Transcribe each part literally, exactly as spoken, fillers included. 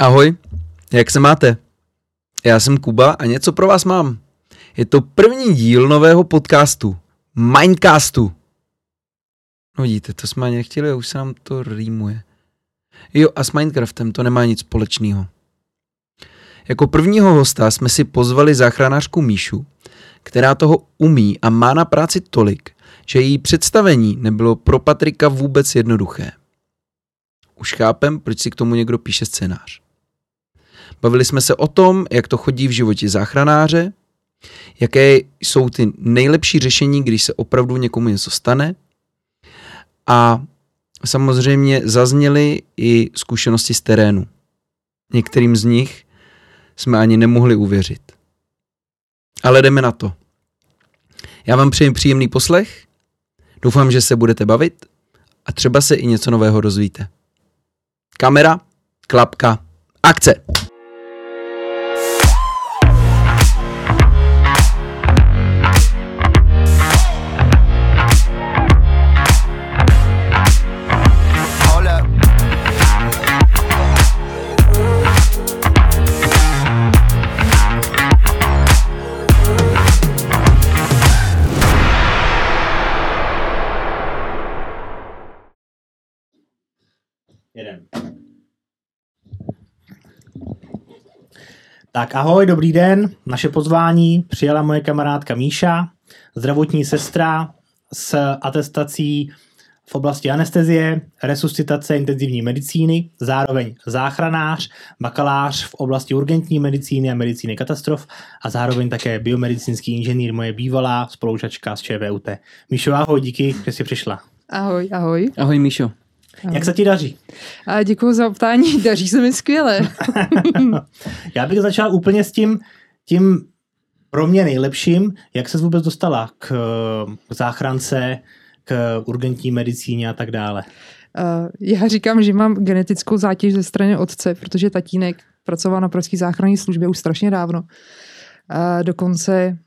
Ahoj, jak se máte? Já jsem Kuba a něco pro vás mám. Je to první díl nového podcastu, Mindcastu. No vidíte, to jsme ani nechtěli, už se nám to rýmuje. Jo, a s Minecraftem to nemá nic společného. Jako prvního hosta jsme si pozvali záchranářku Míšu, která toho umí a má na práci tolik, že její představení nebylo pro Patrika vůbec jednoduché. Už chápem, proč si k tomu někdo píše scénář. Bavili jsme se o tom, jak to chodí v životě záchranáře, jaké jsou ty nejlepší řešení, když se opravdu někomu něco stane, a samozřejmě zazněly i zkušenosti z terénu. Některým z nich jsme ani nemohli uvěřit. Ale jdeme na to. Já vám přeji příjemný poslech, doufám, že se budete bavit a třeba se i něco nového dozvíte. Kamera, klapka, akce! Tak ahoj, dobrý den. Naše pozvání přijala moje kamarádka Míša, zdravotní sestra s atestací v oblasti anestezie, resuscitace, intenzivní medicíny, zároveň záchranář, bakalář v oblasti urgentní medicíny a medicíny katastrof a zároveň také biomedicínský inženýr, moje bývalá spolužačka z ČVUT. Míšo, ahoj, díky, že jsi přišla. Ahoj, ahoj. Ahoj, Míšo. Ahoj. Jak se ti daří? A děkuji za optání, daří se mi skvěle. Já bych začal úplně s tím, tím pro mě nejlepším, jak se vůbec dostala k, k záchrance, k urgentní medicíně a tak dále. Já říkám, že mám genetickou zátěž ze strany otce, protože tatínek pracoval na Pražské záchranné službě už strašně dávno. A dokonce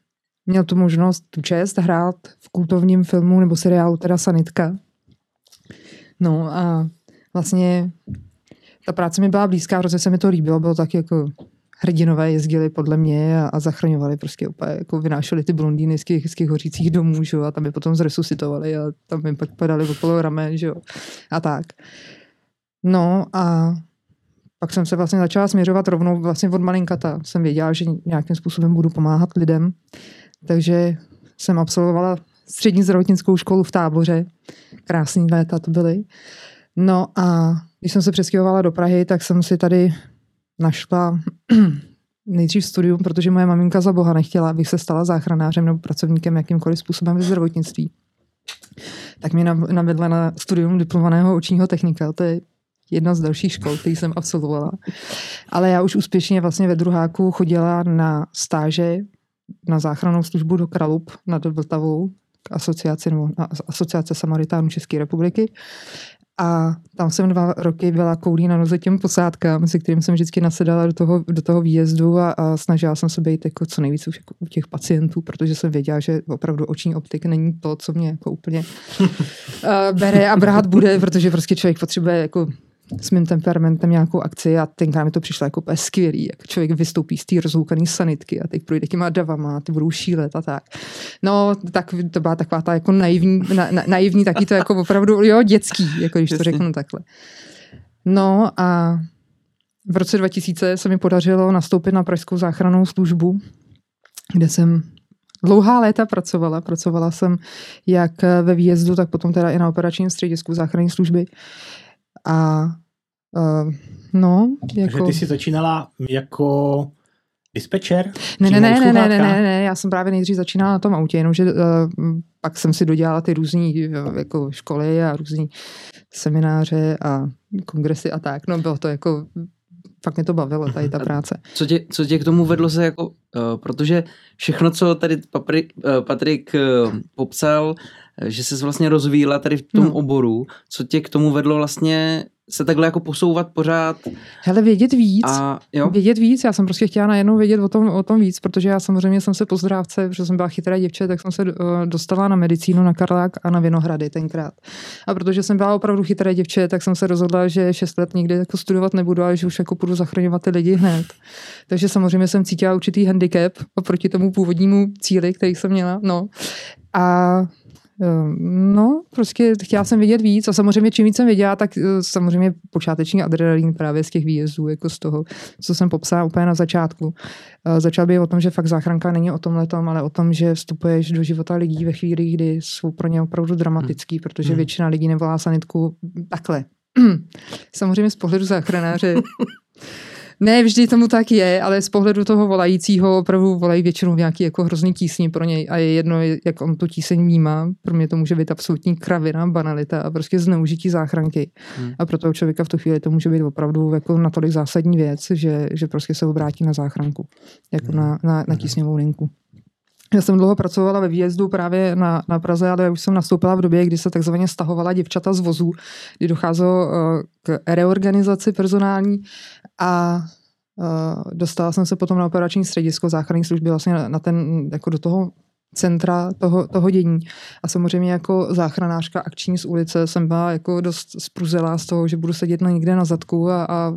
měl tu možnost, tu čest hrát v kultovním filmu nebo seriálu teda Sanitka. No a vlastně ta práce mi byla blízká, protože se mi to líbilo, bylo tak jako hrdinové jezdili podle mě a, a zachraňovali prostě úplně, jako vynášeli ty blondýny z těch, z těch hořících domů, že? A tam je potom zresuscitovali a tam mi pak padali okolo ramen, že? A tak. No a pak jsem se vlastně začala směřovat rovnou vlastně od malinkata. Jsem věděla, že nějakým způsobem budu pomáhat lidem, takže jsem absolvovala střední zdravotnickou školu v Táboře. Krásný léta to byly. No a když jsem se přestěhovala do Prahy, tak jsem si tady našla nejdřív studium, protože moje maminka za boha nechtěla, abych se stala záchranářem nebo pracovníkem jakýmkoliv způsobem ve zdravotnictví. Tak mě navedla na studium diplomovaného očního technika. To je jedna z dalších škol, který jsem absolvovala. Ale já už úspěšně vlastně ve druháku chodila na stáže na záchrannou službu do Kralup nad Vltavou, k asociaci, nebo Asociace samaritánů České republiky. A tam jsem dva roky byla koulí na noze těm posádkám, se kterým jsem vždycky nasedala do toho, do toho výjezdu a, a snažila jsem se být jako co nejvíc už jako u těch pacientů, protože jsem věděla, že opravdu oční optik není to, co mě jako úplně uh, bere a brát bude, protože prostě člověk potřebuje jako s mým temperamentem nějakou akci a tenkrát mi to přišlo jako skvělý, jak člověk vystoupí z té rozloukané sanitky a teď projde těma davama, ty budou šílet a tak. No, tak to byla taková ta jako naivní, na, na, naivní taky to jako opravdu, jo, dětský, jako když to řeknu takhle. No a v roce dva tisíce se mi podařilo nastoupit na Pražskou záchrannou službu, kde jsem dlouhá léta pracovala. Pracovala jsem jak ve výjezdu, tak potom teda i na operačním středisku záchranné služby. A uh, no, jako... Takže ty jsi začínala jako dispečer? Ne, ne, ne, ne, ne, ne, ne, já jsem právě nejdřív začínala na tom autě, jenomže uh, pak jsem si dodělala ty různý uh, jako školy a různý semináře a kongresy a tak. No bylo to jako, fakt mě to bavilo, tady ta práce. A co tě, co tě k tomu vedlo se jako, uh, protože všechno, co tady papri, uh, Patrik uh, popsal, že jsi vlastně rozvíjela tady v tom no. oboru, co tě k tomu vedlo vlastně se takhle jako posouvat pořád. Hele, vědět víc. A, vědět víc. Já jsem prostě chtěla najednou vědět o tom, o tom víc, protože já samozřejmě jsem se po zdrávce, protože jsem byla chytrá děvče, tak jsem se dostala na medicínu, na Karlák a na Vinohrady tenkrát. A protože jsem byla opravdu chytrá děvče, tak jsem se rozhodla, že šest let nikdy jako studovat nebudu a že už jako půjdu zachraňovat ty lidi hned. Takže samozřejmě jsem cítila určitý handicap oproti tomu původnímu cíli, který jsem měla. No. A no, prostě chtěla jsem vědět víc a samozřejmě čím víc jsem věděla, tak samozřejmě počáteční adrenalin právě z těch výjezdů, jako z toho, co jsem popsala úplně na začátku. Začal by o tom, že fakt záchranka není o tomhletom, ale o tom, že vstupuješ do života lidí ve chvíli, kdy jsou pro ně opravdu dramatický, protože většina lidí nevolá sanitku takhle. Samozřejmě z pohledu záchranáře. Ne, vždy tomu tak je, ale z pohledu toho volajícího opravdu volají většinou nějaký jako hrozný tísní pro něj a je jedno, jak on tu tíseň vnímá. Pro mě to může být absolutní kravina, banalita a prostě zneužití záchranky. Hmm. A pro toho člověka v tu chvíli to může být opravdu jako natolik zásadní věc, že, že prostě se obrátí na záchranku, jako hmm. na, na, na tísňovou linku. Já jsem dlouho pracovala ve výjezdu právě na, na Praze, ale já už jsem nastoupila v době, kdy se takzvaně stahovala děvčata z vozů, kdy docházelo k reorganizaci personální a dostala jsem se potom na operační středisko záchranné služby vlastně na ten, jako do toho centra toho, toho dění. A samozřejmě jako záchranářka akční z ulice jsem byla jako dost spruzelá z toho, že budu sedět na někde na zadku a, a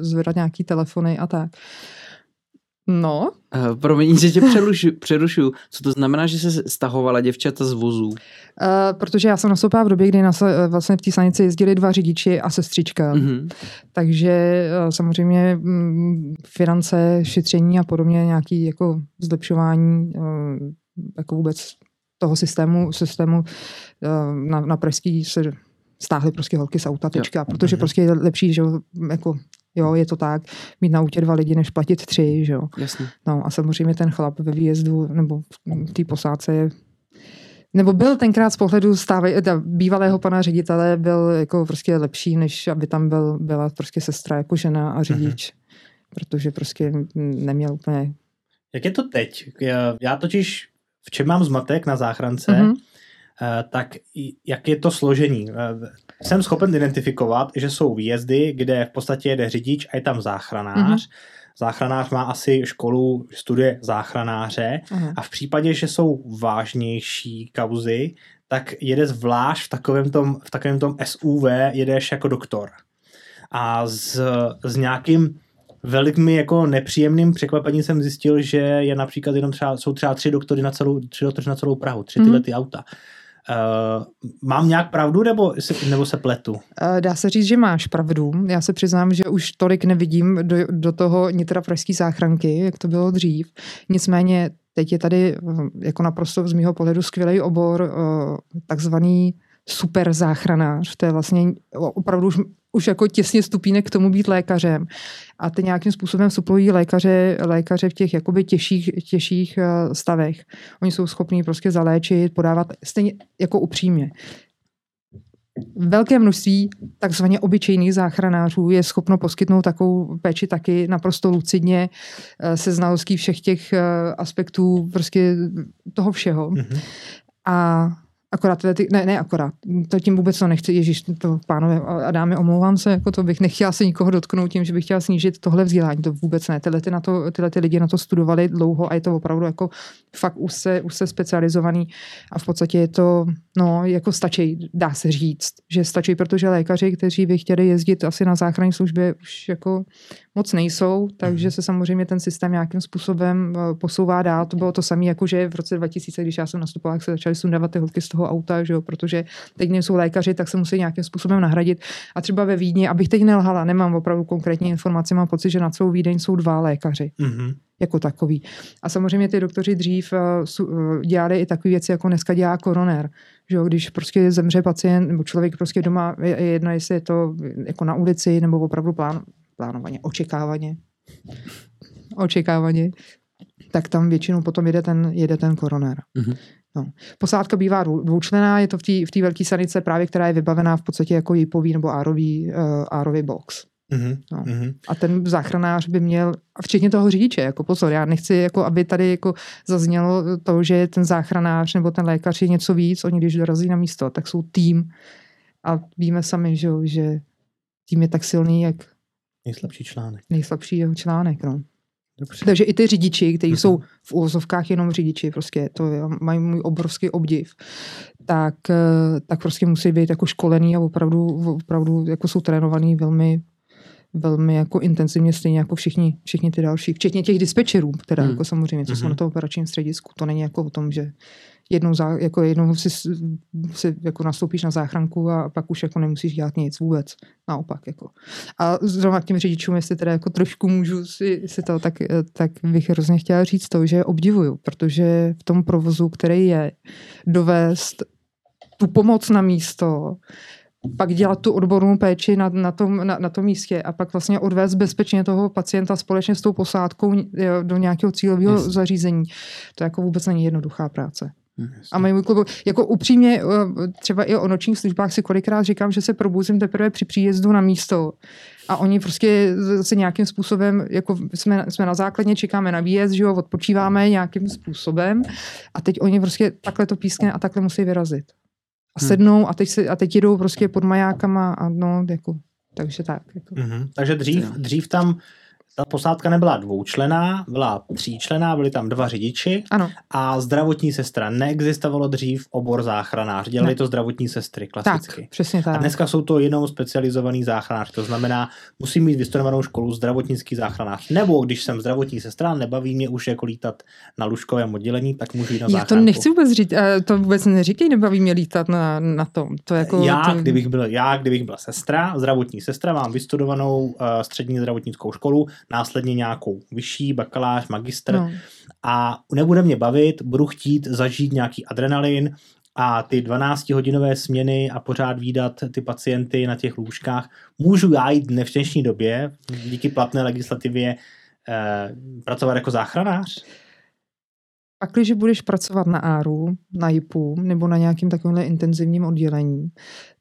zvedat nějaký telefony a tak. No. Uh, promiň, že tě přerušu, přerušu. Co to znamená, že se stahovala děvčata z vozů? Uh, protože já jsem nastoupila v době, kdy na, vlastně v té stanici jezdili dva řidiči a sestřička. Mm-hmm. Takže uh, samozřejmě m, finance, šetření a podobně, nějaký jako zlepšování uh, jako vůbec toho systému, systému uh, na, na pražský se stáhly prostě holky z auta, tečka, protože mm-hmm. prostě je lepší, že jako jo, je to tak, mít na útě dva lidi, než platit tři, že jo. Jasně. No a samozřejmě ten chlap ve výjezdu, nebo v té posádce je, nebo byl tenkrát z pohledu stávaj, bývalého pana ředitele, byl jako prostě lepší, než aby tam byl, byla prostě sestra jako žena a řidič, mhm. protože prostě neměl úplně. Jak je to teď? Já totiž, v čem mám zmatek na záchrance, mhm. tak jak je to složení? Jsem schopen identifikovat, že jsou výjezdy, kde v podstatě jede řidič a je tam záchranář. Mm-hmm. Záchranář má asi školu, studuje záchranáře mm-hmm. a v případě, že jsou vážnější kauzy, tak jede zvlášť v takovém tom, v takovém tom S U V, jedeš jako doktor. A s, s nějakým velmi jako nepříjemným překvapením jsem zjistil, že je například jenom třeba, jsou třeba tři doktory na celou, tři doktory na celou Prahu, tři tyhle ty mm-hmm. auta. Uh, mám nějak pravdu, nebo, nebo se pletu? Uh, dá se říct, že máš pravdu. Já se přiznám, že už tolik nevidím do, do toho nitra pražské záchranky, jak to bylo dřív. Nicméně teď je tady jako naprosto z mýho pohledu skvělý obor, uh, takzvaný super záchranář. To je vlastně opravdu už, už jako těsně stupínek k tomu být lékařem. A ty nějakým způsobem suplují lékaře, lékaře v těch jakoby těžších, těžších stavech. Oni jsou schopní prostě zaléčit, podávat stejně jako upřímně. Velké množství takzvaně obyčejných záchranářů je schopno poskytnout takovou péči taky naprosto lucidně, se znalostí všech těch aspektů prostě toho všeho. Mm-hmm. A akorát, ne, ne akorát, to tím vůbec to nechci, ježiš, to pánové a dámy, omlouvám se, jako to bych nechtěla se nikoho dotknout tím, že bych chtěla snížit tohle vzdělání, to vůbec ne, tyhle, ty na to, tyhle ty lidi na to studovali dlouho a je to opravdu jako fakt už se, už se specializovaný a v podstatě je to, no, jako stačí, dá se říct, že stačí, protože lékaři, kteří by chtěli jezdit asi na záchranné službě, už jako moc nejsou, takže se samozřejmě ten systém nějakým způsobem posouvá dál. To bylo to samé, jakože v roce dva tisíce, když já jsem nastupovala, jak se začaly sundávat ty holky z toho auta, že jo, protože teď nejsou lékaři, tak se musí nějakým způsobem nahradit. A třeba ve Vídni, abych teď nelhala, nemám opravdu konkrétní informace, mám pocit, že na celou Vídeň jsou dva lékaři. Mm-hmm. Jako takový. A samozřejmě ty doktoři dřív dělali i takové věci, jako dneska dělá koronér. Že když prostě zemře pacient, nebo člověk prostě doma, je jedno, jestli je to jako na ulici, nebo opravdu plán, plánovaně, očekávaně. Očekávaně. Tak tam většinou potom jede ten, jede ten koronér. Mm-hmm. No. Posádka bývá dvoučlenná, je to v té velké sanice právě, která je vybavená v podstatě jako jipový nebo árový, árový box. Mm-hmm. No. Mm-hmm. A ten záchranář by měl, včetně toho řidiče, jako pozor, já nechci, jako, aby tady jako zaznělo to, že ten záchranář nebo ten lékař je něco víc, oni když dorazí na místo, tak jsou tým. A víme sami, že, že tím je tak silný, jak nejslabší článek. Nejslabší jeho článek, no. Dobře. Takže i ty řidiči, kteří jsou v uvozovkách jenom řidiči, prostě to je, mají můj obrovský obdiv, tak, tak prostě musí být jako školený a opravdu, opravdu jako jsou trénovaný velmi, velmi jako intenzivně, stejně jako všichni, všichni ty další, včetně těch dispečerů, teda hmm. jako samozřejmě, co hmm. jsou na tom operačním středisku. To není jako o tom, že jednou, zá, jako jednou si, si jako nastoupíš na záchranku a pak už jako nemusíš dělat nic vůbec. Naopak. Jako. A zrovna těm řidičům, jestli teda jako trošku můžu si, si to, tak, tak bych hrozně chtěla říct to, že obdivuju, protože v tom provozu, který je, dovést tu pomoc na místo, pak dělat tu odbornou péči na, na, tom, na, na tom místě a pak vlastně odvést bezpečně toho pacienta společně s tou posádkou do nějakého cílového yes. zařízení. To jako vůbec není jednoduchá práce. Yes. A mají můj klub, jako upřímně, třeba i o nočních službách si kolikrát říkám, že se probuzím teprve při příjezdu na místo. A oni prostě se nějakým způsobem, jako jsme, jsme na základně, čekáme na výjezd, že jo, odpočíváme nějakým způsobem a teď oni prostě takhle to pískne a takhle musí vyrazit. A sednou a teď, se, a teď jedou prostě pod majákama a no, jako, takže tak. Jako. Mm-hmm. Takže dřív, dřív tam ta posádka nebyla dvoučlená, byla tříčlená, byli tam dva řidiči ano. a zdravotní sestra. Neexistovalo dřív obor záchranář, dělali ne. to zdravotní sestry klasicky. Tak, přesně tak. A dneska jsou to jenom specializovaný záchranář, to znamená, musím mít vystudovanou školu zdravotnický záchranář. Nebo když jsem zdravotní sestra, nebaví mě už jako lítat na lůžkovém oddělení, tak můžu jít na záchranku. Já to nechci vůbec říct, to vůbec neříkej, nebaví mě lítat na, na tom. To jako já, to... Kdybych byl, já, kdybych byla sestra, zdravotní sestra, mám vystudovanou uh, střední zdravotnickou školu, následně nějakou vyšší, bakalář, magistr no. a nebude mě bavit, budu chtít zažít nějaký adrenalin a ty dvanáctihodinové směny a pořád vídat ty pacienty na těch lůžkách. Můžu já jít v dnešní době, díky platné legislativě, eh, pracovat jako záchranář? Pak, když budeš pracovat na áru, na jipu nebo na nějakým takovémhle intenzivním oddělení,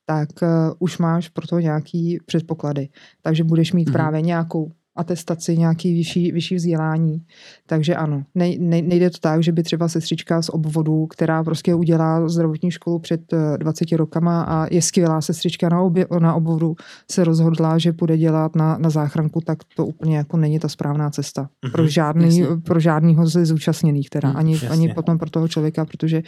tak uh, už máš pro to nějaký předpoklady. Takže budeš mít mm-hmm. právě nějakou atestaci, nějaký vyšší, vyšší vzdělání. Takže ano, ne, ne, nejde to tak, že by třeba sestřička z obvodu, která prostě udělá zdravotní školu před dvaceti rokama a je skvělá sestřička na, obě, na obvodu, se rozhodla, že půjde dělat na, na záchranku, tak to úplně jako není ta správná cesta. Mm-hmm, pro, žádný, pro žádnýho ze zúčastněných, teda. Mm, ani, ani potom pro toho člověka, protože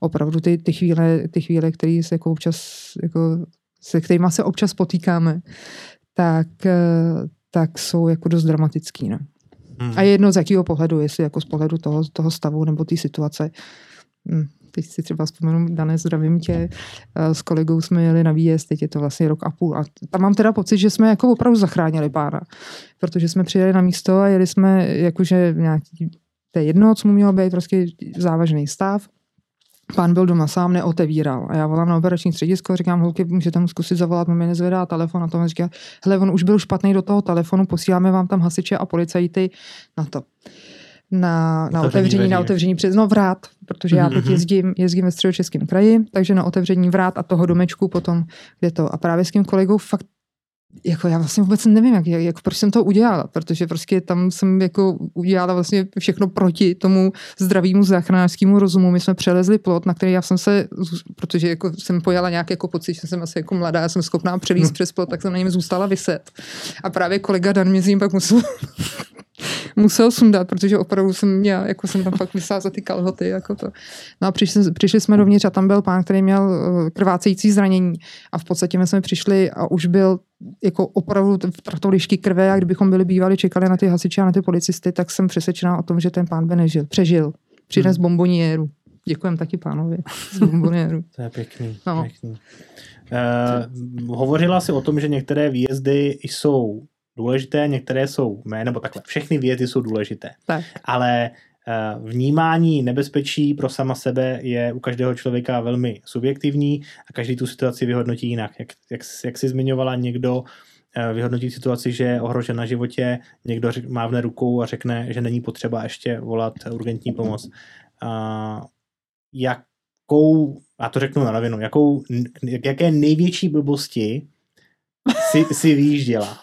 opravdu ty, ty chvíle, ty chvíle, které se jako občas, jako, se kterýma se občas potýkáme, tak tak jsou jako dost dramatický. Ne? Hmm. A je jedno z jakého pohledu, jestli jako z pohledu toho, toho stavu nebo té situace. Hmm. Teď si třeba vzpomenu, Dané, zdravím tě, s kolegou jsme jeli na výjezd, teď je to vlastně rok a půl. A tam mám teda pocit, že jsme jako opravdu zachránili pána, protože jsme přijeli na místo a jeli jsme jakože nějaký, to je jedno, co mu mělo být, prostě závažný stav. Pán byl doma sám, neotevíral. A já volám na operační středisko, říkám, holky, můžete mu zkusit zavolat, mě nezvedá telefon. A to říká, hele, on už byl špatný do toho telefonu, posíláme vám tam hasiče a policajty na to. Na, na otevření, na otevření přes, no vrát, protože já teď jezdím, jezdím ve Středočeském kraji, takže na otevření vrát a toho domečku potom, kde to. A právě s tím kolegou fakt jako já vlastně vůbec nevím, jak, jak, proč jsem to udělala, protože prostě tam jsem jako udělala vlastně všechno proti tomu zdravému záchranářskému rozumu. My jsme přelezli plot, na který já jsem se, protože jako jsem pojala nějak jako pocit, že jsem asi jako mladá, já jsem schopná přelíst hmm. přes plot, tak jsem na něm zůstala viset. A právě kolega Dan mě s ním pak musel... musel sundat, protože opravdu jsem měla, jako jsem tam fakt myslela za ty kalhoty, jako to. No a přišli, přišli jsme dovnitř a tam byl pán, který měl krvácející zranění a v podstatě my jsme přišli a už byl jako opravdu v tratolišky krve a kdybychom byli bývali, čekali na ty hasiče a na ty policisty, tak jsem přesvědčená o tom, že ten pán by nežil, přežil. Přines hmm. bombonieru. Děkujem taky pánovi z bombonieru. To je pěkný, no. pěkný. Uh, hovořila jsi o tom, že některé výjezdy jsou důležité, některé jsou mé, nebo takhle, všechny věci jsou důležité. Tak. Ale uh, vnímání nebezpečí pro sama sebe je u každého člověka velmi subjektivní a každý tu situaci vyhodnotí jinak. Jak, jak, jak jsi zmiňovala, někdo uh, vyhodnotí situaci, že je ohrožen na životě, někdo řek, mávne rukou a řekne, že není potřeba ještě volat urgentní pomoc. Uh, jakou, a to řeknu na rovinu, jakou, jaké největší blbosti si, si vyjížděla.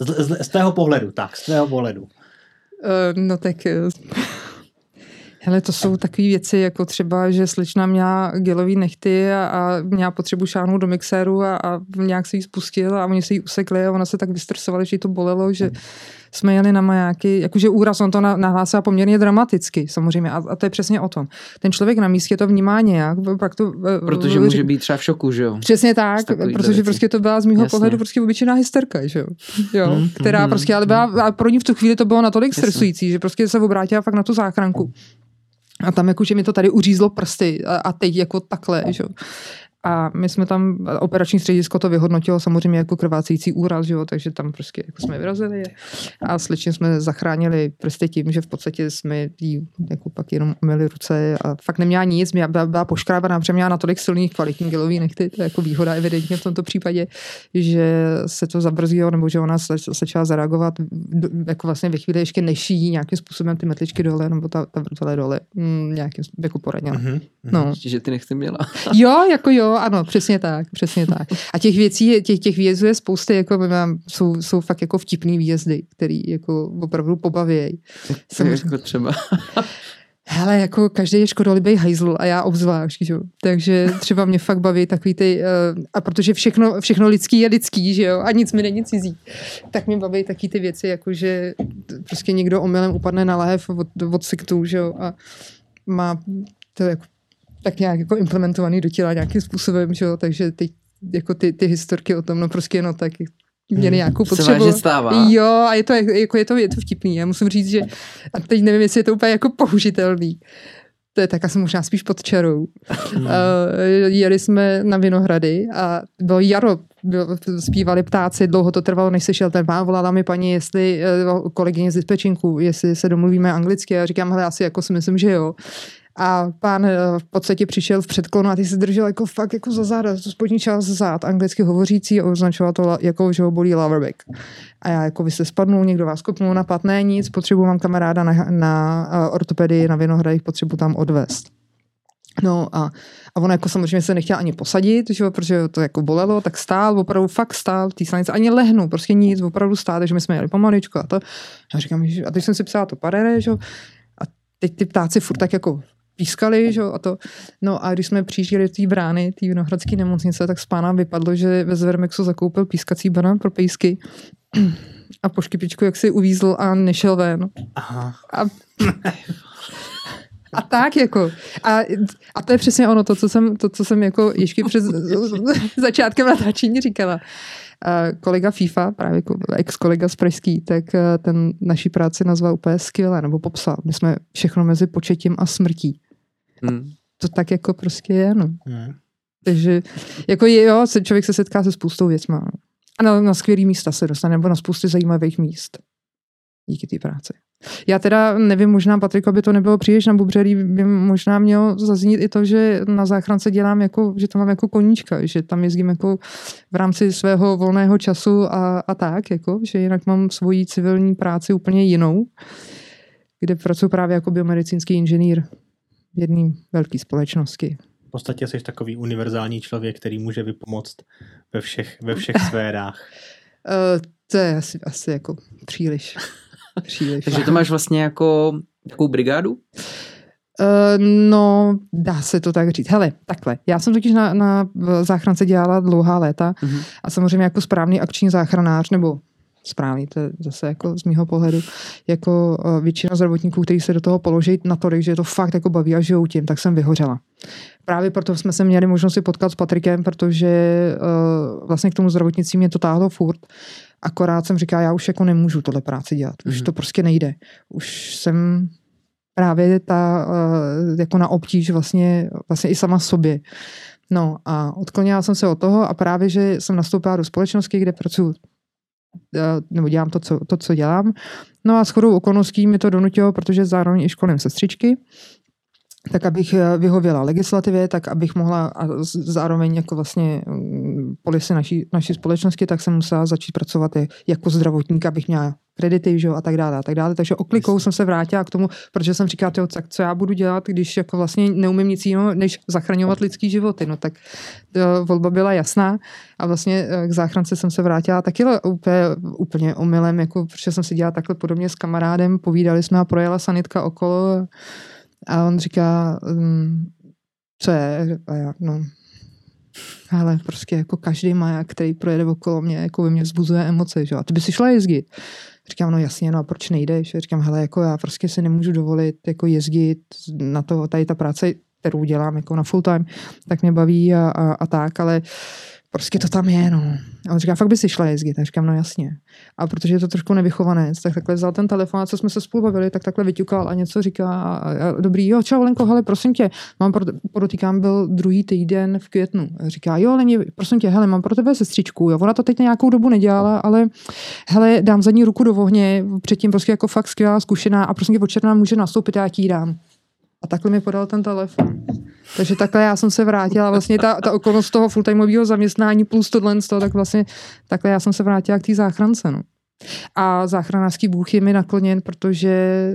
Z, z, z tého pohledu, tak, z tého pohledu. No tak, Hele, to jsou takové věci, jako třeba, že slečna měla gelový nechty a, a měla potřebu šáhnout do mixéru a, a nějak se jí spustila a oni se jí usekli a ona se tak vystresovali, že jí to bolelo, že jsme jeli na majáky, jakože úraz, on to nahlásila poměrně dramaticky, samozřejmě, a, a to je přesně o tom. Ten člověk na místě to vnímá nějak, pak to... Protože může řík... být třeba v šoku, že jo? Přesně tak, protože věcí. Prostě to byla z mýho Jasně. pohledu prostě obyčejná hysterka, že jo? Jo hmm. Která hmm. prostě, ale byla, a pro ní v tu chvíli to bylo natolik Jasně. stresující, že prostě se obrátila fakt na tu záchranku. A tam jakože mi to tady uřízlo prsty a, a teď jako takhle, že jo? A my jsme tam, operační středisko to vyhodnotilo samozřejmě jako krvácející úraz, jo, takže tam prostě jako jsme vyrazili a slečně jsme zachránili prostě tím, že v podstatě jsme jí jako pak jenom umyli ruce a fakt neměla nic, byla, byla poškrábaná, protože měla natolik silných kvalitních gelových nechty, to je jako výhoda evidentně v tomto případě, že se to zabrzdilo, nebo že ona se začala zareagovat jako vlastně ve chvíli ještě neší nějakým způsobem ty metličky dole, nebo ta, ta vrtele dole nějakým jako poradila. Mm-hmm. No. Že ty nechty měla. Jo, jako jo. Ano, přesně tak, přesně tak. A těch věcí, těch, těch výjezdů je spousty, jako mám, jsou, jsou fakt jako vtipný výjezdy, který jako opravdu pobavějí. Jako třeba. Hele, jako každý je škodolibý hajzl a já obzvlášť, že jo. Takže třeba mě fakt baví takový ty, a protože všechno, všechno lidský je lidský, že jo, a nic mi není cizí, tak mě baví taky ty věci, jako že prostě někdo omylem upadne na lahev od, od sektu, že jo, a má to jako tak nějak jako implementovaný do těla nějakým způsobem, že jo, takže ty, jako ty, ty historky o tom, no prostě no tak měli nějakou potřebu. Jo, a je to, jako je to, je to vtipný, já musím říct, že a teď nevím, jestli je to úplně jako použitelný. To je tak asi možná spíš pod čarou. Mm. Uh, jeli jsme na Vinohrady a bylo jaro, bylo, zpívali ptáci, dlouho to trvalo, než se šel ten pán, volala mi paní, jestli uh, kolegyně z dispečinku, jestli se domluvíme anglicky, já říkám, hele, asi jako si myslím, že jo. A pán v podstatě přišel v předklonu a ty se držel jako fakt jako za záda, to spodní část za zád, anglicky hovořící a označoval to, jako, že ho bolí lowerback. A já jako vy se spadnul, někdo vás kopnul, napad, ne nic, potřebuji mám kamaráda na, na ortopedii, na Vinohradech, potřebuji tam odvést. No a, a ona jako samozřejmě se nechtěla ani posadit, že, protože to jako bolelo, tak stál, opravdu fakt stál v té slanice, ani lehnu, prostě nic, opravdu stál, takže my jsme jeli pomaličku a to. Já říkám, že, a teď jsem si psala to parere, že, a teď ty ptáci furt tak jako pískali, že? A to. No a když jsme přijížděli do té brány, té vinohradské nemocnice, tak z pána vypadlo, že ve Zvermexu zakoupil pískací banán pro pejsky a po škypičku jak si uvízl a nešel ven. Aha. A... A tak jako. A, a to je přesně ono, to, co jsem, to, co jsem jako ještě před začátkem natáčení říkala. Uh, kolega FIFA, právě ex-kolega z Pražský, tak uh, ten naší práci nazval úplně skvěle, nebo popsal. My jsme všechno mezi početím a smrtí. Hmm. A to tak jako prostě je, no. Hmm. Takže jako je, jo, člověk se setká se spoustou věcma. No. A na, na skvělý místa se dostane, nebo na spousty zajímavých míst. Díky té práci. Já teda nevím, možná Patriku, aby to nebylo příliš na bubřelí, by možná mělo zaznít i to, že na záchrance dělám jako, že to mám jako koníčka, že tam jezdím jako v rámci svého volného času a, a tak, jako, že jinak mám svoji civilní práci úplně jinou, kde pracuji právě jako biomedicínský inženýr v jedné velké společnosti. V podstatě jsi takový univerzální člověk, který může vypomoct ve všech, ve všech sférách. To je asi, asi jako příliš. Příliš. Takže to máš vlastně jako takovou brigádu? Uh, no, dá se to tak říct. Hele, takhle. Já jsem totiž na, na záchrance dělala dlouhá léta uh-huh. a samozřejmě jako správný akční záchranář, nebo správný, to je zase jako z mýho pohledu, jako většina zdravotníků, kteří se do toho položí natolik, že to fakt jako baví a žijou tím, tak jsem vyhořela. Právě proto jsme se měli možnost si potkat s Patrikem, protože uh, vlastně k tomu zdravotnictví mě to táhlo furt. Akorát jsem říkala, já už jako nemůžu tohle práci dělat. Už mm-hmm. to prostě nejde. Už jsem právě ta jako na obtíž vlastně, vlastně i sama sobě. No a odklonila jsem se od toho a právě, že jsem nastoupila do společnosti, kde pracuji, nebo dělám to, co, to, co dělám. No a shodou okolností mi to donutilo, protože zároveň i školím sestřičky, tak abych vyhověla legislativě, tak abych mohla a zároveň jako vlastně polisy naší, naší společnosti, tak jsem musela začít pracovat jako zdravotník, abych měla kredity, že jo, a tak dále, a tak dále. Takže oklikou jsem se vrátila k tomu, protože jsem říkala, tyjo, tak co já budu dělat, když jako vlastně neumím nic jiného, než zachraňovat lidský životy. No tak volba byla jasná a vlastně k záchrance jsem se vrátila taky úplně, úplně omylem, jako protože jsem si dělala takhle podobně s kamarádem, povídali jsme a projela sanitka okolo. A on říká, um, co je? A já, no, hele, prostě jako každý maják, který projede okolo mě, jako ve mě vzbuzuje emoce, že? A ty by si šla jezdit. Říkám, no jasně, no a proč nejdeš? Říkám, hele, jako já prostě si nemůžu dovolit jako jezdit na to, tady ta práce, kterou dělám jako na full time, tak mě baví a, a, a tak, ale prostě to tam je, no. A on říká, fakt by si šla jezdit. A říkám, no jasně. A protože je to trošku nevychované, tak takhle vzal ten telefon a co jsme se spolu bavili, tak takhle vyťukal a něco říká. A, a, dobrý, jo, čau Lenko, hele, prosím tě, mám pro, podotýkám, byl druhý týden v květnu. A říká, jo, Leni, prosím tě, hele, mám pro tebe sestřičku. Jo, ona to teď nějakou dobu nedělala, ale hele, dám zadní ruku do ohně, předtím prostě jako fakt skvělá zkušená a prosím tě, od června může nastoupit, já ti ji dám. A takhle mi podal ten telefon. Takže takhle já jsem se vrátila. Vlastně ta, ta okolnost toho fulltimeového zaměstnání plus tohle, tak vlastně takhle já jsem se vrátila k té záchrance. No. A záchranářský bůh je mi nakloněn, protože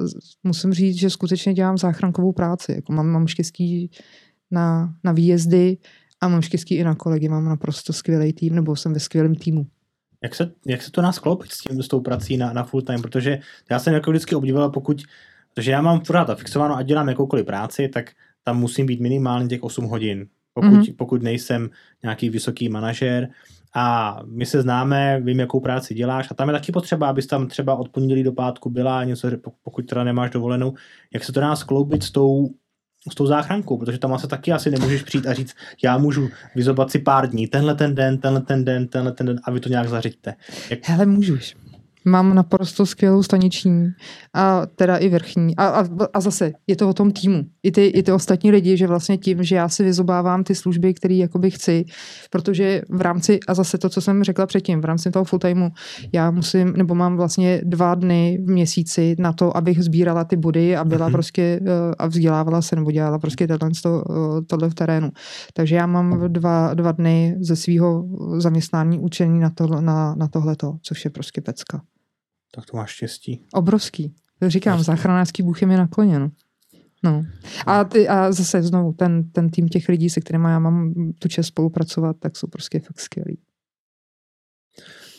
uh, musím říct, že skutečně dělám záchrankovou práci. Jako mám, mám štěstí na, na výjezdy a mám štěstí i na kolegy. Mám naprosto skvělý tým, nebo jsem ve skvělém týmu. Jak se, jak se to nás kloupit s tím, s tou prací na, na fulltime? Protože já jsem jako vždycky obdivovala, pokud protože já mám pořád afixováno, ať dělám jakoukoliv práci, tak tam musím být minimálně těch osm hodin, pokud, mm-hmm. pokud nejsem nějaký vysoký manažer. A my se známe, vím, jakou práci děláš a tam je taky potřeba, abys tam třeba od pondělí do pátku byla, něco, pokud teda nemáš dovolenou. Jak se to dá skloubit s tou, s tou záchrankou, protože tam asi taky asi nemůžeš přijít a říct, já můžu vyzobat si pár dní, tenhle ten den, tenhle ten den, tenhle ten den a vy to nějak zařiďte. Jak... Hele, můžeš. Mám naprosto skvělou staniční a teda i vrchní. A, a, a zase je to o tom týmu. I ty, i ty ostatní lidi, že vlastně tím, že já si vyzobávám ty služby, které jakoby chci, protože v rámci, a zase to, co jsem řekla předtím, v rámci toho fulltimeu, já musím, nebo mám vlastně dva dny v měsíci na to, abych sbírala ty body a byla mm-hmm. prostě a vzdělávala se, nebo dělala prostě tohle, tohle v terénu. Takže já mám dva, dva dny ze svého zaměstnání učení na, to, na, na tohleto, což je prostě pecka. Tak to máš štěstí. Obrovský. Říkám, vlastně. Záchranářský bůh je mi nakloněn. No. A, ty, a zase znovu, ten, ten tým těch lidí, se kterými já mám tu čest spolupracovat, tak jsou prostě fakt skvělí.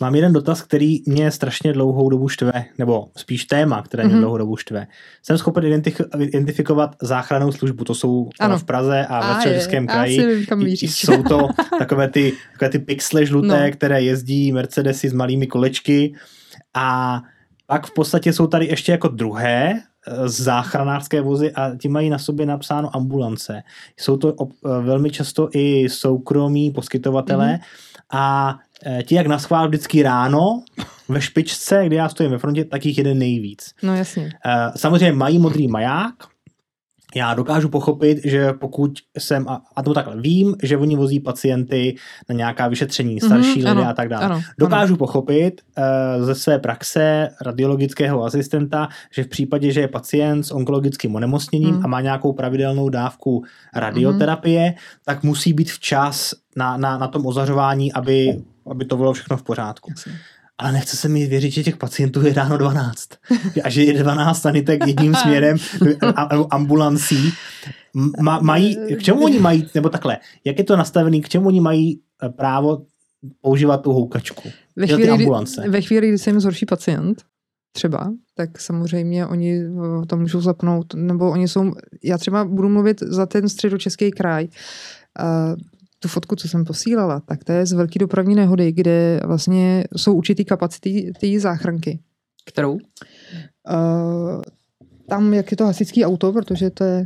Mám jeden dotaz, který mě strašně dlouhou dobu štve, nebo spíš téma, které mě mm-hmm. dlouhou dobu štve. Jsem schopen identif- identifikovat záchrannou službu, to jsou ano. v Praze a, a ve Středočeském kraji. Jsou to takové ty, takové ty pixle žluté, no. které jezdí Mercedesy s malými kolečky. A pak v podstatě jsou tady ještě jako druhé záchranářské vozy a ti mají na sobě napsáno ambulance. Jsou to ob, velmi často i soukromí poskytovatelé mm-hmm. a ti, jak naschvál vždycky ráno ve špičce, kde já stojím ve frontě, tak jich jede nejvíc. No jasně. Samozřejmě mají modrý maják. Já dokážu pochopit, že pokud jsem, a, a to takhle vím, že oni vozí pacienty na nějaká vyšetření, starší mm-hmm, lidé ano, a tak dále. Ano, dokážu ano. pochopit uh, ze své praxe radiologického asistenta, že v případě, že je pacient s onkologickým onemocněním mm. a má nějakou pravidelnou dávku radioterapie, mm. tak musí být včas na, na, na tom ozařování, aby, aby to bylo všechno v pořádku. Jasně. Ale nechce se mi věřit, že těch pacientů je ráno dvanáct. A že je dvanáct sanitek jedním směrem, ambulancí. Ma, mají, k čemu oni mají, nebo takhle, jak je to nastavený, k čemu oni mají právo používat tu houkačku? Ve chvíli, ambulance. Kdy, ve chvíli, kdy se jim zhorší pacient, třeba, tak samozřejmě oni to můžou zapnout, nebo oni jsou, já třeba budu mluvit za ten Středočeský kraj, uh, tu fotku, co jsem posílala, tak to je z velké dopravní nehody, kde vlastně jsou určitý kapacity té záchranky. Kterou? Uh, tam, jak je to hasičský auto, protože to je...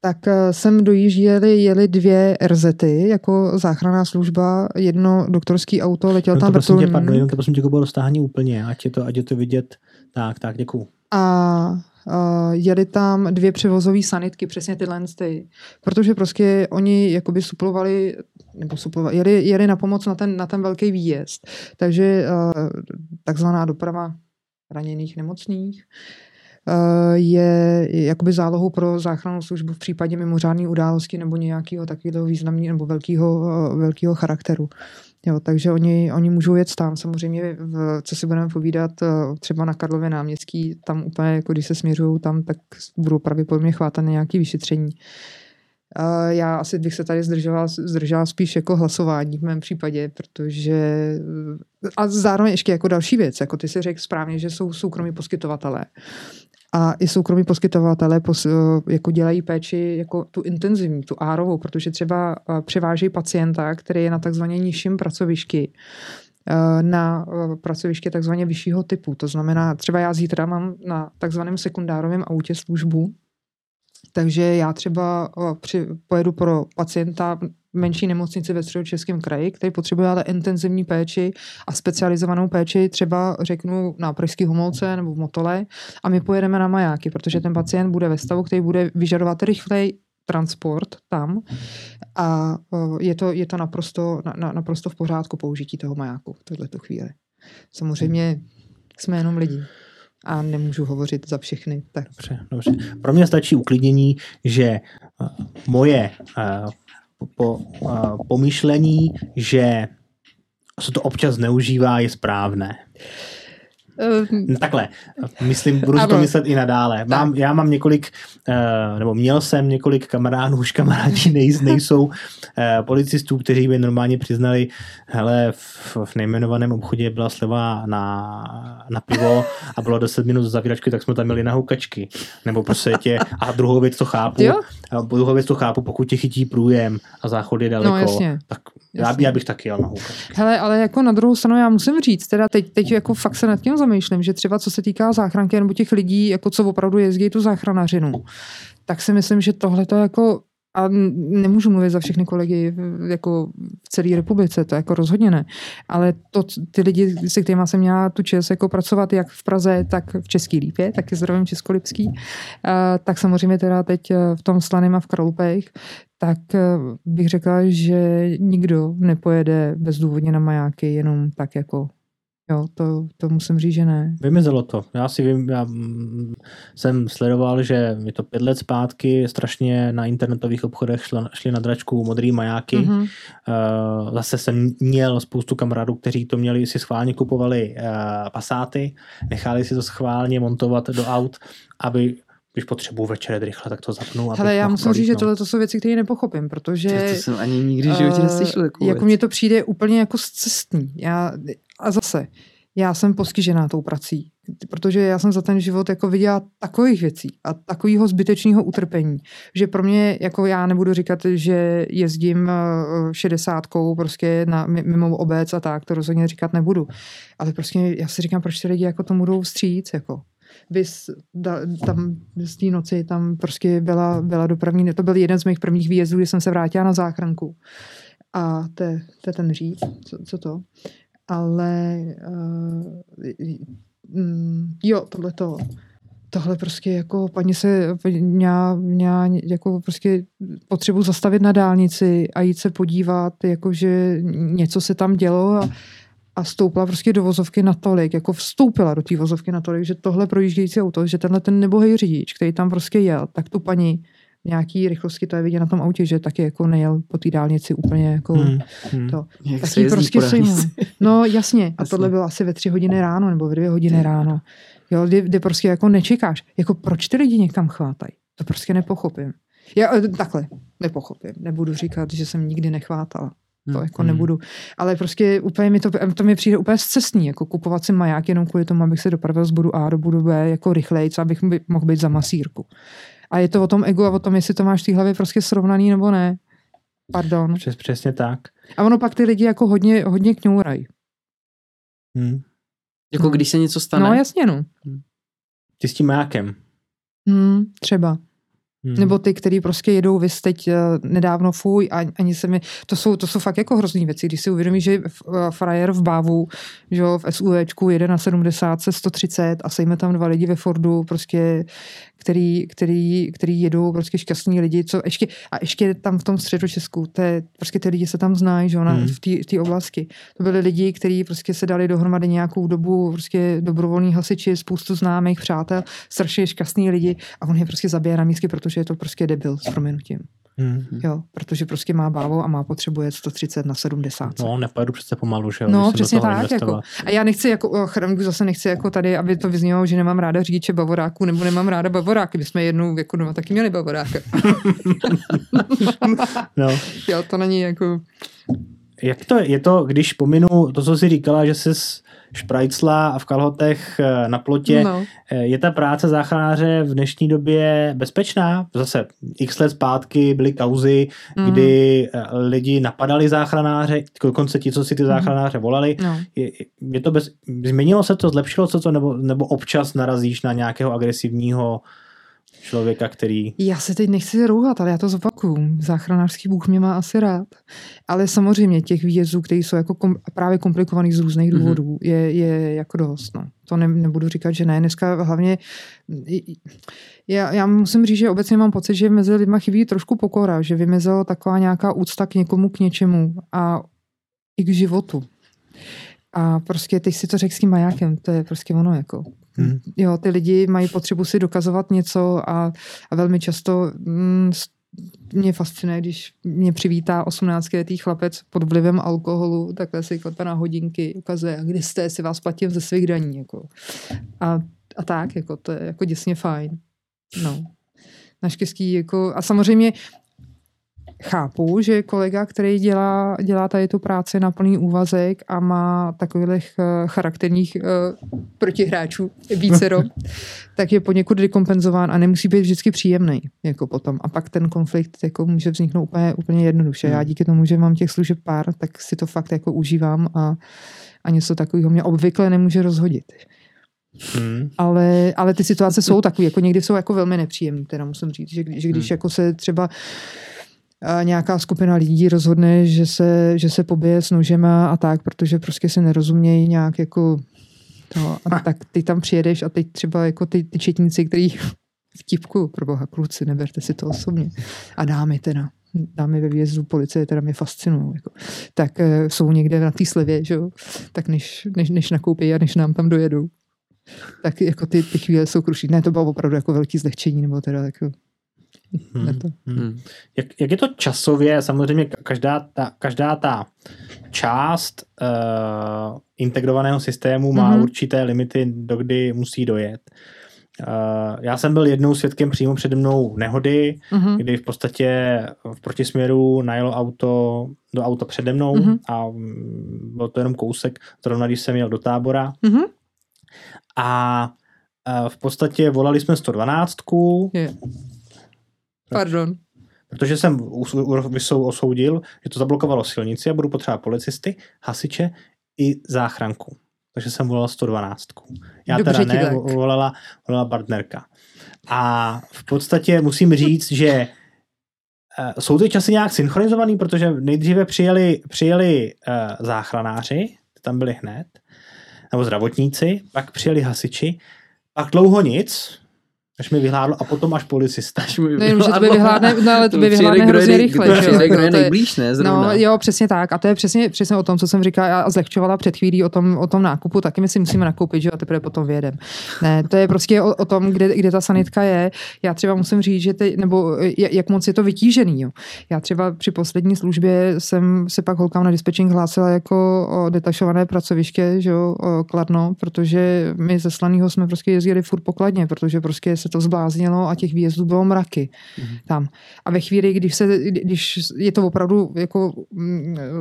Tak sem dojížděly jeli dvě erzety, jako záchranná služba, jedno doktorský auto, letěl no tam... Prosím tě, pardon, jenom to prosím tě, bylo roztáhání úplně, ať je to, ať je to vidět. Tak, tak, děkuju. A... Uh, jeli tam dvě převozové sanitky, přesně tyhle ty, protože prostě oni jakoby suplovali, nebo suplovali, jeli, jeli na pomoc na ten, na ten velký výjezd. Takže uh, takzvaná doprava raněných nemocných uh, je jakoby zálohou pro záchrannou službu v případě mimořádné události nebo nějakého takového významného nebo velkého, uh, velkého charakteru. Jo, takže oni, oni můžou jet tam. Samozřejmě, v, co si budeme povídat, třeba na Karlově náměstí, tam úplně, jako když se směřují tam, tak budou pravděpodobně chvátat na nějaké vyšetření. Já asi bych se tady zdržela, zdržela spíš jako hlasování v mém případě, protože... A zároveň ještě jako další věc, jako ty si řekl správně, že jsou soukromí poskytovatelé. A i soukromí poskytovatelé pos, jako dělají péči jako tu intenzivní, tu árovou, protože třeba převážejí pacienta, který je na takzvaně nižším pracovišti, na pracoviště takzvaně vyššího typu. To znamená, třeba já zítra mám na takzvaném sekundárovém autě službu, takže já třeba při, pojedu pro pacienta menší nemocnici ve Středočeském kraji, který potřebuje ale intenzivní péči a specializovanou péči, třeba řeknu na pražské Homolce nebo v Motole, a my pojedeme na majáky, protože ten pacient bude ve stavu, který bude vyžadovat rychlej transport tam, a je to, je to naprosto, na, naprosto v pořádku použití toho majáku v tohleto chvíli. Samozřejmě jsme jenom lidi a nemůžu hovořit za všechny. Tak. Dobře, dobře. Pro mě stačí uklidnění, že moje uh, po, uh, pomyšlení, že se to občas neužívá, je správné. Uh, Takhle, myslím, budu to myslet i nadále. Mám, já mám několik, uh, nebo měl jsem několik kamarádů, už kamarádi nej, nejsou uh, policistů, kteří by normálně přiznali, hele, v, v nejmenovaném obchodě byla sleva na, na pivo a bylo deset minut do zavíračky, tak jsme tam měli na houkačky. Nebo prostě tě, a druhou věc to chápu, druhou věc to chápu, pokud tě chytí průjem a záchod je daleko, no, jasně. tak já, já bych taky jel na houkačky. Hele, ale jako na druhou stranu já musím říct, teda teď, teď jako fakt se nad tím zamýšlím, že třeba co se týká záchranky nebo těch lidí, jako co opravdu jezdí tu záchranařinu, tak si myslím, že tohle to jako, a nemůžu mluvit za všechny kolegy jako v celé republice, to jako rozhodně ne, ale to, ty lidi, se kterýma jsem měla tu čest jako pracovat jak v Praze, tak v Český Lípě, taky zdravím Českolipský, tak samozřejmě teda teď v tom Slaném a v Kralupech, tak bych řekla, že nikdo nepojede bezdůvodně na majáky jenom tak jako. Jo, to, to musím říct, že ne. Vymizelo to. Já si vím, já jsem sledoval, že je to pět let zpátky, strašně na internetových obchodech šla, šli na dračku modrý majáky. Mm-hmm. Zase jsem měl spoustu kamarádů, kteří to měli, si schválně kupovali pasáty, nechali si to schválně montovat do aut, aby když potřebuju večer rychle, tak to zapnu. Ale já musím říct, že tohle to jsou věci, které nepochopím, protože... To jsem ani nikdy v životě neslyšel. Jako mně to přijde úplně jako scestný. Já... A zase, já jsem postižená tou prací, protože já jsem za ten život jako viděla takových věcí a takového zbytečného utrpení, že pro mě, jako já nebudu říkat, že jezdím šedesátkou prostě na, mimo obec a tak, to rozhodně říkat nebudu. Ale prostě já si říkám, proč ty lidi jako tomu jdou vstříc, jako. Vys, da, tam z té noci tam prostě byla, byla dopravní, to byl jeden z mých prvních výjezdů, kdy jsem se vrátila na záchranku. A to je ten Říp, co, co to? Ale uh, jo, tohle to, tohle prostě jako paní se měla, měla jako prostě potřebu zastavit na dálnici a jít se podívat, jakože něco se tam dělo, a, a stoupla prostě do vozovky natolik, jako vstoupila do té vozovky natolik, že tohle projíždějící auto, že tenhle ten nebohej řidič, který tam prostě jel, tak tu paní nějaký rychlosti, to je vidět na tom autě, že taky jako nejel po té dálnici úplně jako hmm, hmm. to. Jak taky prostě sejmul. No jasně, a jasně. Tohle bylo asi ve tři hodiny ráno nebo ve dvě hodiny Ty. ráno. Jo, kdy, kdy prostě jako nečekáš. Jako proč ty lidi někam chvátají? To prostě nepochopím. Já takhle nepochopím. Nebudu říkat, že jsem nikdy nechvátala. To hmm, jako hmm. nebudu. Ale prostě úplně mi to, to mi přijde úplně scestný, jako kupovat si maják jenom kvůli tomu, abych se dopravil z bodu A do bodu B jako rychlejc, abych by, mohl být za masírku. A je to o tom egu a o tom, jestli to máš v té hlavě prostě srovnaný nebo ne. Pardon. Přes, přesně tak. A ono pak ty lidi jako hodně, hodně kňourají. Hmm. Jako no. Když se něco stane? No jasně, no. Ty s tím majákem? Hmm, třeba. Hmm. Nebo ty, který prostě jedou, vy teď nedávno fuj, a ani se mi, to jsou, to jsou fakt jako hrozný věci, když si uvědomí, že frajer v Bávu, že v SUVčku jede na sedmdesát, sto třicet a sejme tam dva lidi ve Fordu, prostě, který, který, který jedou, prostě šťastní lidi, co ještě, a ještě tam v tom Středočesku, te, prostě ty lidi se tam znají, že ona, hmm. v té oblasti. To byli lidi, kteří prostě se dali dohromady nějakou dobu, prostě dobrovolní hasiči, spoustu známých přátel, strašně šťastní lidi, a on je prostě zabije na místě, protože že je to prostě debil s prominutím. Mm-hmm. Jo, protože prostě má bávo a má potřebuje sto třicet na sedmdesát. No, nepojedu přece pomalu, že jo. No, přesně tak. Jako. A já nechci, jako, chramku zase nechci jako tady, aby to vyznělo, že nemám ráda řidiče bavoráků, nebo nemám ráda bavoráky. My jsme jednou jako doma taky měli bavoráka. No. Jo, to není jako... Jak to je? Je to, když pominu to, co jsi říkala, že jsi šprajcla a v kalhotech na plotě, no. Je ta práce záchranáře v dnešní době bezpečná? Zase x let zpátky byly kauzy, mm. kdy lidi napadali záchranáře, dokonce ti, co si ty záchranáře volali. No. Je, je to bez, změnilo se to, zlepšilo se to, nebo, nebo občas narazíš na nějakého agresivního člověka, který... Já se teď nechci rouhat, ale já to zopakuju. Záchranářský bůh mě má asi rád. Ale samozřejmě těch výjezdů, které jsou jako kom, právě komplikovaný z různých důvodů, mm-hmm. je, je jako dost. No. To ne, nebudu říkat, že ne. Dneska hlavně... Já, já musím říct, že obecně mám pocit, že mezi lidma chybí trošku pokora, že vymezela taková nějaká úcta k někomu, k něčemu a i k životu. A prostě teď si to řekl s tím majákem, to je prostě ono jako... Hmm. Jo, ty lidi mají potřebu si dokazovat něco a, a velmi často mm, mě fascinuje, když mě přivítá osmnáctiletý chlapec pod vlivem alkoholu, takhle si klepe na hodinky, ukazuje, kde jste, si vás platím ze svých daní. Jako. A, a tak, jako, to je jako děsně fajn. No. Naštěstí, jako, a samozřejmě chápu, že kolega, který dělá, dělá tady tu práci na plný úvazek a má takových uh, charakterních uh, protihráčů vícero, tak je poněkud dekompenzován a nemusí být vždycky příjemný jako potom. A pak ten konflikt jako může vzniknout úplně, úplně jednoduše. Já díky tomu, že mám těch služeb pár, tak si to fakt jako užívám a, a něco takového mě obvykle nemůže rozhodit. Hmm. Ale, ale ty situace jsou takové, jako někdy jsou jako velmi nepříjemné, teda musím říct, že, že když hmm. jako se třeba nějaká skupina lidí rozhodne, že se, že se pobije s nožema a tak, protože prostě se nerozumějí nějak jako to. A tak ty tam přijedeš a teď třeba jako ty, ty četníci, kteří vtipkují, proboha, kluci, neberte si to osobně. A dámy teda, dámy ve výjezdu policie, teda mě fascinují. Jako. Tak jsou někde na té slevě, že jo? Tak než, než, než nakoupí a než nám tam dojedou. Tak jako ty, ty chvíle jsou kruší. Ne, to bylo opravdu jako velký zlehčení, nebo teda jako Hmm, hmm. Jak, jak je to časově? Samozřejmě každá ta, každá ta část uh, integrovaného systému má hmm. určité limity, dokdy musí dojet. Uh, já jsem byl jednou svědkem přímo přede mnou nehody, hmm. kdy v podstatě v protisměru najelo auto do auta přede mnou hmm. a byl to jenom kousek, zrovna když jsem jel do Tábora. Hmm. A uh, v podstatě volali jsme sto dvanáct. Yeah. Pardon. Protože jsem osoudil, že to zablokovalo silnici a budu potřebovat policisty, hasiče i záchranku. Takže jsem volal sto dvanáct. Já Dobře teda ne, volala, volala partnerka. A v podstatě musím říct, že jsou ty časy nějak synchronizovaný, protože nejdříve přijeli, přijeli záchranáři, tam byli hned, nebo zdravotníci, pak přijeli hasiči, pak dlouho nic, až mi vyhládlo a potom až policista. Až mi vyhládlo. No, to by vyhládne, no, ale to by vyhládne hrozně rychle. To přijde, kdo je nejblíž, ne? Zrovna. No jo, přesně tak. A to je přesně, přesně o tom, co jsem říkala. Já zlehčovala před chvílí o tom, o tom nákupu. Taky my si musíme nakoupit, že a teprve potom vyjedem. Ne, to je prostě o, o tom, kde, kde ta sanitka je. Já třeba musím říct, že te, nebo jak moc je to vytížený. Jo. Já třeba při poslední službě jsem se pak holkám na dispečing hlásila jako o detašované pracoviště, že jo, Kladno, protože my ze Slaného jsme prostě jezdili furt pokladně, protože prostě se to zbláznilo a těch výjezdů bylo mraky mm-hmm. tam. A ve chvíli, když, se, když je to opravdu jako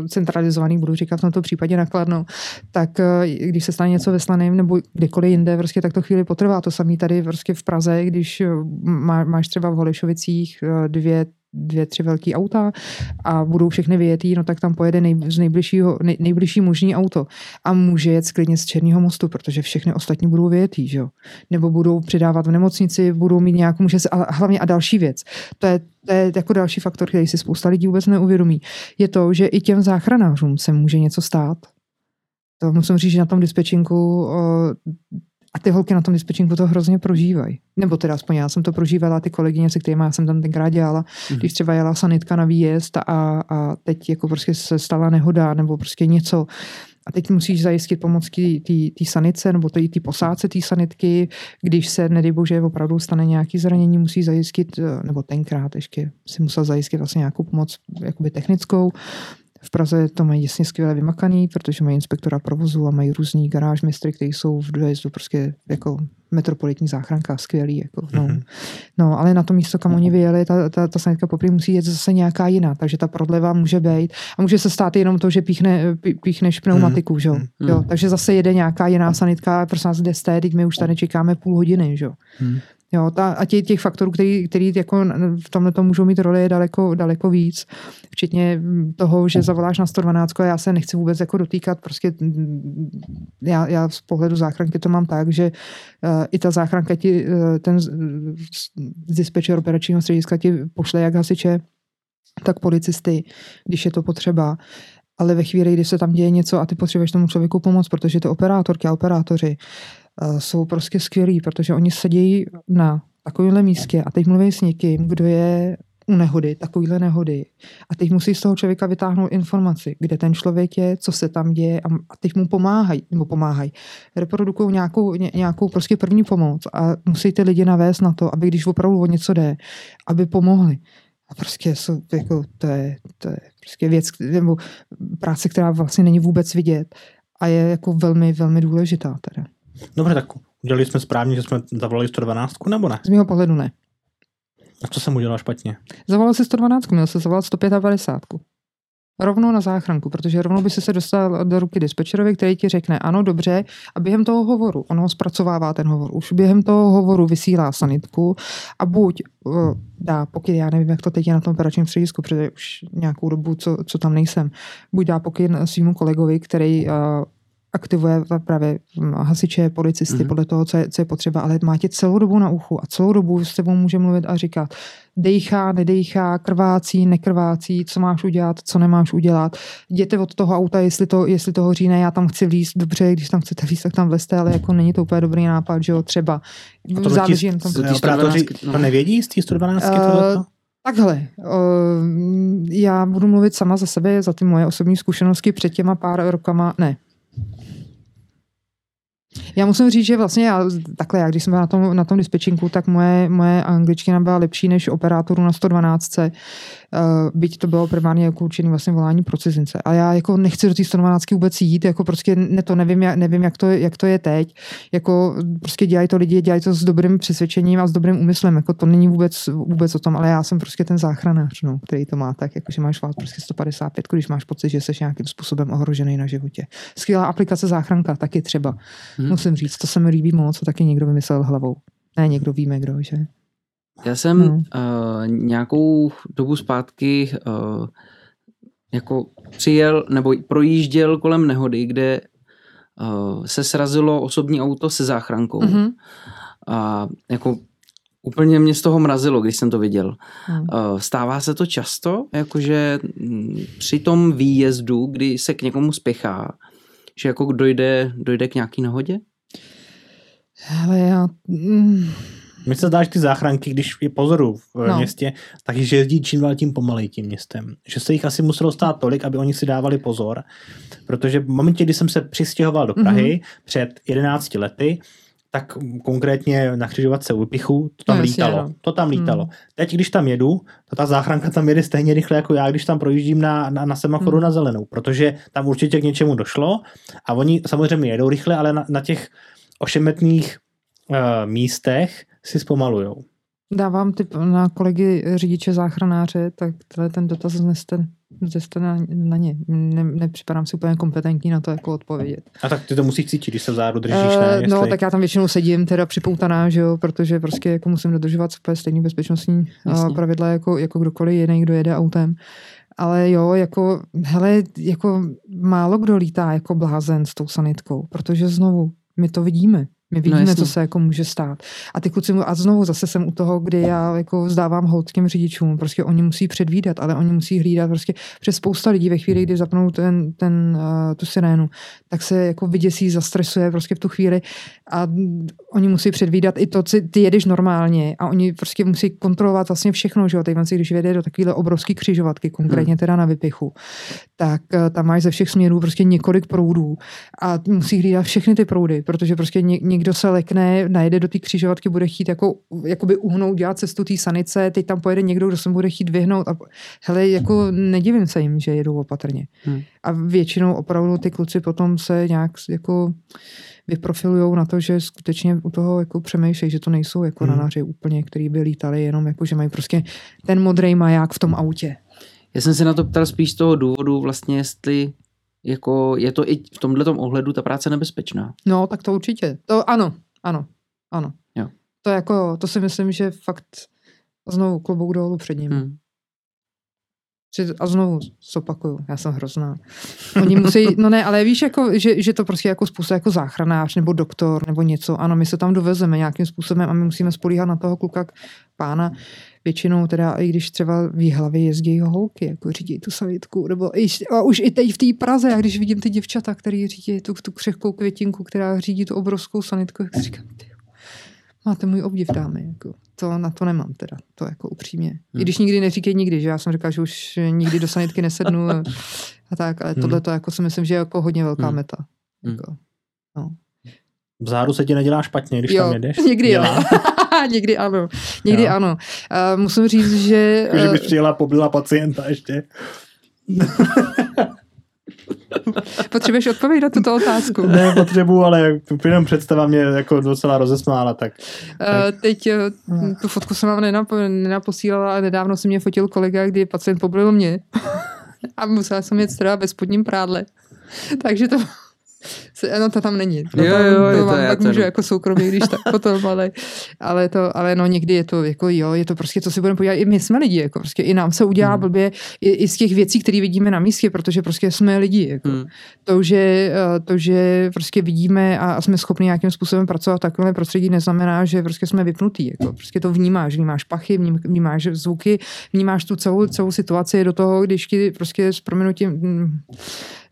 centralizovaný, budu říkat v tomto případě nakladno, tak když se stane něco ve Slaném nebo kdekoliv jinde, prostě tak to chvíli potrvá. To samé tady prostě v Praze, když má, máš třeba v Holešovicích dvě dvě, tři velký auta a budou všechny vyjetý, no tak tam pojede nej, z nejbližšího, nej, nejbližší možný auto a může jet klidně z Černého mostu, protože všechny ostatní budou vyjetý, že jo. Nebo budou přidávat v nemocnici, budou mít nějakou, může se, a hlavně a další věc. To je, to je jako další faktor, který si spousta lidí vůbec neuvědomí. Je to, že i těm záchranářům se může něco stát. To musím říct, že na tom dispečinku a ty holky na tom dispečinku to hrozně prožívají. Nebo teda aspoň já jsem to prožívala, ty kolegyně, se kterými já jsem tam tenkrát dělala, mm. když třeba jela sanitka na výjezd a, a teď jako prostě se stala nehoda nebo prostě něco. A teď musíš zajistit pomoc té sanice nebo té posádce té sanitky, když se, nedej bože, opravdu stane nějaké zranění, musí zajistit, nebo tenkrát ještě si musel zajistit vlastně nějakou pomoc jakoby technickou. V Praze to mají jasně skvěle vymakaný, protože mají inspektora provozu a mají různý garáž mistry, kteří jsou v dojezdu prostě jako metropolitní záchranka, skvělý. Jako, no. Mm-hmm. no, ale na to místo, kam oni vyjeli, ta, ta, ta sanitka poprý musí jet zase nějaká jiná, takže ta prodleva může být a může se stát jenom to, že píchne, píchneš pneumatiku, že? Mm-hmm. Jo, takže zase jede nějaká jiná sanitka, prosím nás, kde jste, teď my už tady čekáme půl hodiny, že? Mm-hmm. Jo, ta, a tě, těch faktorů, který, který jako v tomhle tom můžou mít roli, je daleko, daleko víc. Včetně toho, že zavoláš na sto dvanáct a já se nechci vůbec jako dotýkat. Prostě já, já z pohledu záchranky to mám tak, že uh, i ta záchranka ti, uh, ten dispečer operačního střediska ti pošle jak hasiče, tak policisty, když je to potřeba. Ale ve chvíli, kdy se tam děje něco a ty potřebuješ tomu člověku pomoct, protože ty operátorky a operátoři jsou prostě skvělí, protože oni sedějí na takovémhle místě a teď mluví s někým, kdo je u nehody, takovýhle nehody. A teď musí z toho člověka vytáhnout informaci, kde ten člověk je, co se tam děje a teď mu pomáhají, nebo pomáhají. Reprodukují nějakou, ně, nějakou prostě první pomoc a musí ty lidi navést na to, aby když opravdu o něco jde, aby pomohli. A prostě jsou, jako, to je, to je prostě věc, nebo práce, která vlastně není vůbec vidět a je jako velmi, velmi důležitá teda. Dobře, tak udělali jsme správně, že jsme zavolali sto dvanáct, nebo ne? Z mého pohledu ne. A co jsem udělal špatně? Zavolal si sto dvanáct, měl se zavolat sto padesát pět. Rovnou na záchranku, protože rovnou by si se dostal do ruky dispečerovi, který ti řekne ano, dobře, a během toho hovoru, ono zpracovává ten hovor, už během toho hovoru vysílá sanitku a buď dá pokyn, já nevím, jak to teď je na tom operačním středisku, protože už nějakou dobu, co, co tam nejsem, buď dá pokyn svýmu kolegovi, který aktivuje právě hasiče, policisty, mm-hmm. podle toho, co je, co je potřeba, ale máte celou dobu na uchu a celou dobu s tebou může mluvit a říkat dejchá, nedejchá, krvácí, nekrvácí, co máš udělat, co nemáš udělat. Jděte od toho auta, jestli to, jestli to hoří, ne, já tam chci líst, dobře, když tam chcete líst, tak tam vlezte, ale jako není to úplně dobrý nápad, že jo, třeba. A záleží jen tam. To nevědí z té sto dvanáct tohleto? Takhle, já budu mluvit sama za sebe, za ty moje osobní zkušenosti před těma pár rokama, ne. Já musím říct, že vlastně já, takhle, já když jsem byla na tom, na tom dispečinku, tak moje, moje angličtina byla lepší než operátorů na sto dvanáct. Uh, byť to bylo primárně jako určený vlastně volání pro cizince. A já jako nechci do té sto dvanáct vůbec jít, jako prostě ne, to nevím, já, nevím jak, to, jak to je teď. Jako prostě dělají to lidi, dělají to s dobrým přesvědčením a s dobrým úmyslem. Jako to není vůbec, vůbec o tom, ale já jsem prostě ten záchranář, no, který to má tak, jako, že máš vás prostě sto padesát pět, když máš pocit, že jsi nějakým způsobem ohrožený na životě. Skvělá aplikace záchranka, taky třeba. Hmm. Musím říct, to se mi líbí moc, co taky někdo vymyslel hlavou. Ne, někdo víme, kdo, že? Já jsem no. uh, nějakou dobu zpátky uh, jako přijel nebo projížděl kolem nehody, kde uh, se srazilo osobní auto se záchrankou. Mm-hmm. A jako úplně mě z toho mrazilo, když jsem to viděl. Mm. Uh, stává se to často, jakože m, při tom výjezdu, kdy se k někomu spěchá, že jako dojde, dojde k nějaký nehodě? Hele, já... Mm. Mně se zdá, že ty záchranky, když je pozoru v no. městě, tak že jezdí čím dál tím pomalej tím městem. Že se jich asi muselo stát tolik, aby oni si dávali pozor. Protože v momentě, kdy jsem se přistěhoval do Prahy mm-hmm. před jedenácti lety, tak konkrétně na křižovatce u Pichu, to tam no, lítalo. Jasně, no. To tam lítalo. Hmm. Teď, když tam jedu, to ta záchranka tam jede stejně rychle jako já, když tam projíždím na, na, na semaforu hmm. na zelenou, protože tam určitě k něčemu došlo a oni samozřejmě jedou rychle, ale na, na těch ošemetných uh, místech si zpomalujou. Dávám tip na kolegy řidiče záchranáře, tak ten dotaz zneste, zneste na, na ně. Ne, nepřipadám si úplně kompetentní na to, jako odpovědět. A tak ty to musíš cítit, když se vzádu držíš, ne? Jestli... No, tak já tam většinou sedím, teda připoutaná, že jo, protože prostě jako musím dodržovat úplně stejný bezpečnostní Jasně. pravidla, jako, jako kdokoliv jiný, kdo jede autem. Ale jo, jako, hele, jako málo kdo lítá jako blázen s tou sanitkou, protože znovu, my to vidíme. My vidíme, no co se jako může stát. A ty kluci, a znovu zase jsem u toho, kdy já jako vzdávám hold těm řidičům. Prostě oni musí předvídat, ale oni musí hlídat. Prostě přes spousta lidí ve chvíli, kdy zapnou ten, ten, uh, tu sirénu, tak se jako vyděsí, zastresuje prostě v tu chvíli. A oni musí předvídat i to, ty jedeš normálně. A oni prostě musí kontrolovat vlastně všechno, že jo. Teď si, když jede do takovéhle obrovské křižovatky, konkrétně teda na Vypichu, tak uh, tam máš ze všech směrů prostě několik proudů a musí hlídat všechny ty proudy, protože prostě ně, někdo se lekne, najede do té křižovatky, bude chtít jako, jakoby uhnout, dělat cestu té sanice, teď tam pojede někdo, kdo se bude chtít vyhnout. A, hele, jako nedivím se jim, že jedou opatrně. Hmm. A většinou opravdu ty kluci potom se nějak jako vyprofilujou na to, že skutečně u toho jako přemýšlejí, že to nejsou jako hmm. ranaři úplně, který by lítali, jenom jako, že mají prostě ten modrej maják v tom autě. Já jsem se na to ptal spíš z toho důvodu vlastně, jestli jako je to i v tomhletom ohledu ta práce nebezpečná. No, tak to určitě. To ano, ano, ano. Jo. To jako, to si myslím, že fakt znovu klobouk dolů před ním. Hmm. A znovu zopakuju, já jsem hrozná. Oni musí, no ne, ale víš, jako, že, že to prostě jako způsob jako záchranář nebo doktor nebo něco. Ano, my se tam dovezeme nějakým způsobem a my musíme spolíhat na toho kluka pána. Většinou teda, i když třeba v hlavě jezdí holky, jako řídí tu savitku, nebo i, a už i teď v té Praze, já když vidím ty děvčata, který řídí tu, tu křehkou květinku, která řídí tu obrovskou sanitku, jak si říkám, tyjo, máte můj obdiv, dámy, jako. To na to nemám teda, to jako upřímně. I když nikdy neříkej nikdy, že já jsem říkala, že už nikdy do sanitky nesednu a tak, ale tohle to jako si myslím, že je jako hodně velká meta. Jako, no. Vzáru se ti nedělá špatně, když jo, tam jedeš? Někdy ano. Někdy ano. Někdy jo. ano. Uh, musím říct, že... Uh... Že bys přijela, pobyla pacienta ještě. Potřebuješ odpovědět na tuto otázku? Ne, potřebuji, ale jenom představa mě jako docela rozesmála. Tak, tak. Uh, teď uh, tu fotku jsem vám nenap- nenaposílala a nedávno si mě fotil kolega, kdy pacient pobyl mě. A musela jsem jet třeba ve spodním prádle. Takže to... No to tam není. No, jo, jo, to, to vám tak můžu jako soukromě, když tak potom, ale, ale, to, ale no někdy je to jako jo, je to prostě, co si budeme podívat, i my jsme lidi, jako prostě i nám se udělá hmm. blbě i, i z těch věcí, které vidíme na místě, protože prostě jsme lidi, jako. Hmm. To, že, to, že prostě vidíme a, a jsme schopni nějakým způsobem pracovat v takovém prostředí, neznamená, že prostě jsme vypnutí, jako. Prostě to vnímáš, vnímáš pachy, vnímáš zvuky, vnímáš tu celou, celou situaci do toho, když ti prostě s prominutím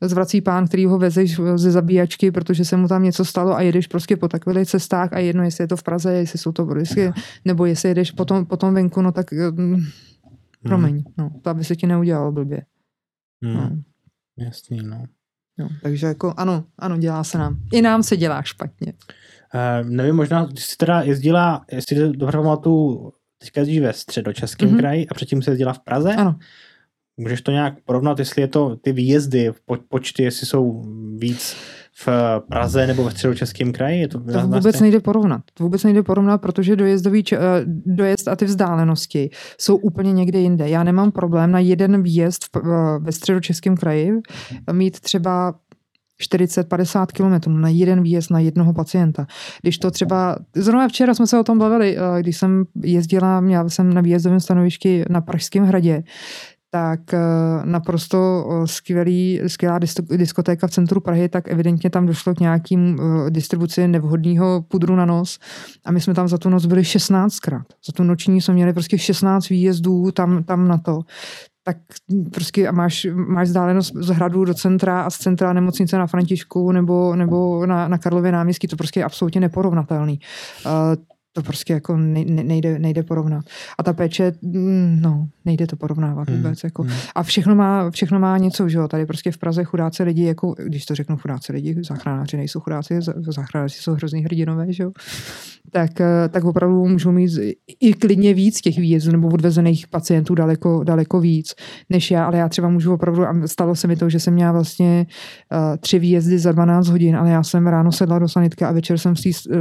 zvrací pán, který ho vezeš ze zabíjačky, protože se mu tam něco stalo a jedeš prostě po takových cestách a jedno, jestli je to v Praze, jestli jsou to Brodisky, nebo jestli jedeš potom, potom venku, no tak mm, promiň, no, to aby se ti neudělalo blbě. Mm. No. Jasný, no. no. Takže jako ano, ano, dělá se nám. I nám se dělá špatně. Uh, nevím, možná, když jsi teda jezdila, jestli dobře pamatuju, teďka jezdíš ve Středočeském mm-hmm. kraji a předtím se jezdila v Praze? Ano. Můžeš to nějak porovnat, jestli je to ty výjezdy, po, počty, jestli jsou víc v Praze nebo ve Středočeském kraji? Je to, to vůbec nejde porovnat. To vůbec nejde porovnat, protože dojezdový, dojezd a ty vzdálenosti jsou úplně někde jinde. Já nemám problém na jeden výjezd v, ve Středočeském kraji mít třeba čtyřicet padesát kilometrů na jeden výjezd na jednoho pacienta. Když to třeba, zrovna včera jsme se o tom bavili, když jsem jezdila, měla jsem na výjezdovém stanovišti na Pražském hradě, tak naprosto skvělý, skvělá diskotéka v centru Prahy, tak evidentně tam došlo k nějakým distribuci nevhodného pudru na nos a my jsme tam za tu noc byli šestnáctkrát. Za tu noční jsme měli prostě šestnáct výjezdů tam, tam na to. Tak prostě a máš, máš vzdálenost z Hradu do centra a z centra nemocnice na Františku nebo, nebo na, na Karlově náměstí, to prostě je absolutně neporovnatelný. Uh, To prostě jako nejde, nejde porovnat. A ta péče, no, nejde to porovnávat vůbec. Hmm, jako. Hmm. A všechno má, všechno má něco, že jo. Tady prostě v Praze chudáci lidi, jako, když to řeknu chudáci lidi, záchranáři nejsou chudáci, záchranáři jsou hrozný hrdinové, že jo. Tak, tak opravdu můžou mít i klidně víc těch výjezdů nebo odvezených pacientů daleko, daleko víc než já, ale já třeba můžu opravdu, a stalo se mi to, že jsem měla vlastně uh, tři výjezdy za dvanáct hodin, ale já jsem ráno sedla do sanitky a večer jsem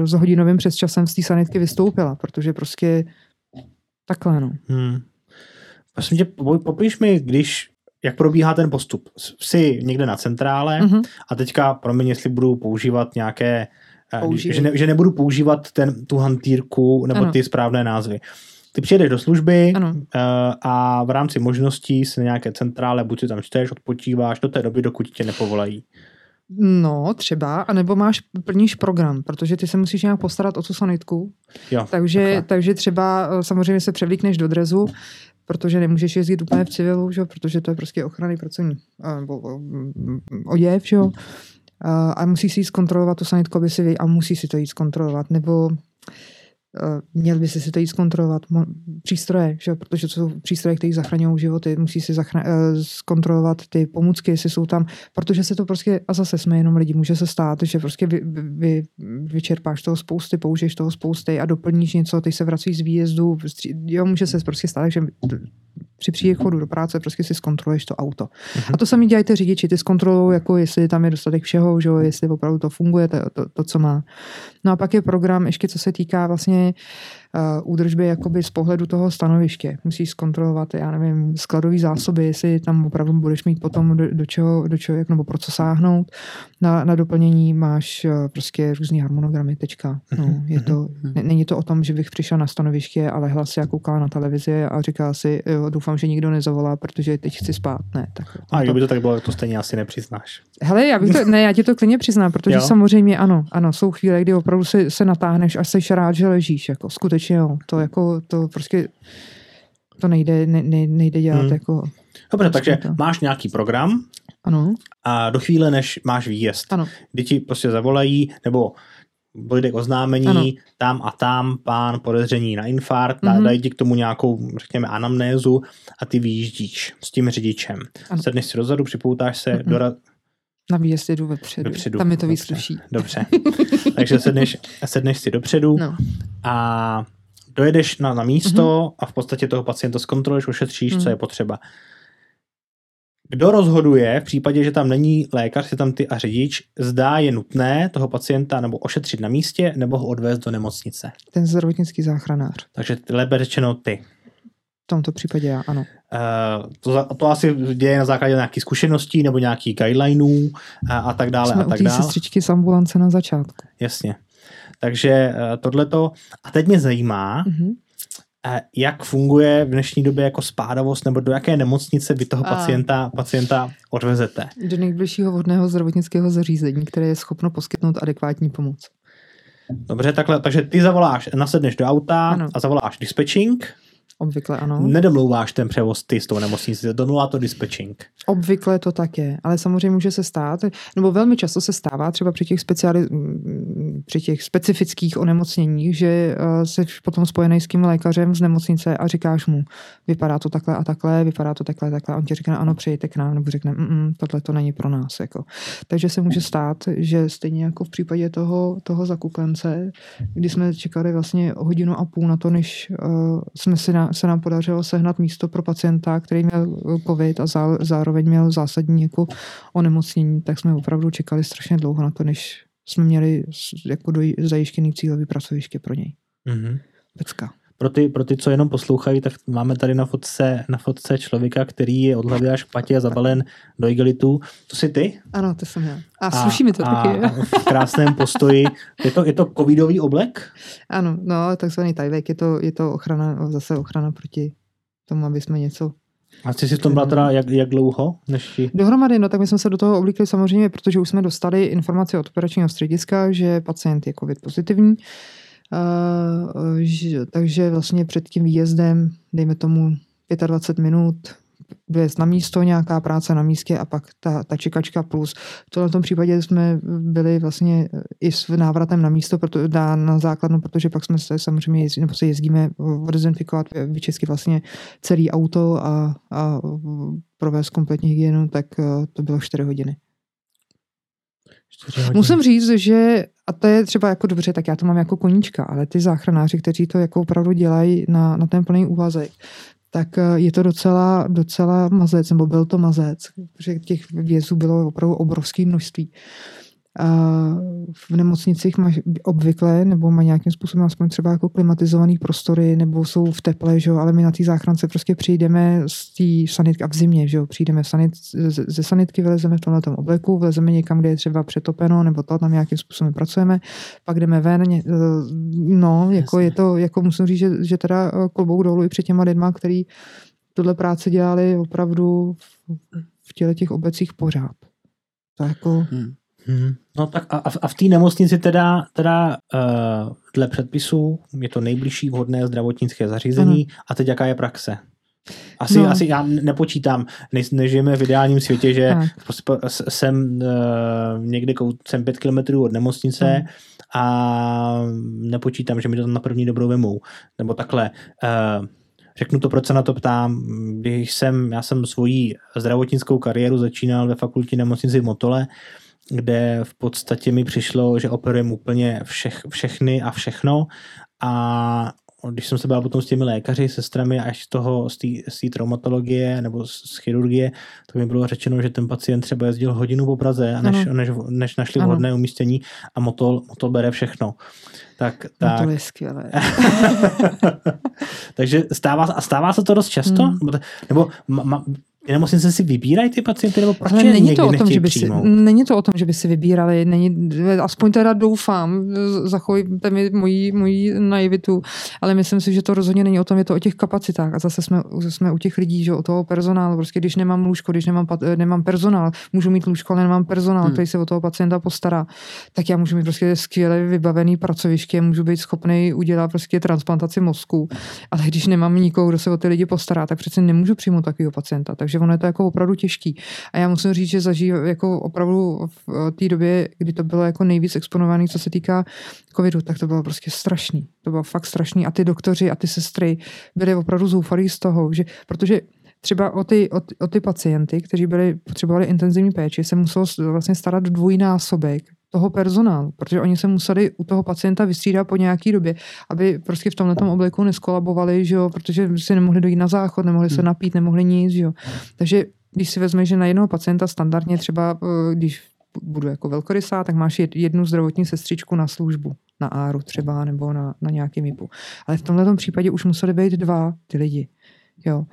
s hodinovým přesčasem z té sanitky vystoupila, protože prostě takhle, no. Hmm. Vlastně tě, popiš mi, když jak probíhá ten postup? Jsi někde na centrále mm-hmm. a teďka, promiň, jestli budu používat nějaké Že, ne, že nebudu používat ten, tu hantýrku nebo ano. ty správné názvy. Ty přijedeš do služby ano. a v rámci možností si na nějaké centrále, buď si tam čteš, odpočíváš do té doby, dokud tě nepovolají. No, třeba, anebo máš plníš program, protože ty se musíš nějak postarat o tu sanitku. Jo, takže, takže třeba samozřejmě se převlíkneš do drezu, protože nemůžeš jezdit úplně v civilu, že? Protože to je prostě ochranný pracovní oděv, že jo. A musí si jít zkontrolovat tu sanitku, aby si věděl, a musí si to jít zkontrolovat, nebo měl by si to jít zkontrolovat. Přístroje, že? Protože to jsou přístroje, které zachraňují životy, musí si zachra- zkontrolovat ty pomůcky, jestli jsou tam, protože se to prostě, a zase jsme jenom lidi, může se stát, že prostě vy, vy, vyčerpáš toho spousty, použiješ toho spousty a doplníš něco, ty se vracíš z výjezdu, jo, může se prostě stát, že při příchodu do práce prostě si zkontroluješ to auto. Uh-huh. A to sami dělají ty řidiči, ty zkontrolují, jako jestli tam je dostatek všeho, že, jestli opravdu to funguje, to, to, to, co má. No a pak je program, ještě co se týká vlastně uh, údržby jakoby z pohledu toho stanoviště. Musíš zkontrolovat, já nevím, skladové zásoby, jestli tam opravdu budeš mít potom do, do čeho, do čeho, jak, nebo pro co sáhnout. Na, na doplnění máš uh, prostě různý harmonogramy, tečka. No, je to, uh-huh. n- není to o tom, že bych přišel na stanoviště a lehla si a koukala na televizi a říkala si, jo, doufám, že nikdo nezavolá, protože teď chci spát. Ne, tak a kdyby to tak bylo, to stejně asi nepřiznáš. Hele, já bych to, ne, já ti to klidně přiznám, protože jo? samozřejmě ano, ano, jsou chvíle, kdy opravdu se, se natáhneš a jsi rád, že ležíš, jako skutečně jo, to jako, to prostě to nejde, ne, nejde dělat hmm. jako. Dobře, prostě takže to. Máš nějaký program ano. a do chvíle, než máš výjezd, ano. kdy ti prostě zavolají, nebo dojde k oznámení, ano. tam a tam pán podezření na infarkt, mm-hmm. dají ti k tomu nějakou, řekněme, anamnézu a ty vyjíždíš s tím řidičem. Ano. Sedneš si dozadu, připoutáš se, mm-hmm. doraz... Na výjezd jdu vepředu. vepředu. Tam je to víc sluší. Dobře. Dobře. Takže sedneš, sedneš si dopředu no. a dojedeš na, na místo mm-hmm. a v podstatě toho pacienta zkontroluješ, ošetříš, mm-hmm. co je potřeba. Kdo rozhoduje v případě, že tam není lékař, je tam ty a řidič, zdá je nutné toho pacienta nebo ošetřit na místě, nebo ho odvést do nemocnice? Ten zdravotnický záchranář. Takže lépe řečeno ty. V tomto případě já, ano. Uh, to, to asi děje na základě nějakých zkušeností nebo nějakých guidelineů a, a tak dále. Jsme a tak u té sestřičky z ambulance na začátku. Jasně. Takže uh, tohleto. A teď mě zajímá, mm-hmm. jak funguje v dnešní době jako spádavost, nebo do jaké nemocnice vy toho pacienta, pacienta odvezete? Do nejbližšího vhodného zdravotnického zařízení, které je schopno poskytnout adekvátní pomoc. Dobře, takhle, takže ty zavoláš, nasedneš do auta ano. a zavoláš dispečing. Obvykle ano. Nedomlouváš ten převoz ty s tou nemocnicí, domlouvá to dispečing. Obvykle to tak je, ale samozřejmě může se stát, nebo velmi často se stává třeba při těch, speciali- při těch specifických onemocněních, že jsi potom spojený s tím lékařem z nemocnice a říkáš mu, vypadá to takhle a takhle, vypadá to takhle a takhle, on ti řekne, ano, přijďte k nám, nebo řekne, tohle to není pro nás. Jako. Takže se může stát, že stejně jako v případě toho, toho zakuklence, kdy jsme čekali vlastně hodinu a půl na to, než uh, jsme si na se nám podařilo sehnat místo pro pacienta, který měl covid a zároveň měl zásadní jako onemocnění, tak jsme opravdu čekali strašně dlouho na to, než jsme měli jako doj- zajištěný cílový pracoviště pro něj. Mm-hmm. Pecka. Pro ty, pro ty, co jenom poslouchají, tak máme tady na fotce, na fotce člověka, který je od hlavy až k patě a zabalen do igelitu. To jsi ty? Ano, to jsem já. A sluší mi to a, taky. A v krásném postoji. Je to, je to covidový oblek? Ano, no, takzvaný tajvek. Je to, je to ochrana, zase ochrana proti tomu, aby jsme něco... A jsi si v tom byla teda jak, jak dlouho? Než jí... Dohromady, no tak my jsme se do toho oblíkli samozřejmě, protože už jsme dostali informaci od operačního střediska, že pacient je covid pozitivní. Uh, že, takže vlastně před tím výjezdem, dejme tomu dvacet pět minut, dojezd na místo, nějaká práce na místě a pak ta, ta čekačka plus. V tomto případě jsme byli vlastně i s návratem na místo, proto, na, na základnu, protože pak jsme se samozřejmě jezdí, nebo se jezdíme dezinfikovat vyčistky vlastně celý auto a, a provést kompletní hygienu, tak to bylo čtyři hodiny. Musím říct, že a to je třeba jako dobře, tak já to mám jako koníčka, ale ty záchranáři, kteří to jako opravdu dělají na, na ten plný úvazek, tak je to docela, docela mazec, nebo byl to mazec, protože těch vězů bylo opravdu obrovské množství. A v nemocnicích máš obvykle, nebo má nějakým způsobem aspoň třeba jako klimatizovaný prostory, nebo jsou v teple, že? Ale my na té záchrance prostě přijdeme z té sanitky, a v zimě, že? Přijdeme sanit, ze sanitky, vylezeme v tomhle obleku, vlezeme někam, kde je třeba přetopeno, nebo to, tam nějakým způsobem pracujeme, pak jdeme ven, no, jako je to, jako musím říct, že, že teda klobouk dolů i před těma lidma, který tuhle práci dělali opravdu v těle těch obecích pořád. To jako... Hmm. Hmm. No tak a, a v té nemocnici teda, teda uh, dle předpisů je to nejbližší vhodné zdravotnické zařízení. Ano. A teď jaká je praxe? Asi, no. asi já nepočítám, ne, nežijeme v ideálním světě, že jsem uh, někde jsem pět kilometrů od nemocnice hmm. a nepočítám, že mi to na první dobrou vemou. Nebo takhle. Uh, Řeknu to, proč se na to ptám. Když jsem, já jsem svoji zdravotnickou kariéru začínal ve fakultní nemocnici v Motole, kde v podstatě mi přišlo, že operujem úplně všech, všechny a všechno. A když jsem se bál potom s těmi lékaři, sestrami až z toho, z té traumatologie nebo z chirurgie, tak mi bylo řečeno, že ten pacient třeba jezdil hodinu po Praze, než, než, než našli ano. vhodné umístění a Motol, Motol bere všechno. Tak, tak. Motol je skvělé. Takže stává, a stává se to dost často? Hmm. Nebo ma, ma, nemocnice si vybírají ty pacienty, nebo proč je někdy nechtějí přijmout? Není to o tom, že by si vybírali, není, aspoň teda doufám, zachovejte mi moji, moji naivitu, ale myslím si, že to rozhodně není o tom, je to o těch kapacitách a zase jsme, jsme u těch lidí, že o toho personálu, prostě když nemám lůžko, když nemám, nemám personál, můžu mít lůžko, ale nemám personál, hmm. který se o toho pacienta postará, tak já můžu mít prostě skvěle vybavený pracoviště, můžu být schopný udělat prostě transplantaci mozku, ale když nemám nikoho, kdo se o ty lidi postará, tak přece nemůžu přijmout takového pacienta, takže ono je to jako opravdu těžký. A já musím říct, že zažiju jako opravdu v té době, kdy to bylo jako nejvíc exponovaný, co se týká covidu, tak to bylo prostě strašný. To bylo fakt strašný. A ty doktoři a ty sestry byly opravdu zoufalí z toho, že protože třeba o ty, o, o ty pacienty, kteří byli, potřebovali intenzivní péči, se muselo vlastně starat dvojnásobek toho personálu, protože oni se museli u toho pacienta vystřídat po nějaký době, aby prostě v tomhletom obliku neskolabovali, že jo, protože si nemohli dojít na záchod, nemohli se napít, nemohli nic, že jo. Takže když si vezme, že na jednoho pacienta standardně třeba, když budu jako velkorysá, tak máš jednu zdravotní sestřičku na službu, na áru třeba, nebo na, na nějaký mipu. Ale v tomhletom případě už museli být dva ty lidi, jo.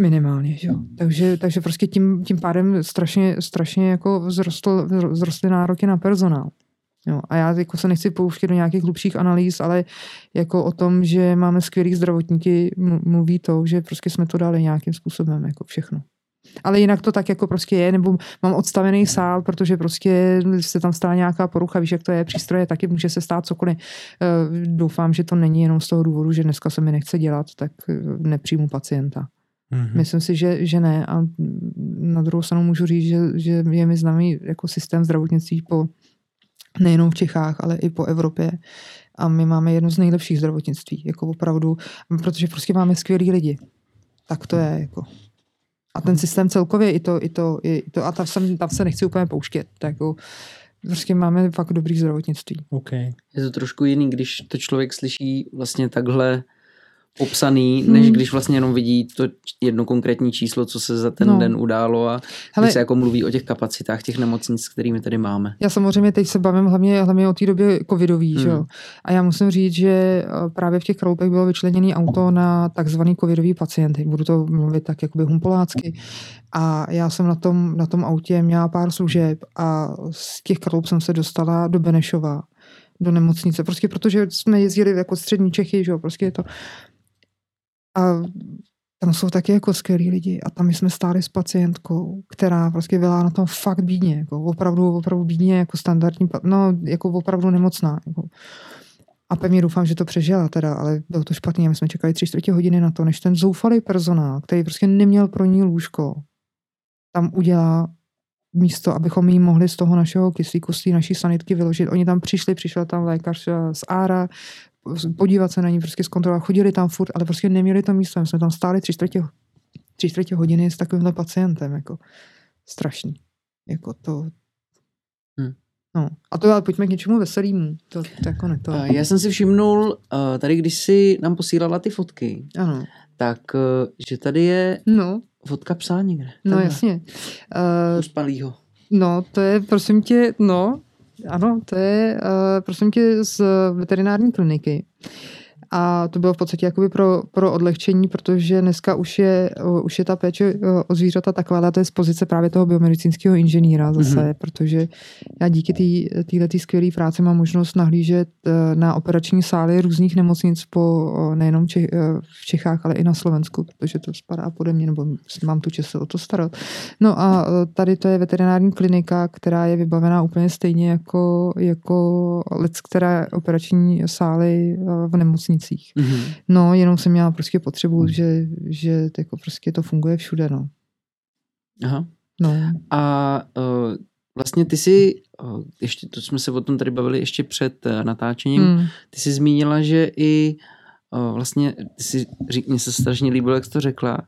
Minimálně, jo. Takže, takže prostě tím, tím pádem strašně, strašně jako vzrostl, vzrostly nároky na personál. Jo. A já jako se nechci pouštět do nějakých hlubších analýz, ale jako o tom, že máme skvělý zdravotníky, mluví to, že prostě jsme to dali nějakým způsobem, jako všechno. Ale jinak to tak jako prostě je, nebo mám odstavený sál, protože prostě se tam stala nějaká porucha, víš, jak to je, přístroje, taky může se stát cokoliv. Doufám, že to není jenom z toho důvodu, že dneska se mi nechce dělat, tak nepřijmu pacienta. Mm-hmm. Myslím si, že, že ne a na druhou stranu můžu říct, že, že je mi známý jako systém zdravotnictví po, nejenom v Čechách, ale i po Evropě a my máme jedno z nejlepších zdravotnictví, jako opravdu, protože prostě máme skvělý lidi. Tak to je jako. A ten systém celkově i to, i to, i to a tam, jsem, tam se nechci úplně pouštět, tak jako prostě máme fakt dobrý zdravotnictví. Okay. Je to trošku jiný, když to člověk slyší vlastně takhle popsaný, než když vlastně jenom vidí to jedno konkrétní číslo, co se za ten no. den událo a hele, když se jako mluví o těch kapacitách těch nemocnic, kterými tady máme. Já samozřejmě teď se bavím hlavně, hlavně o té době covidový, hmm. že jo. A já musím říct, že právě v těch Kralupech bylo vyčleněné auto na takzvaný covidový pacienty. Budu to mluvit tak jakoby humpolácky. A já jsem na tom, na tom autě měla pár služeb a z těch Kralup jsem se dostala do Benešova, do nemocnice. Prostě protože jsme jezdili jako střední Čechy, že jo, prostě je to. A tam jsou taky jako skvělí lidi a tam jsme stáli s pacientkou, která prostě byla na tom fakt bídně, jako opravdu, opravdu bídně, jako standardní, no jako opravdu nemocná. Jako. A pevně doufám, že to přežila teda, ale bylo to špatně. My jsme čekali tři čtvrtě hodiny na to, než ten zoufalý personál, který prostě neměl pro ní lůžko, tam udělá místo, abychom jí mohli z toho našeho kyslíku, z té naší sanitky vyložit. Oni tam přišli, přišla tam lékař z Ára, podívat se na ní, prostě zkontrolovat, chodili tam furt, ale prostě neměli to místo. My jsme tam stáli tři čtvrtě, tři čtvrtě hodiny s takovýmhle pacientem, jako strašný. Jako to... Hmm. No. A to ale pojďme k něčemu veselýmu. To, to jako ne, to... Já jsem si všimnul, tady když si nám posílala ty fotky, ano. tak, že tady je no. fotka psa někde. No jasně. Uspalýho. No, to je, prosím tě, no... Ano, to je, uh, prosím tě, z veterinární kliniky. A to bylo v podstatě jakoby pro, pro odlehčení, protože dneska už je, uh, už je ta péče uh, o zvířata taková, to je z pozice právě toho biomedicínského inženýra zase, mm-hmm. protože já díky této skvělé práci mám možnost nahlížet uh, na operační sály různých nemocnic po uh, nejenom Čech, uh, v Čechách, ale i na Slovensku, protože to spadá pode mě, nebo mám tu čest o to starat. No a uh, tady to je veterinární klinika, která je vybavená úplně stejně jako, jako lec, která operační sály uh, v nemocnici. Vinohranicích. Mm-hmm. No, jenom jsem měla prostě potřebu, mm-hmm. že, že to, jako prostě to funguje všude, no. Aha. No. A uh, vlastně ty jsi, uh, ještě, to jsme se o tom tady bavili ještě před uh, natáčením, mm. ty jsi zmínila, že i uh, vlastně, jsi, řík, mně se strašně líbilo, jak jsi to řekla,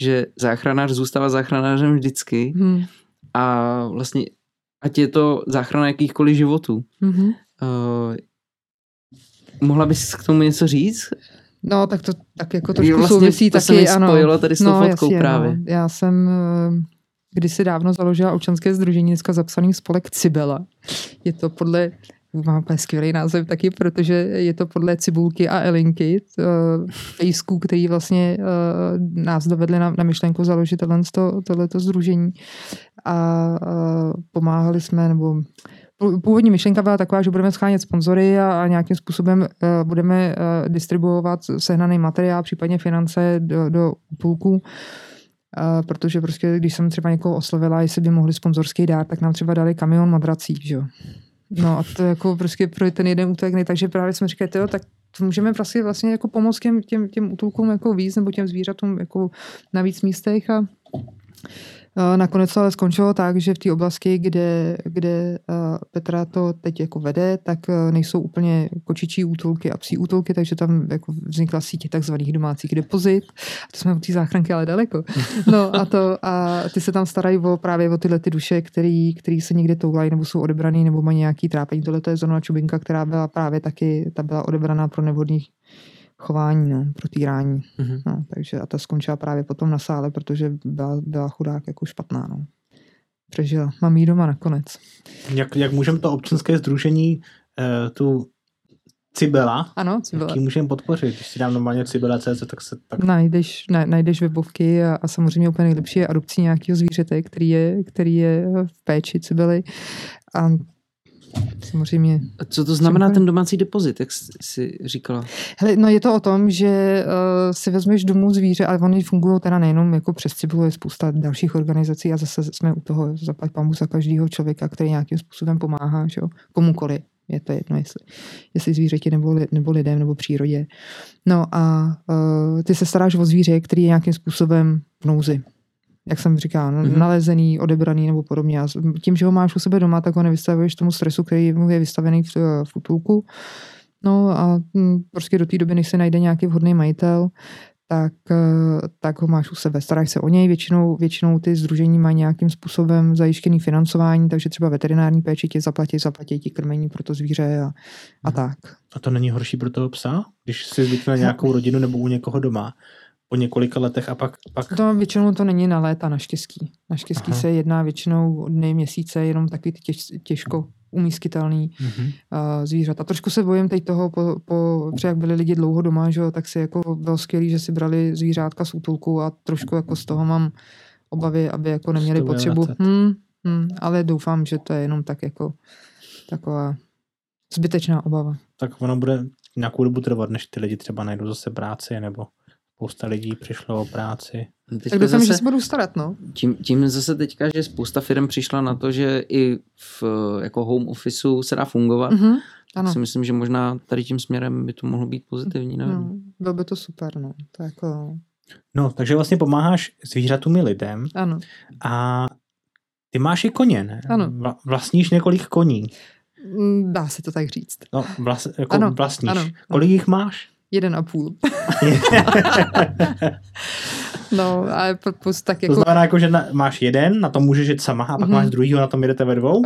že záchranář zůstává záchranářem vždycky mm. a vlastně ať je to záchrana jakýchkoliv životů. Mm-hmm. Uh, mohla bys k tomu něco říct? No, tak to tak jako trošku vlastně souvisí to taky. Vlastně to se mi spojilo tady s tou no, fotkou jasně, právě. No. Já jsem kdysi dávno založila občanské sdružení, dneska zapsaný spolek Cibela. Je to podle, mám skvělý název taky, protože je to podle Cibulky a Elinky, pejsků, který vlastně nás dovedli na, na myšlenku založit tohleto, tohleto sdružení. A pomáhali jsme, nebo původní myšlenka byla taková, že budeme schánět sponzory a, a nějakým způsobem uh, budeme uh, distribuovat sehnaný materiál, případně finance do, do půlku, uh, protože prostě, když jsem třeba někoho oslovila, jestli by mohli sponzorský dát, tak nám třeba dali kamion madrací, že jo. No a to jako prostě pro ten jeden útulek, ne, takže právě jsme říkali, jo, tak můžeme prostě vlastně jako pomoct těm, těm, těm útulkům jako víc, nebo těm zvířatům jako na víc místech a nakonec ale skončilo tak, že v té oblasti, kde, kde Petra to teď jako vede, tak nejsou úplně kočičí útulky a psí útulky, takže tam jako vznikla síť takzvaných domácích depozit. A to jsme od té záchranky ale daleko. No a, to, a ty se tam starají o, právě o tyhle ty duše, který, který se někde toulají nebo jsou odebraný nebo mají nějaký trápení. Tohle to je Zorna Čubinka, která byla právě taky, ta byla odebraná pro nevhodných chování, no, protírání. Mm-hmm. No, takže a ta skončila právě potom na sále, protože byla, byla chudák jako špatná, no. Přežila. Mám jí doma nakonec. Jak, jak můžeme to občanské sdružení eh, tu Cibela, ano, Cibela. Jaký můžeme podpořit? Když si dám normálně Cibela tečka cé zet, tak se tak... Najdeš, na, najdeš webovky a, a samozřejmě úplně nejlepší je adopcí nějakého zvířete, který je, který je v péči Cibely. A samozřejmě. A co to znamená ten domácí depozit, jak jsi říkala? Hele, no je to o tom, že uh, si vezmeš domů zvíře, ale oni fungují teda nejenom jako přes Cibulu, je spousta dalších organizací a zase jsme u toho zaplať pambu za každého člověka, který nějakým způsobem pomáhá, že jo, komukoli. Je to jedno, jestli, jestli zvířeti nebo, li, nebo lidem nebo přírodě. No a uh, ty se staráš o zvíře, který je nějakým způsobem v nouzi. Jak jsem říkala, mm-hmm. nalezený, odebraný nebo podobně. A tím, že ho máš u sebe doma, tak ho nevystavuješ tomu stresu, který mu je vystavený v, v útulku. No a prostě do té doby, než se najde nějaký vhodný majitel, tak, tak ho máš u sebe. Staráš se o něj. Většinou, většinou ty sdružení mají nějakým způsobem zajištěný financování, takže třeba veterinární péči tě zaplatí, zaplatí ti krmení pro to zvíře a, a tak. A to není horší pro toho psa? Když si zvykne nějakou rodinu nebo u někoho doma, po několika letech a pak... pak... To většinou to není na léta, naštěstí. Naštěstí Aha. se jedná většinou dny, měsíce, jenom takový těž, těžko umískytelný mm-hmm. uh, zvířat. A trošku se bojím teď toho, po, po, protože jak byli lidi dlouho doma, že, tak si jako bylo skvělý, že si brali zvířátka z útulku a trošku jako z toho mám obavy, aby jako neměli potřebu. Hmm, hmm, ale doufám, že to je jenom tak jako taková zbytečná obava. Tak ono bude nějakou dobu trvat, než ty lidi třeba najdou zase práci nebo... Spousta lidí přišlo o práci. Teďka tak doufám, že se budou starat, no. Tím, tím zase teďka, že spousta firm přišla na to, že i v jako home officeu se dá fungovat. Mm-hmm, ano. Si myslím, že možná tady tím směrem by to mohlo být pozitivní, nevím. No, bylo by to super, no. To jako... No, takže vlastně pomáháš zvířatům i lidem. Ano. A ty máš i koně, ne? Ano. Vla, vlastníš několik koní. Dá se to tak říct. No, vlas, jako ano, vlastníš. Ano, ano. Kolik jich máš? Jeden a půl. No, ale prostě tak jako... To znamená jako, že na, máš jeden, na tom můžeš jít sama a pak mm-hmm. máš druhýho, na tom jedete ve dvou?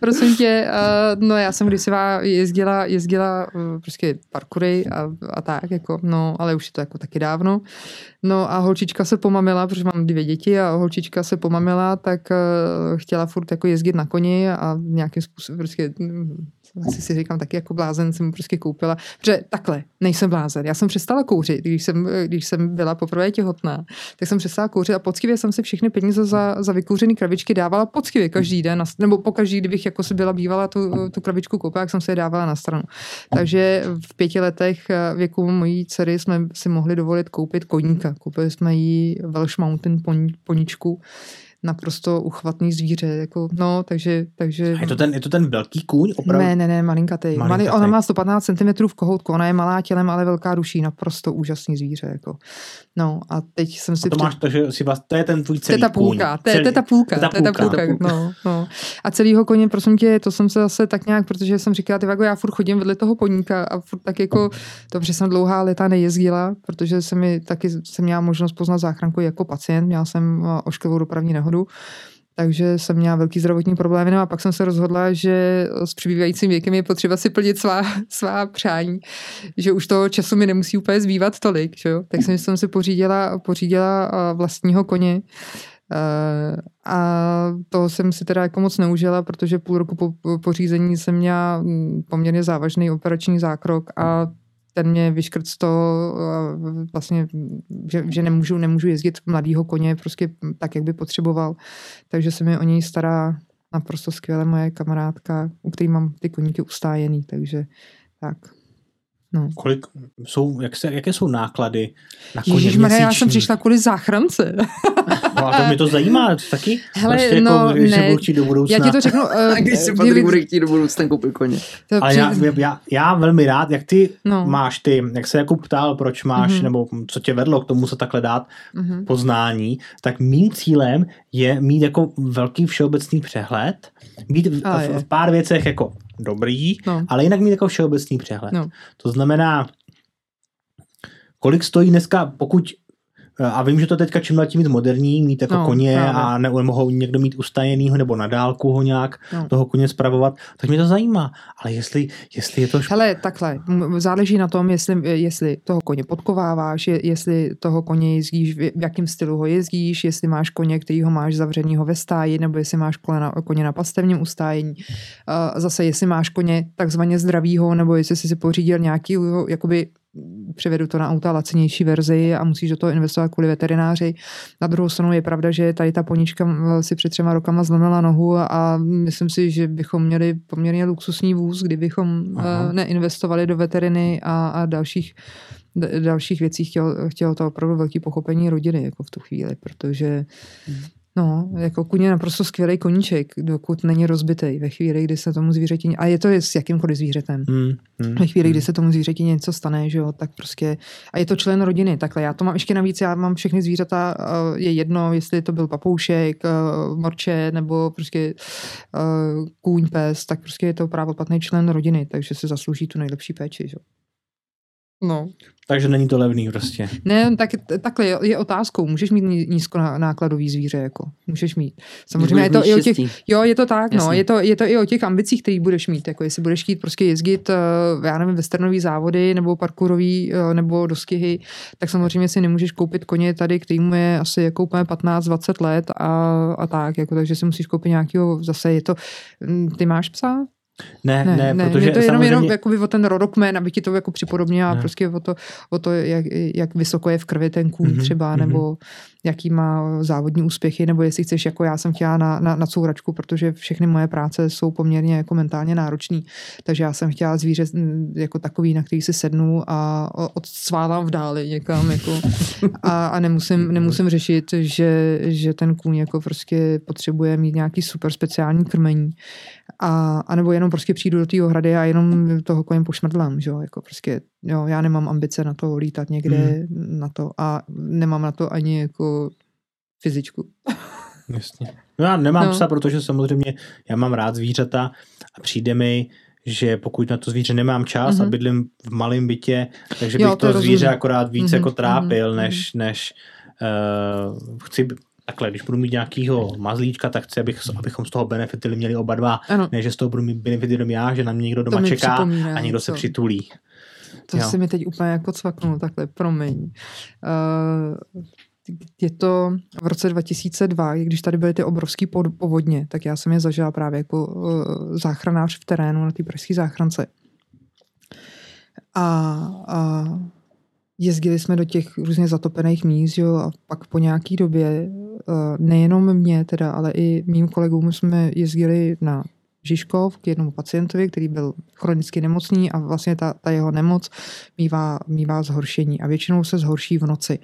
Prosím tě, uh, no já jsem kdysi jezdila, jezdila uh, prostě parkoury a, a tak, jako, no, ale už je to jako taky dávno. No a holčička se pomamila, protože mám dvě děti a holčička se pomamila, tak uh, chtěla furt jako jezdit na koni a nějakým způsobem prostě... Asi si říkám, taky jako blázen jsem mu prostě koupila. Protože takhle, nejsem blázen. Já jsem přestala kouřit, když jsem, když jsem byla poprvé těhotná, tak jsem přestala kouřit a poctivě jsem si všechny peníze za, za vykouřený krabičky dávala poctivě každý den, nebo pokaždý, kdybych jako si byla bývala tu, tu krabičku koupila, jak jsem se je dávala na stranu. Takže v pěti letech věku mojí dcery jsme si mohli dovolit koupit koníka. Koupili jsme jí Welsh Mountain poničku, naprosto uchvatný zvíře. Jako, no, takže, takže... A je to ten, je to ten velký kůň opravdu? Ne, ne, ne, malinkatej. Malinkatej. Ona má sto patnáct centimetrů v kohoutku, ona je malá tělem, ale velká duší, naprosto úžasný zvíře. Jako. No a teď jsem si... A to před... máš to, že si vás, to je ten tvůj celý kůň. To je ta půlka, to je ta půlka. No, no. A celýho koně, prosím tě, to jsem se zase tak nějak, protože jsem říkala, ty vago, já furt chodím vedle toho koníka a furt tak jako, dobře jsem dlouhá léta nejezdila, protože jsem mi taky jsem měla možnost poznat záchranku jako pacient, měla jsem ošklivou dopravní nehodu, takže jsem měla velký zdravotní problémy, no a pak jsem se rozhodla, že s přibývajícím věkem je potřeba si plnit svá, svá přání, že už toho času mi nemusí úplně zbývat tolik, že jo? Tak jsem si pořídila, pořídila vlastního koně. Uh, a toho jsem si teda jako moc neužila, protože půl roku po pořízení jsem měla poměrně závažný operační zákrok a ten mě vyškrt z toho uh, vlastně, že, že nemůžu, nemůžu jezdit mladýho koně prostě tak, jak by potřeboval. Takže se mi o něj stará naprosto skvěle moje kamarádka, u který mám ty koníky ustájený, takže tak. No. Kolik jsou, jak se, jaké jsou náklady na koně měsíční? Ježišmarja, já jsem přišla kvůli záchrance. No a to mě to zajímá taky. Hele, prostě no, jako, když ne. se budu chtít do budoucna. Já ti to řeknu. Uh, když se Patrik bude chtít do budoucna koupit koně. Ale já, já, já velmi rád, jak ty no. máš ty, jak se jako ptal, proč máš, mm-hmm. nebo co tě vedlo k tomu se takhle dát mm-hmm. poznání, tak mým cílem je mít jako velký všeobecný přehled, být v, v, v pár věcech jako dobrý, no. ale jinak mít jako všeobecný přehled. No. To znamená, kolik stojí dneska, pokud a vím, že to teďka čím dál tím víc moderní, mít jako no, koně právě. A ne, mohou někdo mít ustajenýho nebo na dálku ho nějak no. toho koně spravovat, tak mě to zajímá. Ale jestli, jestli je to... Šp... Hele, takhle, záleží na tom, jestli, jestli toho koně podkováváš, jestli toho koně jezdíš, v jakém stylu ho jezdíš, jestli máš koně, kterýho máš zavřenýho ve stáji, nebo jestli máš koně na pastevním ustájení. Zase, jestli máš koně takzvaně zdravýho, nebo jestli jsi si pořídil nějaký, jakoby převedu to na auta lacinější verzi a musíš do toho investovat kvůli veterináři. Na druhou stranu je pravda, že tady ta ponička si před třema rokama zlomila nohu a myslím si, že bychom měli poměrně luxusní vůz, kdybychom Aha. neinvestovali do veteriny a, a dalších, dalších věcí. Chtělo, chtělo to opravdu velké pochopení rodiny jako v tu chvíli, protože no, jako kůň je naprosto skvělý koníček, dokud není rozbitej ve chvíli, kdy se tomu zvířeti... A je to s jakýmkoliv zvířetem. Hmm, hmm, ve chvíli, hmm. kdy se tomu zvířeti něco stane, že jo, tak prostě... A je to člen rodiny, takhle. Já to mám ještě navíc, já mám všechny zvířata, je jedno, jestli to byl papoušek, morče, nebo prostě kůň, pes, tak prostě je to právoplatný člen rodiny, takže se zaslouží tu nejlepší péči, že jo. No. Takže není to levný prostě. Ne, tak, takhle je, je otázkou. Můžeš mít nízkonákladový zvíře, jako. Můžeš mít. Samozřejmě je to i o těch, jo, je to tak, Jasně. no, je to, je to i o těch ambicích, které budeš mít, jako jestli budeš chtít prostě jezdit, já nevím, westernový závody, nebo parkourový, nebo dostihy, tak samozřejmě si nemůžeš koupit koně tady, který mu je asi jako úplně patnáct dvacet let a, a tak, jako, takže si musíš koupit nějakýho, zase je to, ty máš psa? Ne, ne, ne, ne, protože je to jenom, samozřejmě... jenom o ten rodokmen, aby ti to jako připodobnila ne. prostě o to, o to jak, jak vysoko je v krvi ten kůň mm-hmm, třeba, mm-hmm. nebo jaký má závodní úspěchy, nebo jestli chceš, jako já jsem chtěla na, na, na couračku, protože všechny moje práce jsou poměrně jako mentálně náročný, takže já jsem chtěla zvíře jako takový, na který si sednu a odsvávám v dáli někam, jako a, a nemusím, nemusím řešit, že, že ten kůň jako prostě potřebuje mít nějaký super speciální krmení a, a nebo jenom prostě přijdu do té ohrady a jenom toho koně pošmrdlám, že jo, jako prostě, jo, já nemám ambice na to lítat někde mm. na to a nemám na to ani jako fyzičku. Jasně. No já nemám no. psa, protože samozřejmě já mám rád zvířata a přijde mi, že pokud na to zvíře nemám čas mm-hmm. a bydlím v malém bytě, takže jo, bych to, to zvíře akorát víc mm-hmm. jako trápil, mm-hmm. než, než uh, chci... Takhle, když budu mít nějakýho mazlíčka, tak chci, abych, abychom z toho benefitili měli oba dva. Ano. Ne, že z toho budu mít benefity jenom já, že na mě někdo doma čeká a někdo to. se přitulí. To jo. si mi teď úplně jako cvaknul takhle, promiň. Uh, je to v roce dva tisíce dva, když tady byly ty obrovský povodně, tak já jsem je zažila právě jako uh, záchranář v terénu na té pražské záchrance. A... a jezdili jsme do těch různě zatopených míst, jo, a pak po nějaký době, nejenom mě teda, ale i mým kolegům jsme jezdili na Žižkov k jednomu pacientovi, který byl chronicky nemocný a vlastně ta, ta jeho nemoc mívá, mívá zhoršení a většinou se zhorší v noci.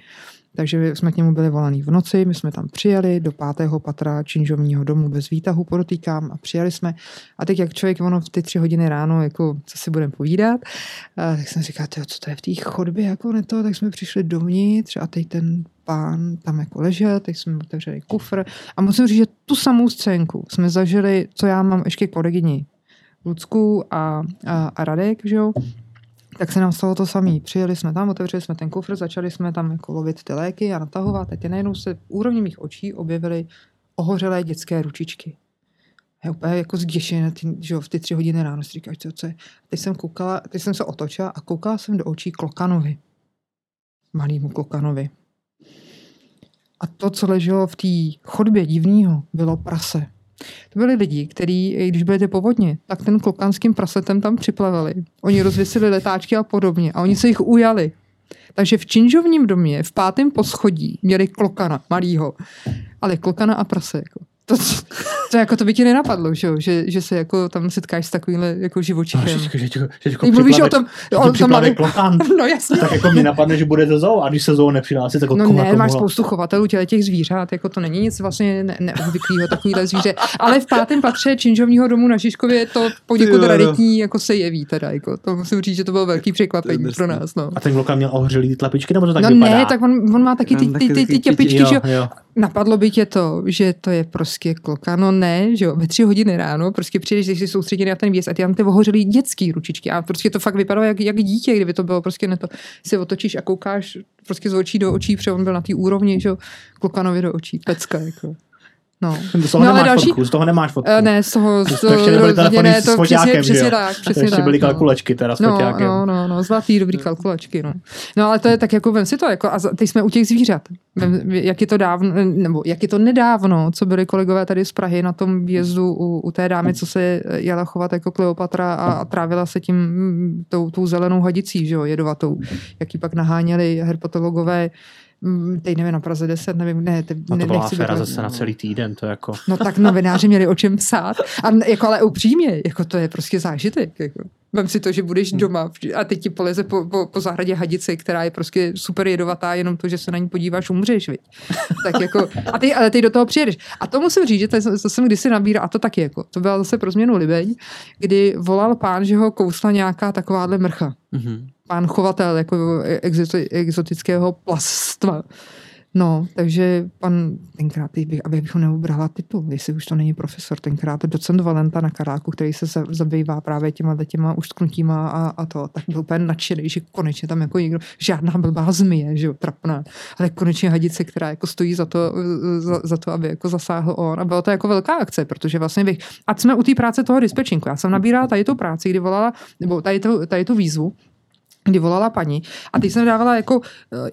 Takže jsme k němu byli volaný v noci, my jsme tam přijeli do pátého patra činžovního domu bez výtahu, podotýkám, a přijeli jsme. A teď jak člověk, ono v ty tři hodiny ráno, jako co si budeme povídat, a tak jsem říkal, co to je v té chodbě, jako ne to, tak jsme přišli dovnitř a teď ten pán tam jako ležel, teď jsme otevřeli kufr a musím říct, že tu samou scénku jsme zažili, co já mám ještě kolegyni Lucku a, a, a Radek, že jo? Tak se nám stalo to samé. Přijeli jsme tam, otevřeli jsme ten kufr, začali jsme tam jako lovit ty léky a natahovat. A teď najednou se v úrovni mých očí objevily ohořelé dětské ručičky. Já úplně jako zděšená, že jo, v ty tři hodiny ráno si říkáš, co je. Teď jsem koukala, teď jsem se otočila a koukala jsem do očí klokanovi. Malýmu klokanovi. A to, co leželo v té chodbě divního, bylo prase. To byli lidi, kteří, když byli ty povodně, tak ten klokanským prasetem tam připlavili. Oni rozvěsili letáčky a podobně a oni se jich ujali. Takže v činžovním domě, v pátém poschodí, měli klokana malýho. Ale klokana a prase. Jako. To, to, jako, to by ti nenapadlo, že, že, že se jako, tam setkáš s takovýmhle jako živočichem. Teď mluvíš o tom... O, že připlave klokan. No jasně. Tak jako mi napadne, že bude to zoo a když se zoo nepřihlásí, tak od koho. No ne, máš spoustu chovatelů těch zvířat, jako to není nic vlastně ne- neobvyklého takovýhle zvíře. Ale v pátém patře činžovního domu na Žižkově to poněkud raritní jako se jeví teda. Jako. To musím říct, že to bylo velký překvapení pro nás. No. A ten klokan měl ohořelý tlapičky, nebo to tak no vypadá? No ne, tak on, on má taky ty, ty, ty, ty těpičky, že napadlo by tě to, že to je prostě klokano, ne, že jo, ve tři hodiny ráno prostě přijdeš, když jsi soustředěný na ten věc a ty tam ty ohořelý dětský ručičky a prostě to fakt vypadalo jak, jak dítě, kdyby to bylo prostě ne to, si otočíš a koukáš prostě z očí do očí, protože on byl na té úrovni, že jo, klokanovi do očí, pecka, jako. No. Z toho no, nemáš další... fotku, z toho nemáš fotku. Ne, z toho... Z toho ještě nebyly telefony ne, s foťákem, že jo? Tak, přesně ještě tak, byly no. Kalkulačky teda s foťákem. No, no, no, no, zlatý, dobrý kalkulačky, no. No, ale to je tak jako, vem si to, jako, a teď jsme u těch zvířat. Vem, jak je to dávno, nebo jak je to nedávno, co byli kolegové tady z Prahy na tom výjezdu u, u té dámy, co se jela chovat jako Kleopatra a, a trávila se tím tou, tou zelenou hadicí, že jo, jedovatou. Jak ji pak naháněli herpetologové. Teď nevím, na Praze deset, nevím, ne. Te, no to byla aféra být, zase no. Na celý týden, to jako... No tak novináři měli o čem psát, a jako, ale upřímně, jako to je prostě zážitek, jako. Vem si to, že budeš doma a teď ti poleze po, po, po zahradě hadice, která je prostě super jedovatá, jenom to, že se na ní podíváš, umřeš, viď? Tak jako, a ty, ale ty do toho přijedeš. A to musím říct, že to, to jsem kdysi nabíral, a to taky jako, to byla zase pro změnu Libeň, kdy volal pán, že ho kousla nějaká takováhle mrcha. Mm-hmm. Pán chovatel, jako exotického plastva. No, takže pan tenkrát, abych ho neubrala titul, jestli už to není profesor, tenkrát docent Valenta na Karláku, který se zabývá právě těma těma uštknutíma a, a to, tak byl úplně nadšený, že konečně tam jako někdo, žádná blbá zmije, že jo, trapná, ale konečně hadice, která jako stojí za to, za, za to, aby jako zasáhl on. A byla to jako velká akce, protože vlastně bych, ať jsme u té práce toho dispečinku, já jsem nabírala tady tu práci, kdy volala, nebo tady tu, tady tu výzvu, kdy volala paní. A teď jsem dávala jako,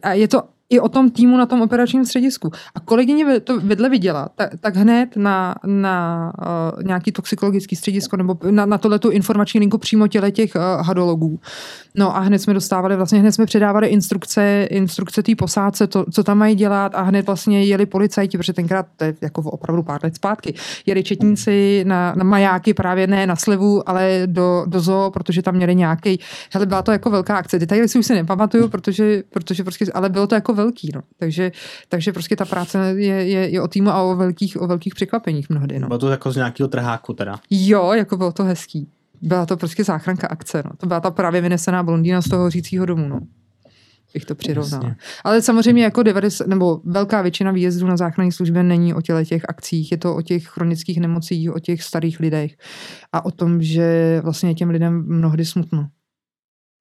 a je to i o tom týmu na tom operačním středisku. A kolegyně to vedle viděla, tak, tak hned na, na uh, nějaký toxikologický středisko nebo na, na tohletu informační linku přímo těle těch uh, hadologů. No a hned jsme dostávali, vlastně hned jsme předávali instrukce, instrukce té posádce, to, co tam mají dělat a hned vlastně jeli policajti, protože tenkrát, to je jako opravdu pár let zpátky, jeli četníci na, na majáky, právě ne na slevu, ale do, do zoo, protože tam měli nějaký, hele, byla to jako velká akce. Detaily si už si nepamatuju, protože, protože prostě, ale bylo to jako velký, no. Takže, takže prostě ta práce je, je, je o týmu a o velkých, o velkých překvapeních mnohdy, no. Bylo to jako z nějakého trháku teda. Jo, jako bylo to hezký. Byla to prostě záchranka akce, no. To byla ta právě vynesená blondýna z toho hořícího domu, no. Bych to přirovnala. Ale samozřejmě jako devadesát, nebo velká většina výjezdů na záchranné službě není o těle těch akcích, je to o těch chronických nemocích, o těch starých lidech a o tom, že vlastně těm lidem mnohdy smutno.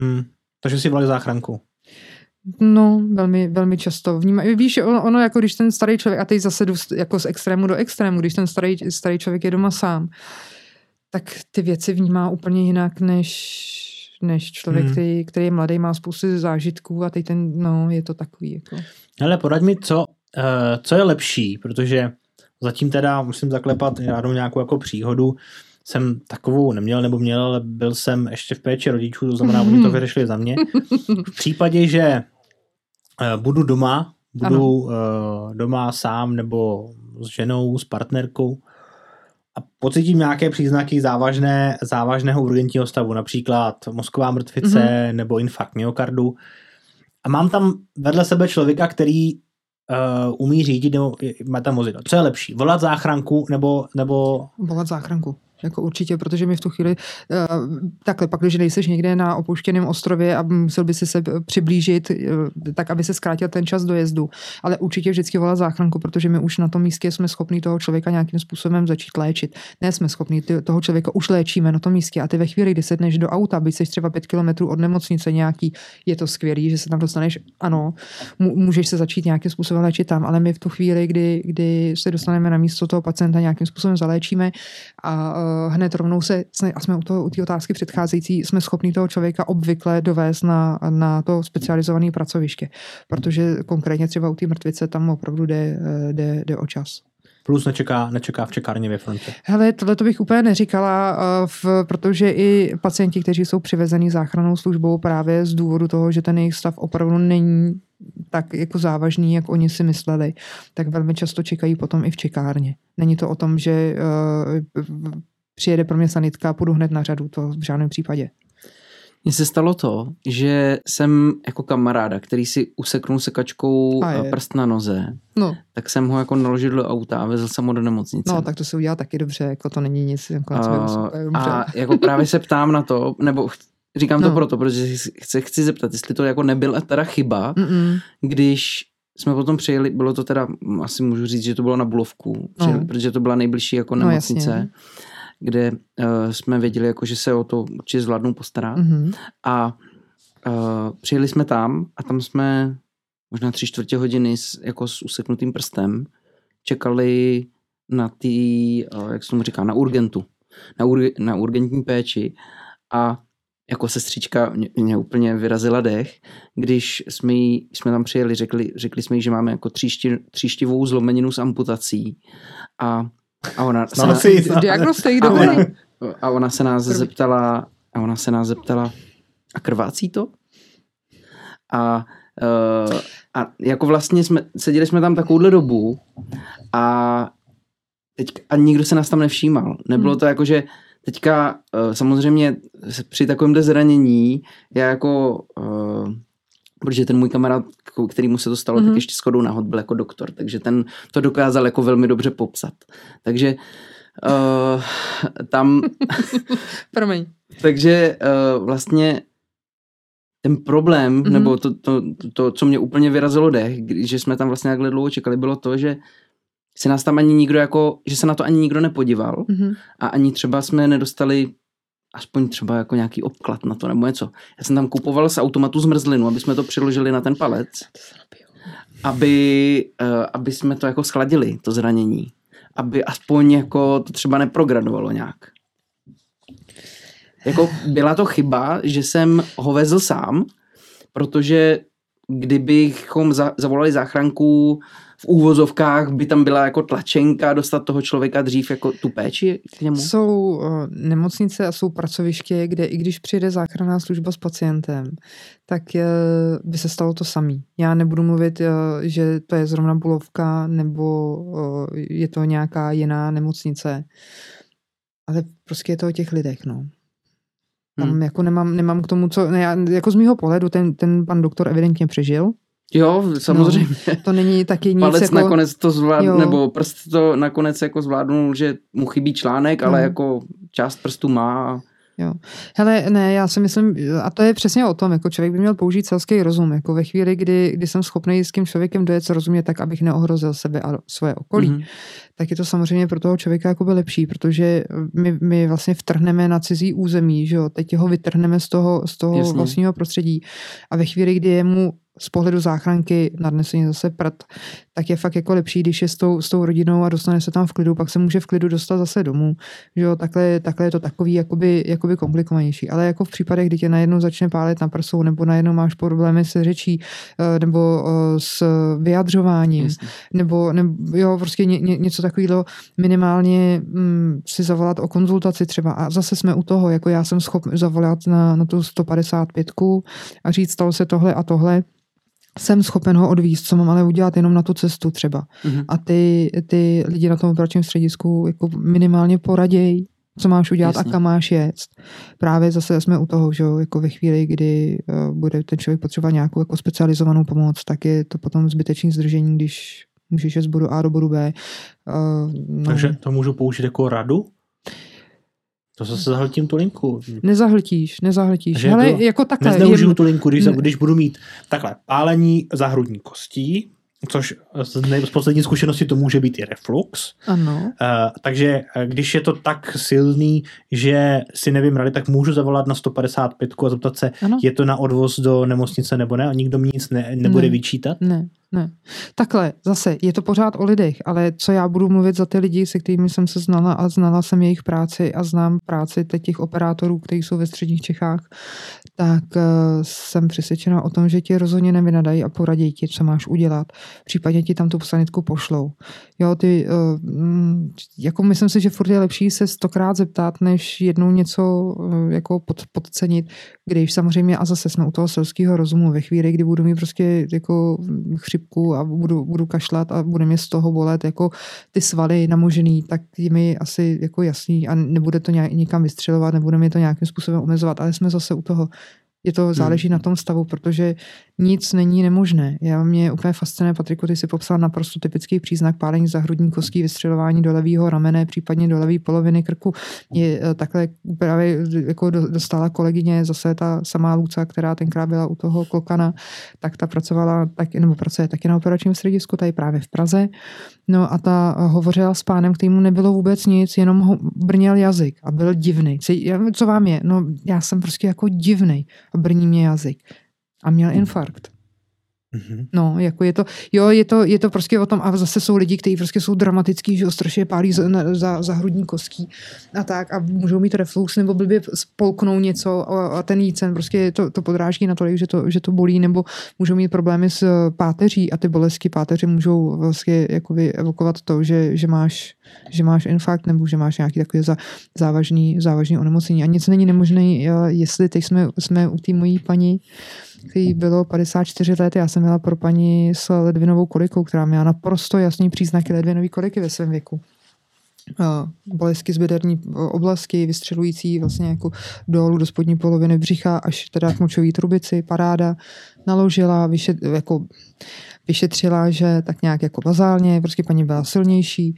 Hmm. Takže si volali záchranku. No, velmi, velmi často. Vnímá, víš, ono, ono, jako když ten starý člověk, a teď zase jdu jako z extrému do extrému, když ten starý, starý člověk je doma sám, tak ty věci vnímá úplně jinak, než, než člověk, mm. který, který je mladý, má spoustu zážitků a teď ten, no, je to takový. Jako. Hele, poraď mi, co, uh, co je lepší, protože zatím teda musím zaklepat žádnou nějakou jako příhodu, jsem takovou neměl nebo měl, ale byl jsem ještě v péči rodičů, to znamená, oni to vyřešili za mě. V případě, že budu doma, budu uh, doma sám nebo s ženou, s partnerkou a pocítím nějaké příznaky závažné, závažného urgentního stavu, například mozková mrtvice mm-hmm. nebo infarkt myokardu. A mám tam vedle sebe člověka, který uh, umí řídit nebo má tam vozidlo. Co je lepší? Volat záchranku nebo... nebo... Volat záchranku. Jako určitě, protože my v tu chvíli uh, takhle, pak, když nejseš někde na opuštěném ostrově a musel by si se přiblížit, uh, tak aby se zkrátil ten čas dojezdu. Ale určitě vždycky volat záchranku, protože my už na tom místě jsme schopni toho člověka nějakým způsobem začít léčit. Ne, jsme schopni toho člověka už léčíme na tom místě. A ty ve chvíli, kdy sedneš do auta, byť seš třeba pět kilometrů od nemocnice nějaký, je to skvělý, že se tam dostaneš, ano, můžeš se začít nějakým způsobem léčit tam, ale my v tu chvíli, kdy, kdy se dostaneme na místo toho pacienta, nějakým způsobem zaléčíme a uh, hned rovnou se, a jsme u té otázky předcházející, jsme schopni toho člověka obvykle dovést na, na to specializované pracoviště. Protože konkrétně třeba u té mrtvice tam opravdu jde, jde, jde o čas. Plus nečeká, nečeká v čekárně ve frontě. Hele, tohle to bych úplně neříkala, v, protože i pacienti, kteří jsou přivezeni záchrannou službou právě z důvodu toho, že ten jejich stav opravdu není tak jako závažný, jak oni si mysleli, tak velmi často čekají potom i v čekárně. Není to o tom, že uh, přijede pro mě sanitka a půjdu hned na řadu, to v žádném případě. Mně se stalo to, že jsem jako kamaráda, který si useknul sekačkou prst na noze, no. Tak jsem ho jako naložil do auta a vezl jsem ho do nemocnice. No, tak to se udělá taky dobře, jako to není nic. Jako uh, a jako právě se ptám na to, nebo říkám no. to proto, protože chci, chci zeptat, jestli to jako nebyla teda chyba, Mm-mm. když jsme potom přijeli, bylo to teda, asi můžu říct, že to bylo na Bulovku, přijeli, no. protože to byla nejbližší jako nemocnice. No, jasně. Kde uh, jsme věděli, jako, že se o to určitě zvládnou postarat. Mm-hmm. A uh, přijeli jsme tam a tam jsme možná tři čtvrtě hodiny s, jako s useknutým prstem čekali na tý, uh, jak se tomu říká, na urgentu. Na, ur, na urgentní péči. A jako sestřička mě, mě úplně vyrazila dech, když jsme, jí, jsme tam přijeli, řekli, řekli jsme jí, že máme jako tříšti, tříštivou zlomeninu s amputací. A A ona, se nás, a, ona, a ona se nás zeptala a ona se nás zeptala a krvácí to? A, uh, a jako vlastně jsme, seděli jsme tam takovouhle dobu a, teď, a nikdo se nás tam nevšímal. Nebylo to jako, že teďka uh, samozřejmě při takovémhle zranění já jako uh, protože ten můj kamarád, kterýmu se to stalo, mm-hmm. tak ještě shodou náhod byl jako doktor, takže ten to dokázal jako velmi dobře popsat. Takže uh, tam... Promiň. Takže uh, vlastně ten problém, mm-hmm. nebo to, to, to, to, co mě úplně vyrazilo dech, že jsme tam vlastně takhle dlouho čekali, bylo to, že se nás tam ani nikdo jako, že se na to ani nikdo nepodíval mm-hmm. a ani třeba jsme nedostali aspoň třeba jako nějaký obklad na to nebo něco. Já jsem tam kupoval z automatu zmrzlinu, aby jsme to přiložili na ten palec, aby, aby jsme to jako schladili, to zranění. Aby aspoň jako to třeba neprogradovalo nějak. Jako byla to chyba, že jsem ho vezl sám, protože kdybychom za, zavolali záchranku v úvozovkách, by tam byla jako tlačenka dostat toho člověka dřív jako tu péči k němu? Jsou uh, nemocnice a jsou pracoviště, kde i když přijde záchranná služba s pacientem, tak uh, by se stalo to samý. Já nebudu mluvit, uh, že to je zrovna Bulovka nebo uh, je to nějaká jiná nemocnice, ale prostě je to o těch lidech, no. Tam hmm. jako nemám, nemám k tomu, co... Ne, já, jako z mýho pohledu ten, ten pan doktor evidentně přežil. Jo, samozřejmě. No, to není taky nic palec jako... Palec nakonec to zvládnul, nebo prst to nakonec jako zvládnul, že mu chybí článek, hmm. ale jako část prstu má... Jo. Hele, ne, já si myslím, a to je přesně o tom, jako člověk by měl použít selský rozum, jako ve chvíli, kdy, kdy jsem schopný s tím člověkem dojet rozumět tak, abych neohrozil sebe a svoje okolí, mm-hmm. tak je to samozřejmě pro toho člověka jako by lepší, protože my, my vlastně vtrhneme na cizí území, že jo, teď ho vytrhneme z toho, z toho vlastního prostředí a ve chvíli, kdy je mu z pohledu záchranky nadneseně zase prd, tak je fakt jako lepší, když je s tou, s tou rodinou a dostane se tam v klidu, pak se může v klidu dostat zase domů. Že jo, takhle, takhle je to takový jakoby, jakoby komplikovanější. Ale jako v případech, kdy tě najednou začne pálit na prsou, nebo najednou máš problémy se řečí, nebo s vyjadřováním, Jasně. nebo, nebo jo, prostě ně, ně, něco takového minimálně m, si zavolat o konzultaci třeba. A zase jsme u toho, jako já jsem schopn zavolat na, na tu sto padesát pět a říct, stalo se tohle a tohle. Jsem schopen ho odvízt, co mám ale udělat jenom na tu cestu třeba. Mm-hmm. A ty, ty lidi na tom operačním středisku jako minimálně poraděj, co máš udělat Jasně. a kam máš jet. Právě zase jsme u toho, že jako ve chvíli, kdy bude ten člověk potřebovat nějakou jako specializovanou pomoc, tak je to potom zbytečný zdržení, když můžeš jet z bodu A do bodu B. No. Takže to můžu použít jako radu? To zase zahltím tu linku. Nezahltíš, nezahltíš. Hele, jako takhle. Nezneužiju jen... tu linku, když, když budu mít takhle pálení záhrudní kostí, což z poslední zkušenosti to může být i reflux. Ano. Uh, takže když je to tak silný, že si nevím rady, tak můžu zavolat na sto padesát pět a zeptat se, ano. je to na odvoz do nemocnice nebo ne? A nikdo mi nic ne, nebude ne. vyčítat? Ne, ne. Takhle, zase, je to pořád o lidech, ale co já budu mluvit za ty lidi, se kterými jsem se znala a znala jsem jejich práci a znám práci těch operátorů, kteří jsou ve středních Čechách, tak uh, jsem přesvědčena o tom, že ti rozhodně nevynadají a poradí ti, co máš udělat. Případně ti tam tu sanitku pošlou. Jo, ty, jako myslím si, že furt je lepší se stokrát zeptat, než jednou něco jako pod, podcenit, když samozřejmě, a zase jsme u toho selského rozumu, ve chvíli, kdy budu mít prostě jako chřipku a budu, budu kašlat a bude mě z toho bolet jako ty svaly namožený, tak je mi asi jako jasný a nebude to nějak, nikam vystřelovat, nebude mi to nějakým způsobem omezovat, ale jsme zase u toho. Je to záleží na tom stavu, protože nic není nemožné. Já mě úplně fascinuje, Patriku, ty si popsal naprosto typický příznak pálení záhrudní kostí, vystřelování do levýho ramene, případně do levé poloviny krku. Je takhle právě jako dostala kolegyně, zase ta samá Lucka, která tenkrát byla u toho klokana, tak ta pracovala, tak, nebo pracuje taky na operačním středisku, tady právě v Praze. No a ta hovořila s pánem, kterému nebylo vůbec nic, jenom ho brněl jazyk a byl divný. Co vám je? No já jsem prostě jako divný. A brní mě jazyk. A měl infarkt. Mm-hmm. No, jako je to, jo, je to, je to prostě o tom, a zase jsou lidi, kteří prostě jsou dramatický, že strašně pálí za, za, za hrudní kostí a tak a můžou mít reflux nebo blbě spolknou něco a, a ten jícen prostě to, to podráždí na tolik, že to, že to bolí, nebo můžou mít problémy s páteří a ty bolesti páteři můžou vlastně jako evokovat to, že, že, máš, že máš infarkt nebo že máš nějaký takový za, závažný, závažný onemocnění. A nic není nemožné, jestli teď jsme, jsme u té mojí paní, který bylo padesát čtyři let, já jsem měla pro paní s ledvinovou kolikou, která měla naprosto jasný příznaky ledvinové koliky ve svém věku. Bolestky z bederní oblasti, vystřelující vlastně jako dolů do spodní poloviny břicha, až teda k močové trubici, paráda, naložila, vyšet, jako, vyšetřila, že tak nějak jako bazálně, prostě paní byla silnější.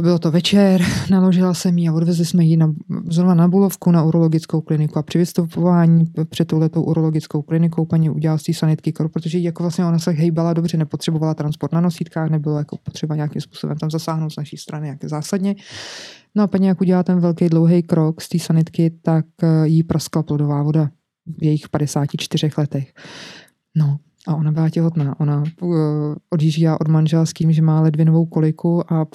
Bylo to večer, naložila jsem ji a odvezli jsme ji na, zrovna na Bulovku na urologickou kliniku a při vystupování před touhletou urologickou klinikou paní udělala z té sanitky krv, protože jako vlastně ona se hejbala dobře, nepotřebovala transport na nosítkách, nebylo jako potřeba nějakým způsobem tam zasáhnout z naší strany nějaké zásadně. No a paní jak udělala ten velký dlouhý krok z té sanitky, tak jí praskla plodová voda v jejich padesáti čtyřech letech. No. A ona byla těhotná. Ona odjížděla od manžela s tím, že má ledvinovou koliku a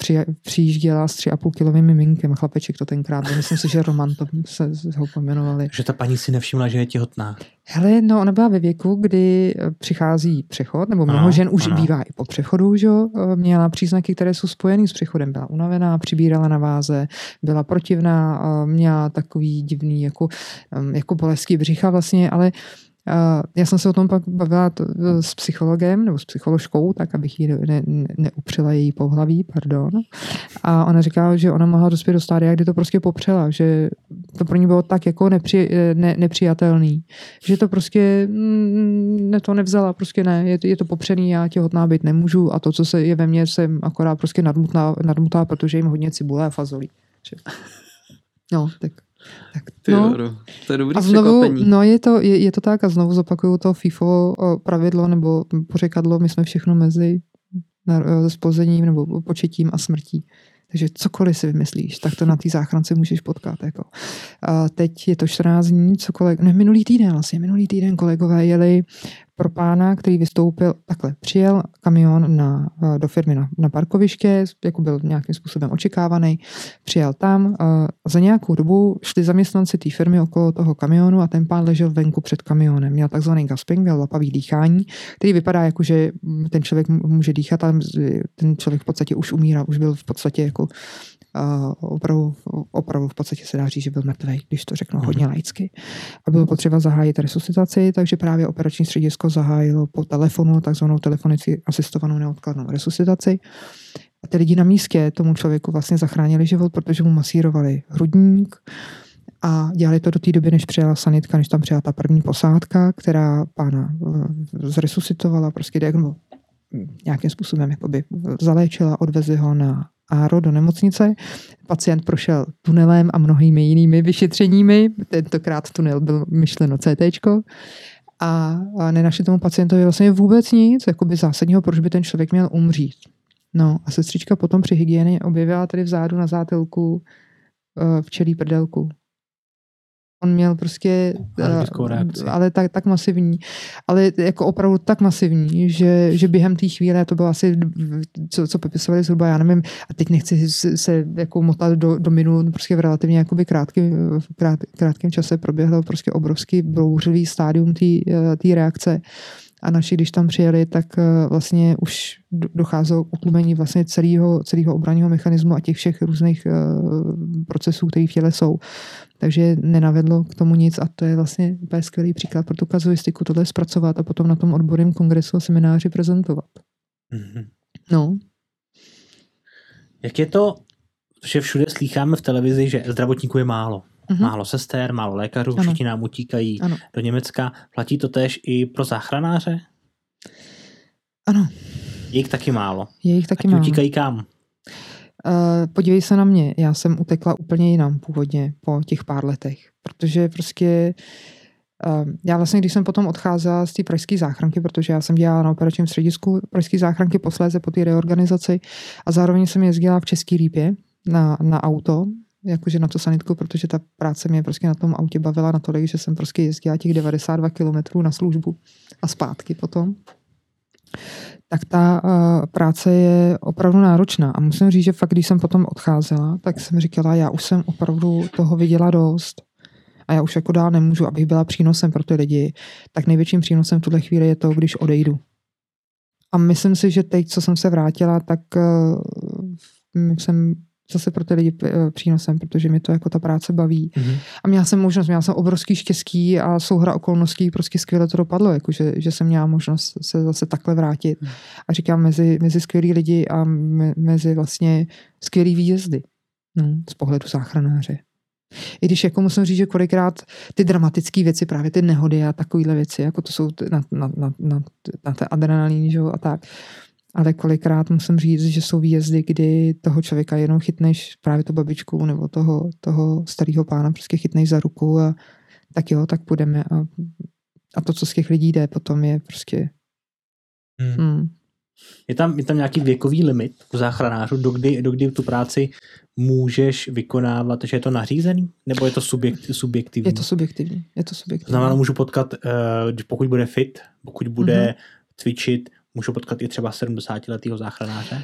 přijížděla s tři a půl kilovým miminkem. Chlapeček to tenkrát. Myslím si, že Roman to se ho pojmenovali. Že ta paní si nevšimla, že je těhotná. Hele, no ona byla ve věku, kdy přichází přechod, nebo mnoho ano, žen už ano. bývá i po přechodu, že jo. Měla příznaky, které jsou spojené s přechodem. Byla unavená, přibírala na váze, byla protivná, měla takový divný jako, jako bolestí břicha vlastně, ale já jsem se o tom pak bavila s psychologem nebo s psycholožkou, tak abych jí ne, ne, neupřela její pohlaví, pardon. A ona říkala, že ona mohla dospět do stádia, kdy to prostě popřela, že to pro ní bylo tak jako nepři, ne, nepřijatelný, že to prostě ne, to nevzala, prostě ne, je, je to popřený, já těhotná být nemůžu a to, co se je ve mně, jsem akorát prostě nadmutná, nadmutá, protože jim hodně cibule a fazolí. No, tak Tak, no. To je dobrý překvapení. No je to, je, je to tak a znovu zopakuju to FIFO pravidlo nebo pořekadlo, my jsme všechno mezi splozením nebo početím a smrtí. Takže cokoliv si vymyslíš, tak to na té záchrance můžeš potkat. Jako. A teď je to čtrnáct dní, cokoliv, ne, minulý týden vlastně, minulý týden kolegové jeli pro pána, který vystoupil, takhle přijel kamion na, do firmy na, na parkoviště, jako byl nějakým způsobem očekávaný, přijel tam a za nějakou dobu šli zaměstnanci té firmy okolo toho kamionu a ten pán ležel venku před kamionem. Měl takzvaný gasping, měl lapavý dýchání, který vypadá jako, že ten člověk může dýchat, ale ten člověk v podstatě už umírá, už byl v podstatě jako Uh, opravdu, opravdu v podstatě se dá říct, že byl mrtvej, když to řeknu hodně laicky. A bylo potřeba zahájit resuscitaci, takže právě operační středisko zahájilo po telefonu takzvanou telefonicky asistovanou neodkladnou resuscitaci. A ty lidi na místě tomu člověku vlastně zachránili život, protože mu masírovali hrudník a dělali to do té doby, než přijela sanitka, než tam přijela ta první posádka, která pána zresuscitovala, prostě diagnoz, nějakým způsobem jakoby zaléčila, odvezli ho na Áro do nemocnice. Pacient prošel tunelem a mnohými jinými vyšetřeními. Tentokrát tunel byl myšleno CTčko. A nenašli tomu pacientovi vlastně vůbec nic jakoby zásadního, proč by ten člověk měl umřít. No a sestřička potom při hygieně objevila tady vzadu na zátelku včelí prdelku. On měl prostě, ale tak, tak masivní, ale jako opravdu tak masivní, že, že během té chvíle, to bylo asi, co, co popisovali zhruba, já nevím, a teď nechci se jako motat do, do minul, prostě v relativně jakoby krátkým, krát, krátkým čase proběhlo prostě obrovský brouřivý stádium té reakce. A naši, když tam přijeli, tak vlastně už docházelo k utlumení vlastně celého, celého obranného mechanismu a těch všech různých procesů, které v těle jsou. Takže nenavedlo k tomu nic a to je vlastně úplně skvělý příklad pro tu kazuistiku tohle zpracovat a potom na tom odborném kongresu a semináři prezentovat. Mm-hmm. No. Jak je to, že všude slýcháme v televizi, že zdravotníků je málo. Málo sester, málo lékařů, ano. Všichni nám utíkají ano. do Německa. Platí to též i pro záchranáře? Ano. Je jich taky málo. Je jich taky málo. Utíkají kam? Uh, podívej se na mě. Já jsem utekla úplně jinam původně po těch pár letech. Protože prostě uh, já vlastně, když jsem potom odcházela z té pražské záchranky, protože já jsem dělala na operačním středisku pražské záchranky posléze po té reorganizaci a zároveň jsem jezdila v Český Lípě na, na auto, jakože na to sanitku, protože ta práce mě prostě na tom autě bavila natolik, že jsem prostě jezdila těch devadesát dva kilometrů na službu a zpátky potom. Tak ta uh, práce je opravdu náročná a musím říct, že fakt, když jsem potom odcházela, tak jsem říkala, já už jsem opravdu toho viděla dost a já už jako dál nemůžu, abych byla přínosem pro ty lidi, tak největším přínosem v tuhle chvíli je to, když odejdu. A myslím si, že teď, co jsem se vrátila, tak uh, jsem zase pro ty lidi přínosem, protože mě to jako ta práce baví. Mm-hmm. A měla jsem možnost, měla jsem obrovský štěstí a souhra okolností, prostě skvěle to dopadlo, jakože, že jsem měla možnost se zase takhle vrátit. Mm. A říkám, mezi, mezi skvělý lidi a me, mezi vlastně skvělý výjezdy. No, z pohledu záchranáře. I když jako musím říct, že kolikrát ty dramatické věci, právě ty nehody a takovýhle věci, jako to jsou na, na, na, na, na té adrenalíně a tak, ale kolikrát musím říct, že jsou výjezdy, kdy toho člověka jenom chytneš právě tu babičku nebo toho, toho starého pána, prostě chytneš za ruku a tak jo, tak půjdeme. A, a to, co z těch lidí jde, potom je prostě... Hmm. Hmm. Je tam, je tam nějaký věkový limit u záchranářů, dokdy, dokdy tu práci můžeš vykonávat, že je to nařízený? Nebo je to subjekt, subjektivní? Je to subjektivní. Je to subjektivní. To znamená, můžu potkat, pokud bude fit, pokud bude mm-hmm. cvičit, můžu potkat i třeba sedmdesátiletého záchranáře?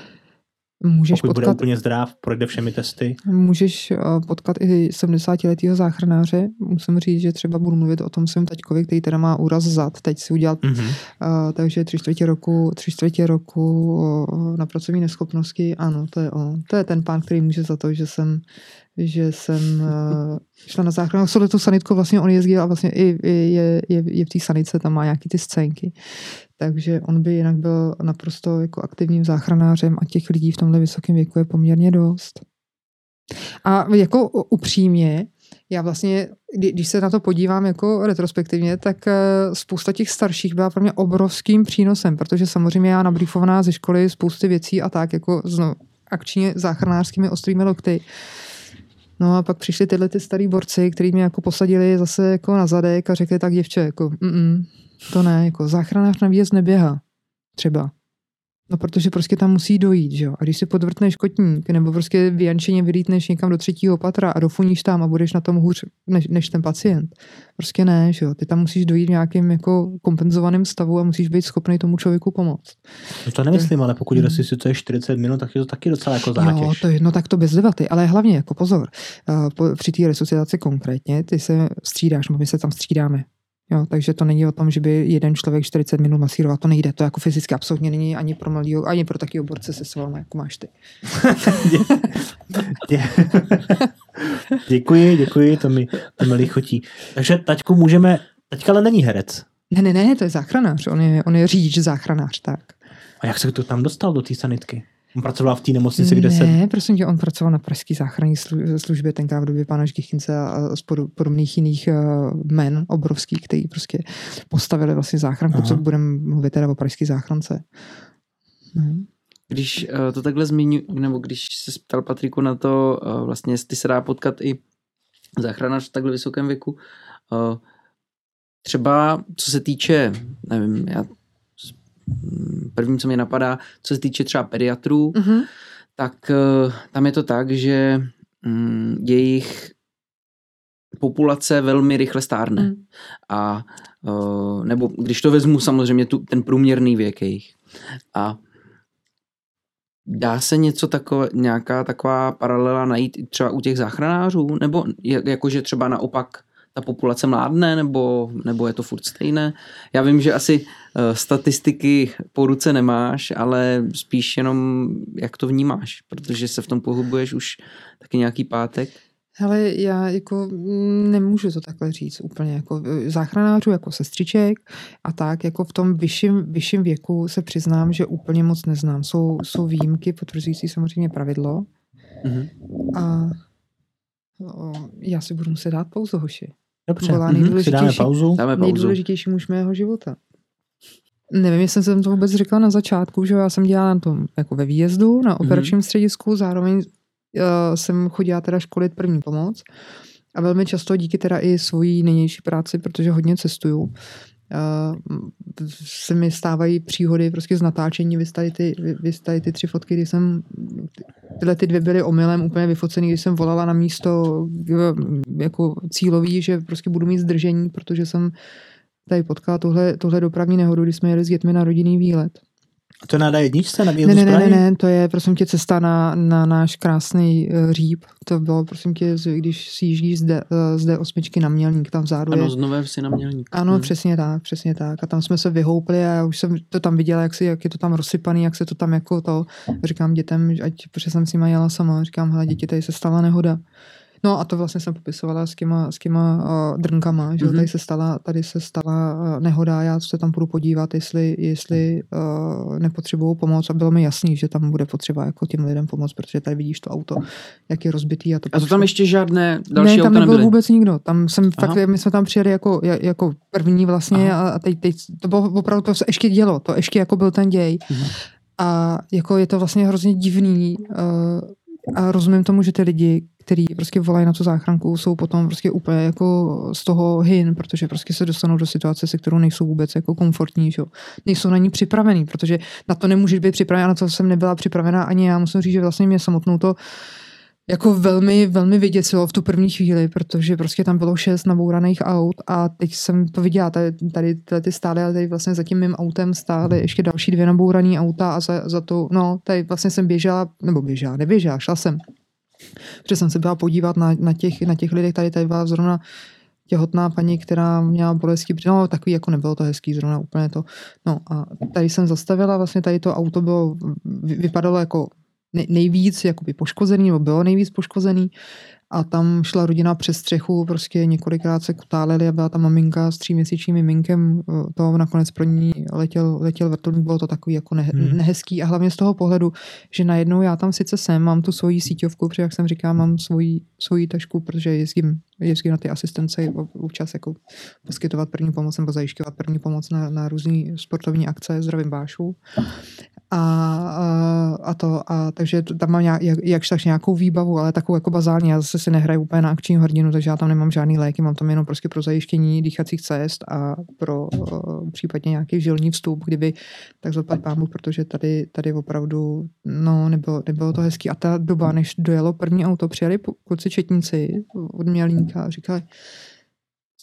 Můžeš Pokud potkat, bude úplně zdrav, projde všemi testy? Můžeš potkat i sedmdesátiletého záchranáře. Musím říct, že třeba budu mluvit o tom svém taťkovi, který teda má úraz zad. Teď si udělal, mm-hmm. uh, takže tři čtvrtě roku, tři čtvrtě roku uh, na pracovní neschopnosti. Ano, to je on. To je ten pán, který může za to, že jsem že jsem uh, šla na záchranu. Sole tu sanitku vlastně on jezdil a vlastně i, i je, je, je v té sanice, tam má nějaký ty scénky. Takže on by jinak byl naprosto jako aktivním záchranářem a těch lidí v tomhle vysokém věku je poměrně dost. A jako upřímně, já vlastně, když se na to podívám jako retrospektivně, tak spousta těch starších byla pro mě obrovským přínosem, protože samozřejmě já nabrýfovaná ze školy spousty věcí a tak, jako znovu, akčně záchranářskými ostrými lokty. No a pak přišli tyhle ty starý borci, který mě jako posadili zase jako na zadek a řekli tak děvče, jako mm-mm. To ne, jako záchranář na výjezd neběhá. Třeba. No protože prostě tam musí dojít, že jo. A když si podvrtneš kotník, nebo prostě vyjančeně vylítneš někam do třetího patra a dofuníš tam a budeš na tom hůř než, než ten pacient. Prostě ne, že jo. Ty tam musíš dojít v nějakém jako kompenzovaném stavu a musíš být schopný tomu člověku pomoct. No to nemyslím, tak, ale pokud jde si, co je čtyřicet minut, tak je to taky docela jako zátěž. Jo, to je, no tak to bez debaty, ale hlavně jako pozor. Uh, při té resuscitaci konkrétně, ty se střídáš, my se tam střídáme. Jo, takže to není o tom, že by jeden člověk čtyřicet minut masíroval, to nejde, to jako fyzicky absolutně není ani pro mladýho, ani pro takýho borce se svalma, jako máš ty. dě, dě. děkuji, děkuji, to mi, to mi lichotí. Takže taťku můžeme, taťka ale není herec. Ne, ne, ne, to je záchranář, on je, on je řidič záchranář, tak. A jak se to tam dostal do té sanitky? On pracoval v té nemocnici, kde se... Ne, prosím tě, on pracoval na Pražské záchranné službě, tenkrát v době pana Ždichince a podobných jiných men obrovských, kteří prostě postavili vlastně záchranku, co budeme mluvit teda o Pražské záchrance. No. Když to takhle zmiňu, nebo když se ptal Patriku na to, vlastně jestli se dá potkat i záchranář v takhle vysokém věku, třeba co se týče, nevím, já prvním, co mě napadá, co se týče třeba pediatrů, uh-huh. tak tam je to tak, že mm, jejich populace velmi rychle stárne. Uh-huh. A nebo když to vezmu samozřejmě tu, ten průměrný věk jejich. A dá se něco takové, nějaká taková paralela najít třeba u těch záchranářů? Nebo jakože třeba naopak ta populace mládne, nebo, nebo je to furt stejné? Já vím, že asi uh, statistiky po ruce nemáš, ale spíš jenom jak to vnímáš, protože se v tom pohybuješ už taky nějaký pátek. Hele, já jako nemůžu to takhle říct úplně, jako záchranářů, jako sestřiček a tak, jako v tom vyšším, vyšším věku se přiznám, že úplně moc neznám. Jsou, jsou výjimky, potvrzující samozřejmě pravidlo. Mm-hmm. A no, já si budu muset dát pauzu, hoši. Dobře, mm-hmm. si dáme pauzu. Dáme pauzu. Nejdůležitější muž mého života. Nevím, jestli jsem to vůbec řekla na začátku, že já jsem dělala na tom, jako ve výjezdu, na operačním mm-hmm. středisku, zároveň Uh, jsem chodila teda školit první pomoc a velmi často díky teda i svojí nynější práci, protože hodně cestuju, uh, se mi stávají příhody prostě z natáčení. Vystaly ty, vy, ty tři fotky, kdy jsem, tyhle ty dvě byly omylem úplně vyfocený, když jsem volala na místo jako cílový, že prostě budu mít zdržení, protože jsem tady potkala tohle, tohle dopravní nehodu, když jsme jeli s dětmi na rodinný výlet. A to je náda jedničce na výjezdu z Prahy? Ne, ne, ne, to je prosím tě cesta na, na náš krásný uh, Říp. To bylo prosím tě, když si jíždíš zde, uh, zde osmičky na Mělník, tam vzadu je. Ano, znovu si na Mělník. Ano, hmm. přesně tak, přesně tak. A tam jsme se vyhoupli a já už jsem to tam viděla, jak, si, jak je to tam rozsypaný, jak se to tam jako to. Říkám dětem, ať, protože jsem s nima jela sama, říkám, hele děti, tady se stala nehoda. No a to vlastně jsem popisovala s těma, s těma uh, drnkama, že mm-hmm. tady se stala, tady se stala uh, nehoda, já se tam budu podívat, jestli, jestli uh, nepotřebuju pomoc, a bylo mi jasný, že tam bude potřeba jako těm lidem pomoct, protože tady vidíš to auto, jak je rozbitý. A to, a to tam ještě žádné další ne, auta nebyly? Ne, tam nebyl nebyli. Vůbec nikdo, tam jsem fakt, my jsme tam přijeli jako, jako první vlastně. Aha. A teď, teď to bylo opravdu, to se ještě dělo, to ještě jako byl ten děj. Mm-hmm. A jako je to vlastně hrozně divný uh, a rozumím tomu, že ty lidi, který prostě volají na tu záchranku, jsou potom prostě úplně jako z toho hyn, protože prostě se dostanou do situace, se kterou nejsou vůbec jako komfortní, že? Nejsou na ní připravený, protože na to nemůžeš být připravená, na to jsem nebyla připravená ani já, musím říct, že vlastně mě samotnou to jako velmi, velmi vyděsilo v tu první chvíli, protože prostě tam bylo šest nabouraných aut a teď jsem to viděla, tady, tady, tady stály, ale tady vlastně za tím mým autem stály ještě další dvě nabouraný auta a za, za to, no, tady vlastně jsem běžela, nebo běžela, neběžela, šla jsem. Protože jsem se byla podívat na, na, těch, na těch lidech, tady, tady byla zrovna těhotná paní, která měla bolestí, no takový jako nebylo to hezký zrovna úplně to, no a tady jsem zastavila, vlastně tady to auto bylo, vypadalo jako nejvíc jakoby poškozený, nebo bylo nejvíc poškozený a tam šla rodina přes střechu, prostě několikrát se kutáleli a byla ta maminka s tříměsíčním miminkem, to nakonec pro ní letěl, letěl vrtulník, bylo to takový jako ne- hmm. nehezký a hlavně z toho pohledu, že najednou já tam sice jsem, mám tu svoji síťovku, protože jak jsem říkala, mám svoji, svoji tašku, protože jezdím, jezdím na ty asistence občas jako poskytovat první pomoc nebo zajišťovat první pomoc na, na různé sportovní akce, zdravím Bášu. A, a, a to, a takže tam mám nějak, jak, jakž tak nějakou výbavu, ale takovou jako bazální, já zase si nehraju úplně na akčního hrdinu, takže já tam nemám žádný léky, mám tam jenom prostě pro zajištění dýchacích cest a pro uh, případně nějaký žilní vstup, kdyby, tak zaplať pámu, protože tady, tady opravdu, no, nebylo, nebylo to hezký. A ta doba, než dojelo první auto, přijeli kluci četníci od Mělínka a říkali,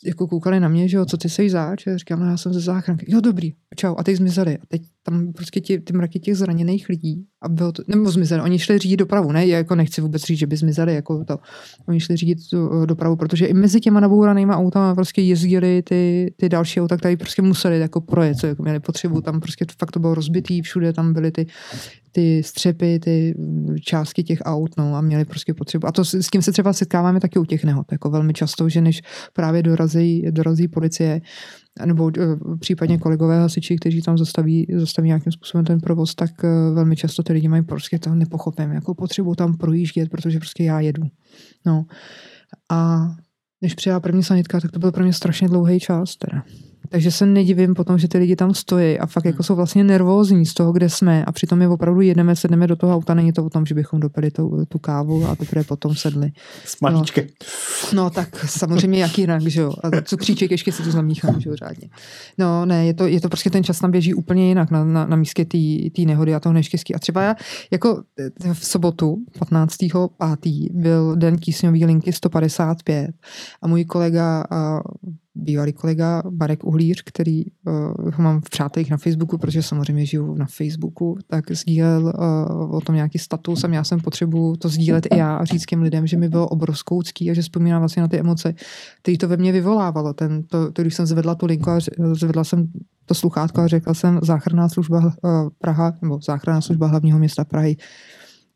jako koukali na mě, že jo, co ty seš zač? Já říkám, no já jsem ze záchranky. Jo, dobrý, čau. A teď zmizeli. A teď tam prostě ti, ty mraky těch zraněných lidí. A bylo to, nebo zmizeli, oni šli řídit dopravu, ne? Já jako nechci vůbec říct, že by zmizeli, jako to. Oni šli řídit tu dopravu, protože i mezi těma nabouranýma autama prostě jezdili ty, ty další auta, které prostě museli jako projet, co jako měli potřebu. Tam prostě fakt to bylo rozbitý, všude tam byly ty, ty střepy, ty částky těch aut, no, a měli prostě potřebu. A to s tím se třeba setkáváme taky u těch nehod, jako velmi často, že než právě dorazí, dorazí policie nebo případně kolegové hasiči, kteří tam zastaví, zastaví nějakým způsobem ten provoz, tak velmi často ty lidi mají prostě tam nepochopím, jako potřebu tam projíždět, protože prostě já jedu. No. A než přijela první sanitka, tak to byl pro mě strašně dlouhý čas teda. Takže se nedivím potom, že ty lidi tam stojí a fakt jako jsou vlastně nervózní z toho, kde jsme, a přitom je opravdu jedeme, sedneme do toho auta, není to o tom, že bychom dopili tu, tu kávu a teprve potom sedli. Smačky. No, no tak samozřejmě jak jinak, že jo. A cukříček ještě si to zamíchám, že jo, řádně. No ne, je to, je to prostě ten čas tam běží úplně jinak na, na, na místě té nehody a toho neštěstí. A třeba já, jako v sobotu patnáctého pátého byl den tísňový linky sto padesát pět a můj kolega a, bývalý kolega Marek Uhlíř, který uh, ho mám v přátelích na Facebooku, protože samozřejmě žiju na Facebooku, tak sdílel uh, o tom nějaký status a já jsem potřebu to sdílet i já a říct těm lidem, že mi bylo obrovskou ctí a že vzpomínám vlastně na ty emoce, které to ve mně vyvolávalo. Ten, to, to, když jsem zvedla tu linku a zvedla jsem to sluchátko a řekla jsem záchranná služba uh, Praha, nebo záchranná služba hlavního města Prahy,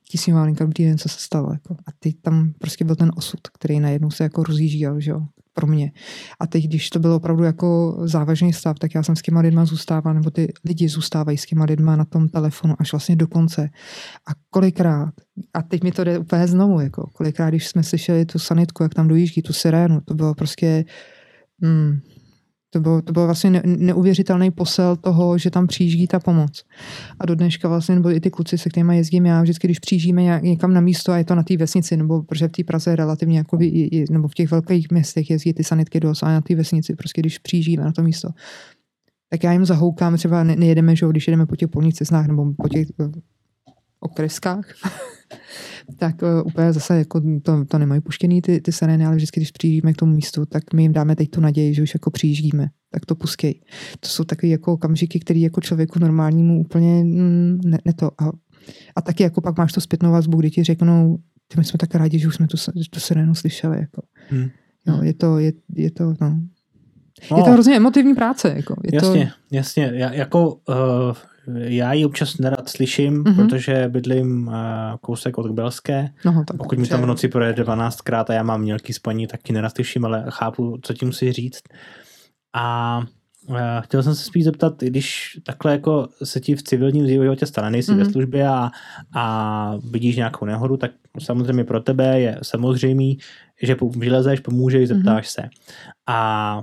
tísňová linka, dobrý den, co se stalo. Jako. A teď tam prostě byl ten osud, který najednou se jako rozjížděl, že jo, pro mě. A teď, když to bylo opravdu jako závažný stav, tak já jsem s těma lidma zůstává, nebo ty lidi zůstávají s těma lidma na tom telefonu až vlastně do konce. A kolikrát, a teď mi to jde úplně znovu, jako kolikrát, když jsme slyšeli tu sanitku, jak tam dojíždí, tu sirénu, to bylo prostě... Mm, To byl, to byl vlastně ne, neuvěřitelný posel toho, že tam přijíždí ta pomoc. A do dneška vlastně, nebo i ty kluci, se kterými jezdím já, vždycky, když přijíždíme někam na místo a je to na té vesnici, nebo protože v té Praze relativně, jako by, nebo v těch velkých městech jezdí ty sanitky dost, ale na té vesnici, prostě když přijíždíme na to místo, tak já jim zahoukám, třeba ne, nejedeme, že když jedeme po těch polních cestách nebo po těch okreskách, tak uh, úplně zase jako to, to nemají puštěný ty, ty sirény, ale vždycky, když přijíždíme k tomu místu, tak my jim dáme teď tu naději, že už jako přijíždíme, tak to pustěj. To jsou takové jako okamžiky, které jako člověku normálnímu úplně mm, ne, ne to. A, a taky jako pak máš tu zpětnou vazbu, kdy ti řeknou, ty my jsme tak rádi, že už jsme tu, tu sirénu slyšeli. Jako. Hmm. No, je to, je, je to, no. No. Je to hrozně emotivní práce. Jako. Je jasně, to... jasně. Já, jako... Uh... Já ji občas nerad slyším, mm-hmm. protože bydlím uh, kousek od Kbelské. No, pokud mi tam v noci projede dvanáctkrát a já mám mělký spaní, tak ji nerad slyším, ale chápu, co ti musí říct. A uh, chtěl jsem se spíš zeptat, když takhle jako se ti v civilním životě stane, nejsi mm-hmm. ve službě a, a vidíš nějakou nehodu, tak samozřejmě pro tebe je samozřejmý, že vylezeš, pomůžeš, zeptáš mm-hmm. se. A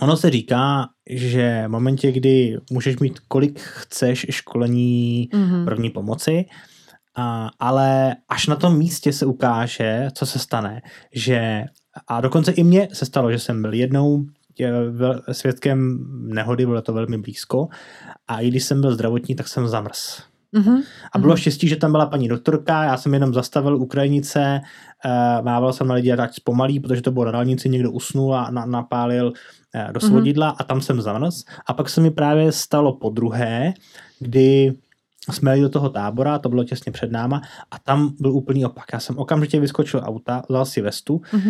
ono se říká, že v momentě, kdy můžeš mít kolik chceš školení mm-hmm. první pomoci, a, ale až na tom místě se ukáže, co se stane. Že, a dokonce i mně se stalo, že jsem byl jednou svědkem nehody, bylo to velmi blízko, a i když jsem byl zdravotní, tak jsem zamrz. Uhum, a bylo uhum. štěstí, že tam byla paní doktorka, já jsem jenom zastavil Ukrajinice, uh, mával jsem na lidi tak zpomalí, protože to bylo na dálnici, někdo usnul a na, napálil uh, do svodidla a tam jsem zamrz. A pak se mi právě stalo podruhé, kdy jsme jeli do toho Tábora, to bylo těsně před náma a tam byl úplný opak. Já jsem okamžitě vyskočil auta, vzal si vestu, uh,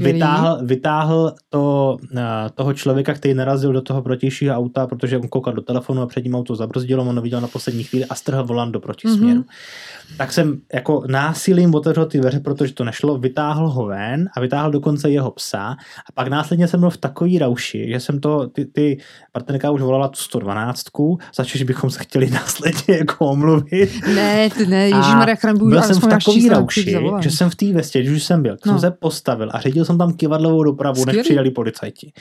vytáhl, vytáhl to, uh, toho člověka, který narazil do toho protějšího auta, protože on koukal do telefonu a před ním auto zabrzdilo, on viděl na poslední chvíli a strhl volant do protisměru. Uh-huh. Tak jsem jako násilím otevřel ty dveře, protože to nešlo, vytáhl ho ven a vytáhl dokonce jeho psa a pak následně jsem byl v takový rauši, že jsem to, ty, ty partnerka už volala tu sto dvanáct, začeš bychom se chtěli následovat jako omluvit. Ne, ne, Ježíšmarja, chraň Bůh, byl jsem v takový rauši, že jsem v té vestě, když už jsem byl, tak no. jsem se postavil a řídil jsem tam kyvadlovou dopravu, Skvělý. než přijeli policajti.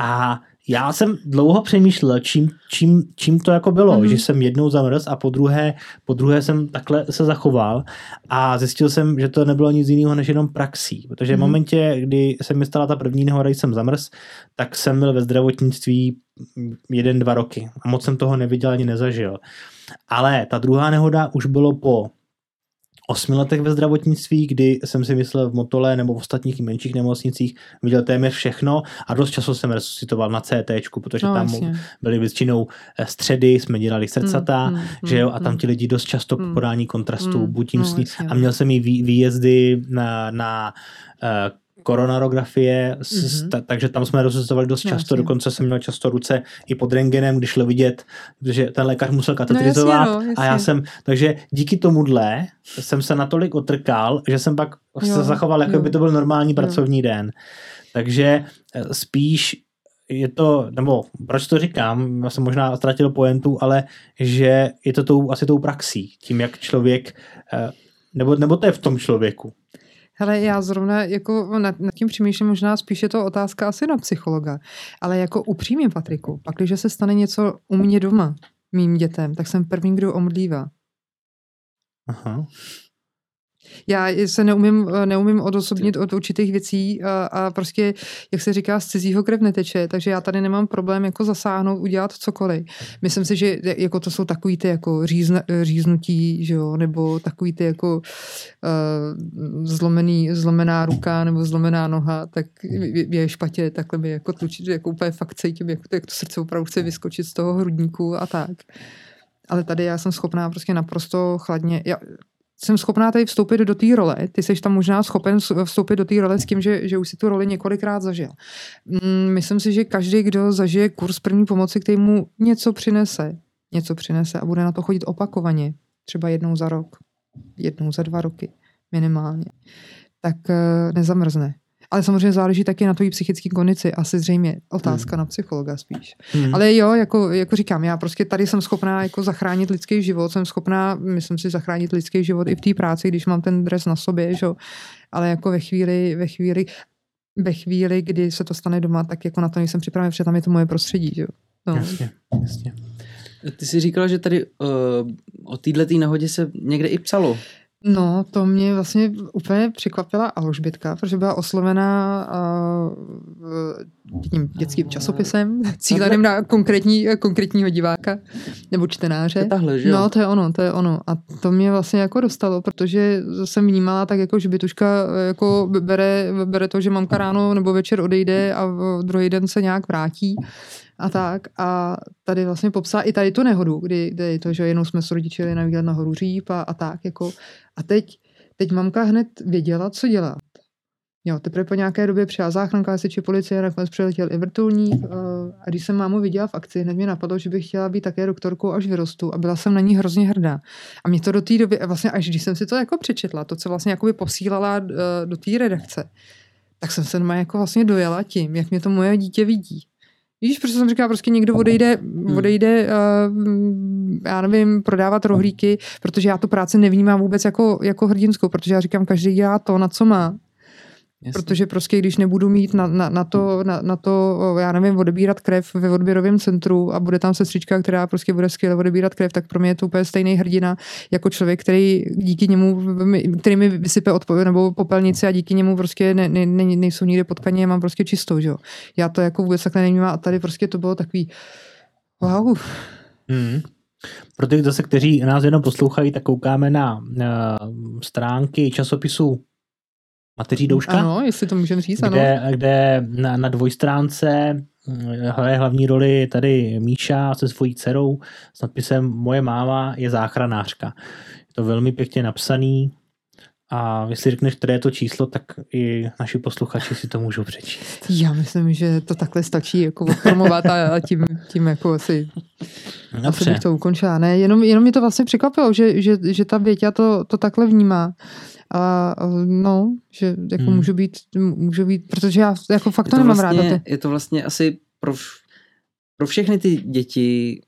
A já jsem dlouho přemýšlel, čím, čím, čím to jako bylo, mm-hmm. že jsem jednou zamrz a po druhé, po druhé jsem takhle se zachoval a zjistil jsem, že to nebylo nic jiného než jenom praxí, protože mm-hmm. v momentě, kdy se mi stala ta první nehoda, když jsem zamrz, tak jsem byl ve zdravotnictví jeden, dva roky a moc jsem toho neviděl ani nezažil. Ale ta druhá nehoda už bylo po osmi letech ve zdravotnictví, kdy jsem si myslel v Motole nebo v ostatních menších nemocnicích, viděl téměř všechno a dost času jsem resuscitoval na CTčku, protože no, tam jasně. byly většinou středy, jsme dělali srdcata, mm, mm, že jo, a tam ti lidi dost často mm, podání kontrastů, mm, buď jim no, sní, a měl jsem i výjezdy na, na koronarografie, mm-hmm. ta, takže tam jsme rozhodovali dost často, jasně. Dokonce jsem měl často ruce i pod rentgenem, když šlo vidět, že ten lékař musel katetrizovat, no, jasně, no, a já jsem, takže díky tomuhle jsem se natolik otrkal, že jsem pak jo, se zachoval, jako jo. by to byl normální jo. pracovní den. Takže spíš je to, nebo proč to říkám, já jsem možná ztratil pointu, ale že je to tou, asi tou praxí, tím jak člověk, nebo, nebo to je v tom člověku. Hele, já zrovna jako nad tím přemýšlím, možná spíš je to otázka asi na psychologa, ale jako upřímně, Patriku, pak když se stane něco u mě doma, mým dětem, tak jsem první, kdo omdlívá. Aha. Já se neumím, neumím odosobnit od určitých věcí a, a prostě, jak se říká, z cizího krev neteče, takže já tady nemám problém jako zasáhnout, udělat cokoliv. Myslím si, že jako to jsou takový ty jako řízna, říznutí, že jo, nebo takový ty jako uh, zlomený, zlomená ruka nebo zlomená noha, tak je špatě, takhle mi jako tlučit, jako úplně fakt cítím, jako to, jak to srdce opravdu chce vyskočit z toho hrudníku a tak. Ale tady já jsem schopná prostě naprosto chladně... Já, jsem schopná tady vstoupit do té role, ty seš tam možná schopen vstoupit do té role s tím, že, že už si tu roli několikrát zažil. Myslím si, že každý, kdo zažije kurz první pomoci, který mu něco přinese, něco přinese a bude na to chodit opakovaně, třeba jednou za rok, jednou za dva roky minimálně, tak nezamrzne. Ale samozřejmě záleží taky na tvojí psychické kondici, asi zřejmě otázka hmm. na psychologa spíš. Hmm. Ale jo, jako, jako říkám, já prostě tady jsem schopná jako zachránit lidský život, jsem schopná, myslím si, zachránit lidský život i v té práci, když mám ten dres na sobě, že? Ale jako ve chvíli, ve chvíli, ve chvíli, kdy se to stane doma, tak jako na to nejsem připravená, protože tam je to moje prostředí, že? No. Jasně, jasně. Ty jsi říkala, že tady uh, o této nehodě se někde i psalo. No, to mě vlastně úplně překvapila Alžbětka, protože byla oslovená uh, tím dětským časopisem, cíleným na konkrétní, konkrétního diváka nebo čtenáře. To tahle, že jo? No, to je ono, to je ono. A to mě vlastně jako dostalo, protože jsem vnímala tak jako, že bytuška jako bere, bere to, že mamka ráno nebo večer odejde a druhý den se nějak vrátí. A tak. A tady vlastně popsala i tady tu nehodu, kdy, kdy to, že jednou jsme s rodiči jeli na výlet nahoru Říp a, a tak. Jako. A teď, teď mamka hned věděla, co dělat. Jo, teprve po nějaké době přijela záchranka, asi či policie, nakonec přiletěl i vrtulník. A když jsem mámu viděla v akci, hned mě napadlo, že bych chtěla být také doktorkou, až vyrostu. A byla jsem na ní hrozně hrdá. A mě to do té doby, vlastně až když jsem si to jako přečetla, to, co vlastně jakoby posílala do té redakce, tak jsem se doma jako vlastně dojela tím, jak mě to moje dítě vidí. Víš, protože jsem říkala, prostě někdo odejde, odejde uh, já nevím, prodávat rohlíky, protože já tu práci nevnímám vůbec jako, jako hrdinskou, protože já říkám, každý dělá to, na co má. Jasně. Protože prostě, když nebudu mít na, na, na, to, na, na to, já nevím, odebírat krev ve odběrovém centru a bude tam sestřička, která prostě bude skvěle odebírat krev, tak pro mě je to úplně stejný hrdina jako člověk, který díky němu, který mi vysype odpověď nebo popelnici a díky němu prostě ne, ne, ne, nejsou nikde potkaně, mám prostě čistou, že jo. Já to jako vůbec takhle nevnímám a tady prostě to bylo takový wow. Mm. Pro ty zase, kteří nás jenom poslouchají, tak koukáme na uh, stránky časopisu Mateří douška, ano, jestli to můžeme říct, kde, ano. Kde na, na dvojstránce hraje hlavní roli tady Míša se svojí dcerou s nadpisem Moje máma je záchranářka. Je to velmi pěkně napsaný a jestli řekneš, které je to číslo, tak i naši posluchači si to můžou přečíst. Já myslím, že to takhle stačí jako odformovat a tím, tím jako asi... Dobře. Asi to ukončila. Ne, jenom, jenom mě to vlastně překvapilo, že, že, že ta Věťa to, to takhle vnímá. A no, že jako hmm. můžu, být, můžu být, protože já jako fakt to, to nemám vlastně, ráda. Ty. Je to vlastně asi pro, pro všechny ty děti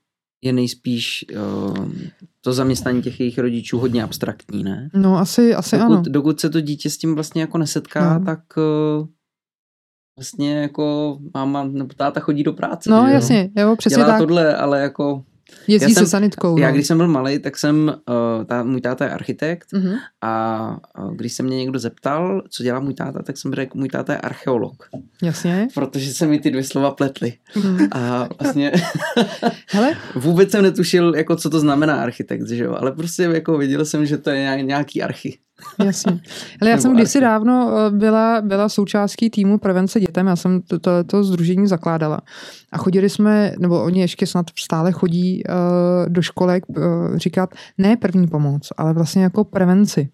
je nejspíš uh, to zaměstnání těch jejich rodičů hodně abstraktní, ne? No, asi, asi dokud, ano. Dokud se to dítě s tím vlastně jako nesetká, no. tak... Uh, Vlastně jako máma nebo táta chodí do práce. No jo? Jasně, jo, přesně dělá tak. Dělá tohle, ale jako... Jezdí se sanitkou. Já no. když jsem byl malej, tak jsem, uh, tá, můj táta je architekt mm-hmm. a uh, když se mě někdo zeptal, co dělá můj táta, tak jsem řekl, můj táta je archeolog. Jasně. Protože se mi ty dvě slova pletly. Mm. A vlastně Hele? vůbec jsem netušil, jako, co to znamená architekt, že jo? Ale prostě jako viděl jsem, že to je nějaký archy. Jasně. Ale já jsem kdysi dávno byla, byla součástí týmu prevence dětem, já jsem to, to, to sdružení zakládala. A chodili jsme, nebo oni ještě snad stále chodí uh, do školek uh, říkat ne první pomoc, ale vlastně jako prevenci.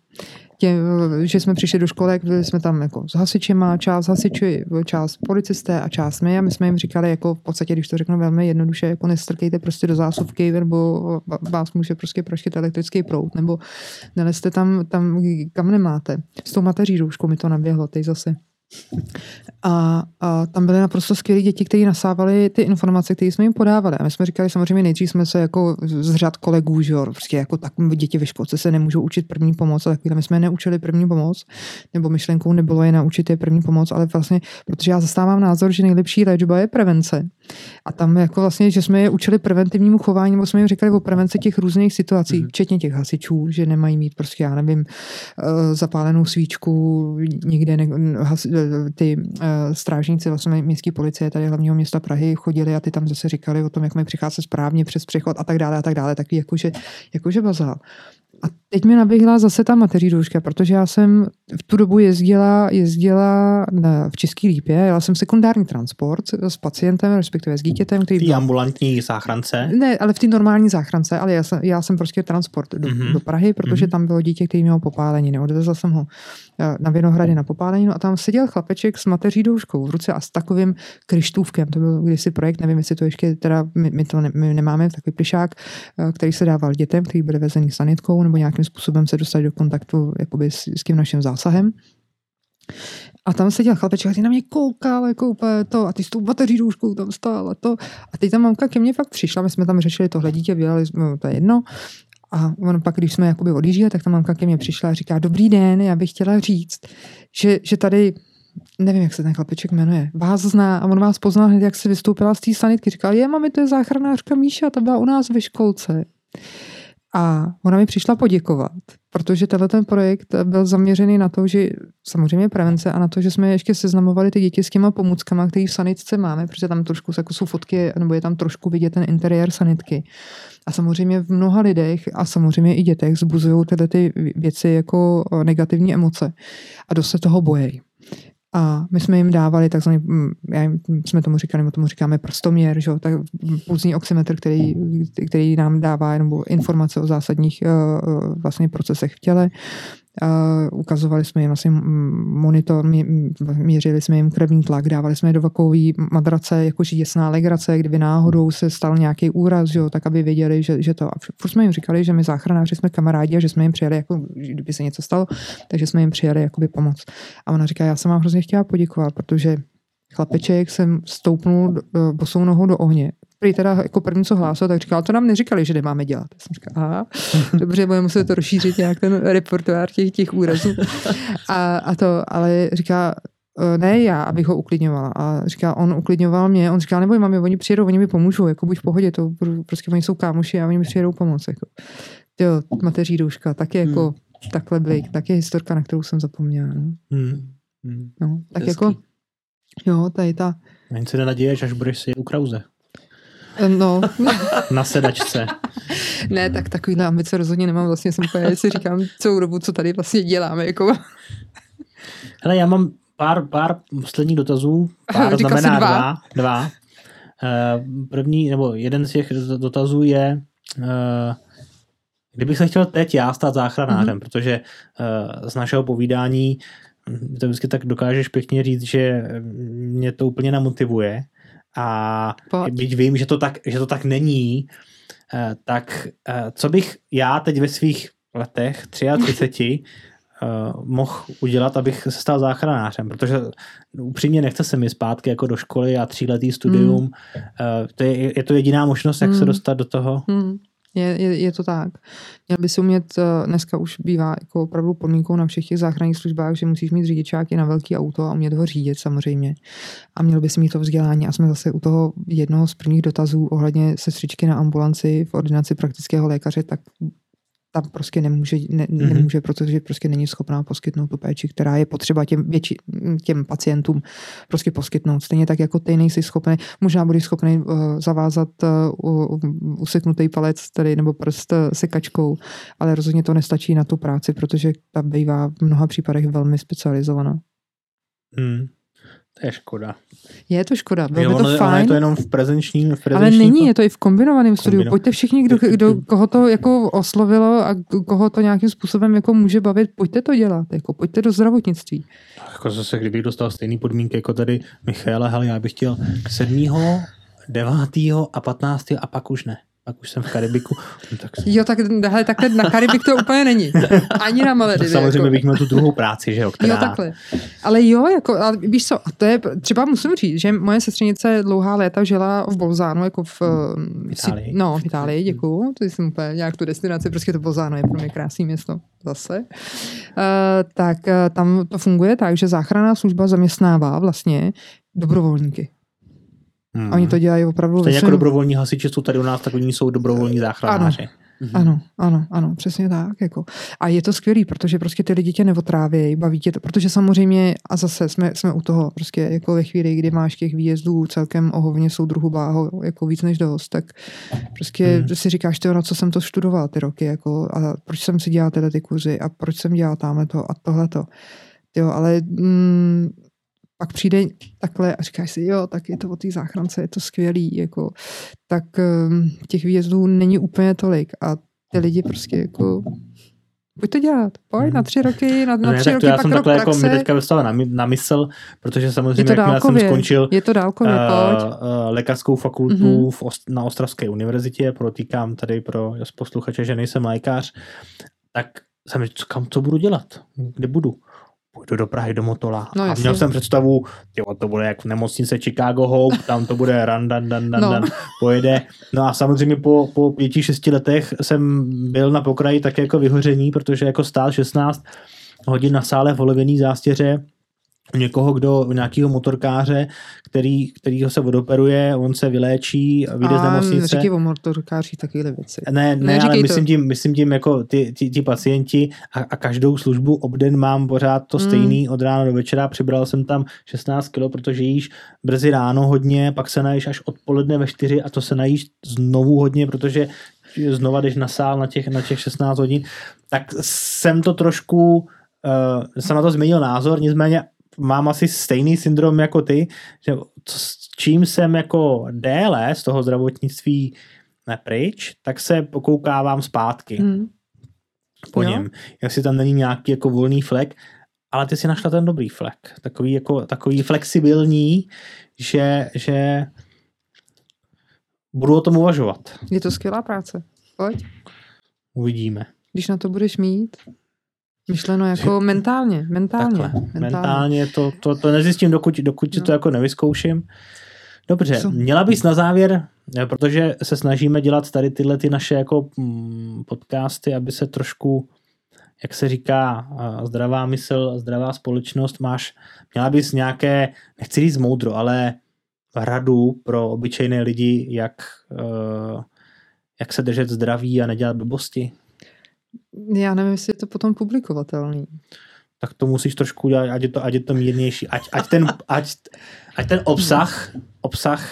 tě, že jsme přišli do školek, byli jsme tam jako s hasičema, část hasiči, část policisté a část my, a my jsme jim říkali jako v podstatě, když to řeknu velmi jednoduše, jako nestrkejte prostě do zásuvky, nebo vás může prostě proštit elektrický proud, nebo nelezte tam, tam kam nemáte. S tou mateří rouškou mi to naběhlo, teď zase. A, a tam byly naprosto skvělí děti, kteří nasávali ty informace, které jsme jim podávali. A my jsme říkali, samozřejmě nejdřív jsme se jako z řad kolegů, že jo, prostě jako tak děti ve školce se nemůžou učit první pomoc, ale my jsme je neučili první pomoc, nebo myšlenkou nebylo je naučit je první pomoc, ale vlastně, protože já zastávám názor, že nejlepší léčba je prevence. A tam jako vlastně, že jsme je učili preventivnímu chování, nebo jsme jim říkali o prevenci těch různých situací, mm-hmm. včetně těch hasičů, že nemají mít prostě, já nevím, zapálenou svíčku, nikde ne, has, ty strážníci vlastně městské policie tady hlavního města Prahy chodili a ty tam zase říkali o tom, jak mají přicházet správně přes přechod a tak dále a tak dále, takový jakože, jakože bazál. A teď mi naběhla zase ta mateří douška, protože já jsem v tu dobu jezdila, jezdila na, v Český Lípě, jela jsem sekundární transport s pacientem, respektive s dítětem. Který v té ambulantní záchrance? Ne, ale v té normální záchrance, ale já jsem, já jsem prostě transport do, mm-hmm. do Prahy, protože mm-hmm. tam bylo dítě, který mělo popáleninu. Odvezla jsem ho na Vinohrady na popáleninu a tam seděl chlapeček s mateří douškou v ruce a s takovým kryštůvkem. To byl kdysi projekt, nevím, jestli to ještě teda, my, my to ne, my nemáme, takový plyšák, který se dával dětem, který byli vezený sanitkou nebo nějakým způsobem se dostali do kontaktu jakoby, s, s tím naším zásahem. A tam seděl chlapeček a ty na mě koukal, jako úplně to, a ty s tou bateří douškou tam stál a to. A teď ta mamka ke mně fakt přišla, my jsme tam řešili tohle dítě, dělali jsme to jedno. A on pak, když jsme jakoby odjížděli, tak ta mamka ke mně přišla a říká, dobrý den, já bych chtěla říct, že, že tady, nevím, jak se ten chlapeček jmenuje, vás zná a on vás poznal hned, jak se vystoupila z té sanitky. Říkal, je mami, to je záchranářka Míša, ta byla u nás ve školce. A ona mi přišla poděkovat, protože tenhle ten projekt byl zaměřený na to, že samozřejmě prevence a na to, že jsme ještě seznamovali ty děti s těma pomůckama, které v sanitce máme, protože tam trošku jako jsou fotky, nebo je tam trošku vidět ten interiér sanitky. A samozřejmě v mnoha lidech a samozřejmě i dětech vzbuzují tyhle ty věci jako negativní emoce a dost se toho bojí. A my jsme jim dávali takzvaný, já jsme tomu říkali, my tomu říkáme prstoměr, že? Tak pulzní oximetr, který, který nám dává nebo informace o zásadních vlastně procesech v těle. Uh, ukazovali jsme jim vlastně monitor, mě, měřili jsme jim krevní tlak, dávali jsme je do vakové madrace, jakože děsná legrace, kdyby náhodou se stal nějaký úraz, jo, tak aby věděli, že, že to. A furt jsme jim říkali, že my záchranáři jsme kamarádi a že jsme jim přijeli, jako, kdyby se něco stalo, takže jsme jim přijeli jakoby pomoc. A ona říká, já jsem vám hrozně chtěla poděkovat, protože chlapeček jsem stoupnul bosou nohou do ohně. Prý teda jako první, co hlásil, tak říkal, to nám neříkali, že nemáme dělat. Já jsem říkal, aha, dobře, budeme muset to rozšířit nějak ten repertoár těch, těch úrazů. A, a to, ale říká, ne já, abych ho uklidňovala. A říká, on uklidňoval mě, on říká, neboj, mami, oni přijedou, oni mi pomůžou, jako buď v pohodě, to prostě oni jsou kámoši a oni mi přijedou pomoct. Jako. Jo, mateří douška, tak je jako hmm. takhle blik, tak je historka, na kterou jsem zapomněla. No. Hmm. Hmm. No, tak hezky. Jako, jo, tady ta... Ani se nenaděješ, až budeš si u Krause. No. Na sedačce. Ne, tak takovýhle ambice rozhodně nemám. Vlastně jsem úplně, si říkám celou dobu, co tady vlastně děláme. Jako. Hele, já mám pár, pár posledních dotazů. Pár Říkal znamená dva. dva, dva. Uh, první, nebo jeden z těch dotazů je, uh, kdybych se chtěl teď já stát záchranářem, mm-hmm. protože uh, z našeho povídání to vždycky tak dokážeš pěkně říct, že mě to úplně namotivuje. A byť vím, že to tak, že to tak není, tak co bych já teď ve svých letech třicet tři mohl udělat, abych se stal záchranářem, protože upřímně nechce se mi zpátky jako do školy a tříletý studium. Mm. To je, je to jediná možnost, jak mm. se dostat do toho? Mm. Je, je, je to tak. Měl by si umět, dneska už bývá jako opravdu podmínkou na všech těch záchranných službách, že musíš mít řidičák i na velký auto a umět ho řídit samozřejmě. A měl by si mít to vzdělání. A jsme zase u toho jednoho z prvních dotazů ohledně sestřičky na ambulanci v ordinaci praktického lékaře, tak tam prostě nemůže, ne, nemůže mm-hmm. protože prostě není schopná poskytnout tu péči, která je potřeba těm, větši, těm pacientům prostě poskytnout. Stejně tak jako ty nejsi schopný, možná budeš schopný uh, zavázat uh, useknutý palec tady nebo prst sekačkou, ale rozhodně to nestačí na tu práci, protože ta bývá v mnoha případech velmi specializovaná. Mm. To je škoda. Je to škoda, bylo je, by to ono, fajn. Ale je to jenom v prezenčním. V prezenčním ale není, je to i v kombinovaném studiu. Kombino. Pojďte všichni, kdo, kdo, koho to jako oslovilo a koho to nějakým způsobem jako může bavit, pojďte to dělat, jako pojďte do zdravotnictví. Jako zase, kdybych dostal stejný podmínky jako tady Michaela, hele, já bych chtěl sedmého, devátého a patnáctého a pak už ne. Pak už jsem v Karibiku. No, tak jsem... Jo, tak hele, takhle na Karibik to úplně není. Ani na Maledivy. Samozřejmě jako... bych měl tu druhou práci, že jo, která... Jo, takhle. Ale jo, jako, ale víš co, a to je, třeba musím říct, že moje sestřenice dlouhá léta žila v Bolzánu, jako v... v Itálii. No, v Itálii, děkuju. To jsem úplně nějak tu destinaci, prostě to Bolzáno je pro mě krásný město zase. Uh, tak uh, tam to funguje tak, že záchranná služba zaměstnává vlastně dobrovolníky. Hmm. Oni to dělají opravdu... To je jako dobrovolní hasiči, jsou tady u nás, tak oni jsou dobrovolní záchranáři. Ano. Mhm. Ano, ano, ano, přesně tak. Jako. A je to skvělý, protože prostě ty lidi tě neotrávějí, baví tě to, protože samozřejmě, a zase jsme, jsme u toho, prostě jako ve chvíli, kdy máš těch výjezdů celkem ohovně soudruhu bláho, jako víc než dost, tak prostě mhm. si říkáš, ty, na co jsem to študoval ty roky, jako, a proč jsem si dělal tyhle ty kurzy a proč jsem dělal támhleto a tohleto. Jo, ale... Mm, pak přijde takhle a říkáš si, jo, tak je to o té záchrance, je to skvělý, jako, tak těch výjezdů není úplně tolik a ty lidi prostě jako, pojď to dělat, pojď na tři roky, na, na ne, tři roky, pak rok praxe. Já jsem takhle praxe. Jako mi teďka dostala na, na mysl, protože samozřejmě, jak jsem skončil je to dálkově, pojď. Uh, uh, lékařskou fakultu mm-hmm. v, na Ostravské univerzitě, protýkám tady pro posluchače, že nejsem lékař, tak jsem říkal, kam to budu dělat, kde budu? Půjdu do Prahy, do Motola. No, a měl jsem představu, jo, to bude jak v nemocnice Chicago Hope, tam to bude ran, dan, dan, dan, no. dan, pojede. No a samozřejmě po, po pěti, šesti letech jsem byl na pokraji také jako vyhoření, protože jako stál šestnáct hodin na sále v olověný zástěře někoho, kdo, nějakého motorkáře, který, kterýho se odoperuje, on se vyléčí, vyjde a z nemocnice. A říkají o motorkářích takovýhle věci. Ne, ne, ne ale myslím tím, myslím tím jako ty, ty, ty pacienti a, a každou službu obden mám pořád to stejný mm. od rána do večera. Přibral jsem tam šestnáct kilo, protože jíš brzy ráno hodně, pak se najíš až odpoledne ve čtyři a to se najíš znovu hodně, protože znova jdeš na sál na těch, na těch šestnáct hodin. Tak jsem to trošku, uh, jsem na to změnil názor, nicméně mám asi stejný syndrom jako ty, že čím jsem jako déle z toho zdravotnictví nepryč, tak se pokoukávám zpátky hmm. po něm. Jo. Jestli tam není nějaký jako volný flek, ale ty si našla ten dobrý flek. Takový, jako, takový flexibilní, že, že budu o tom uvažovat. Je to skvělá práce. Pojď. Uvidíme. Když na to budeš mít... Myšleno jako mentálně, mentálně. Takhle, mentálně, mentálně to, to, to nezjistím, dokud, dokud no. to jako nevyzkouším. Dobře, Co? Měla bys na závěr, protože se snažíme dělat tady tyhle ty naše jako podcasty, aby se trošku, jak se říká, zdravá mysl, zdravá společnost, máš, měla bys nějaké, nechci říct moudro, ale radu pro obyčejné lidi, jak, jak se držet zdraví a nedělat blbosti. Já nevím, jestli je to potom publikovatelný. Tak to musíš trošku udělat, ať je to, ať je to mírnější. Ať, ať, ten, ať, ať ten obsah obsah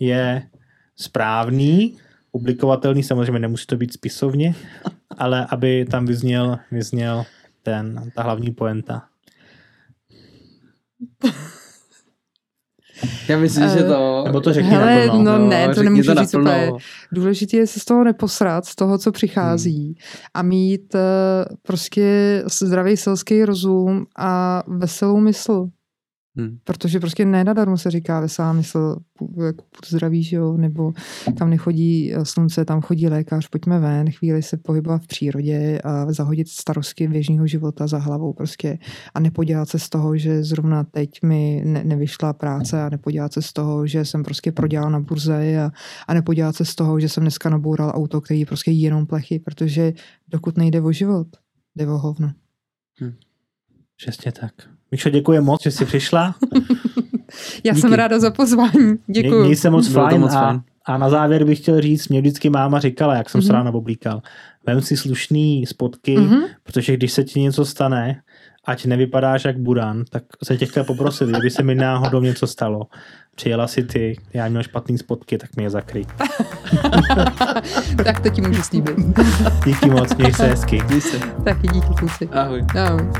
je správný, publikovatelný, samozřejmě nemusí to být spisovně, ale aby tam vyzněl, vyzněl ten, ta hlavní poenta. Já myslím, že to... Nebo to řekni Hele, naplno, no, no ne, to nemůžu to říct úplně. Důležité je se z toho neposrat, z toho, co přichází hmm. a mít uh, prostě zdravý selský rozum a veselou mysl. Hmm. Protože prostě ne nadarmo se říká veselá mysl, jako půd zdraví, že jo, nebo tam nechodí slunce, tam chodí lékař, pojďme ven, chvíli se pohybovat v přírodě a zahodit starosti běžného života za hlavou prostě a nepodělat se z toho, že zrovna teď mi ne- nevyšla práce a nepodělat se z toho, že jsem prostě prodělal na burze a, a nepodělat se z toho, že jsem dneska naboural auto, který prostě jí jenom plechy, protože dokud nejde o život, jde o hovno. Hmm. Přesně tak. Míšo, děkuji moc, že jsi přišla. Já Díky. Jsem ráda za pozvání. Děkuji. Měj se moc fajn a, a na závěr bych chtěl říct, mě vždycky máma říkala, jak jsem mm-hmm. se ráno oblíkal. Vem si slušný spotky, mm-hmm. protože když se ti něco stane, ať nevypadáš jak buran, tak se tě chtěl poprosit, kdyby se mi náhodou něco stalo. Přijela si ty, já měl špatný spotky, tak mi je zakryj. Tak to ti můžu slíbit. Díky moc, měj se hezky. Díky. Taky díky, kluci. Ahoj. Ahoj.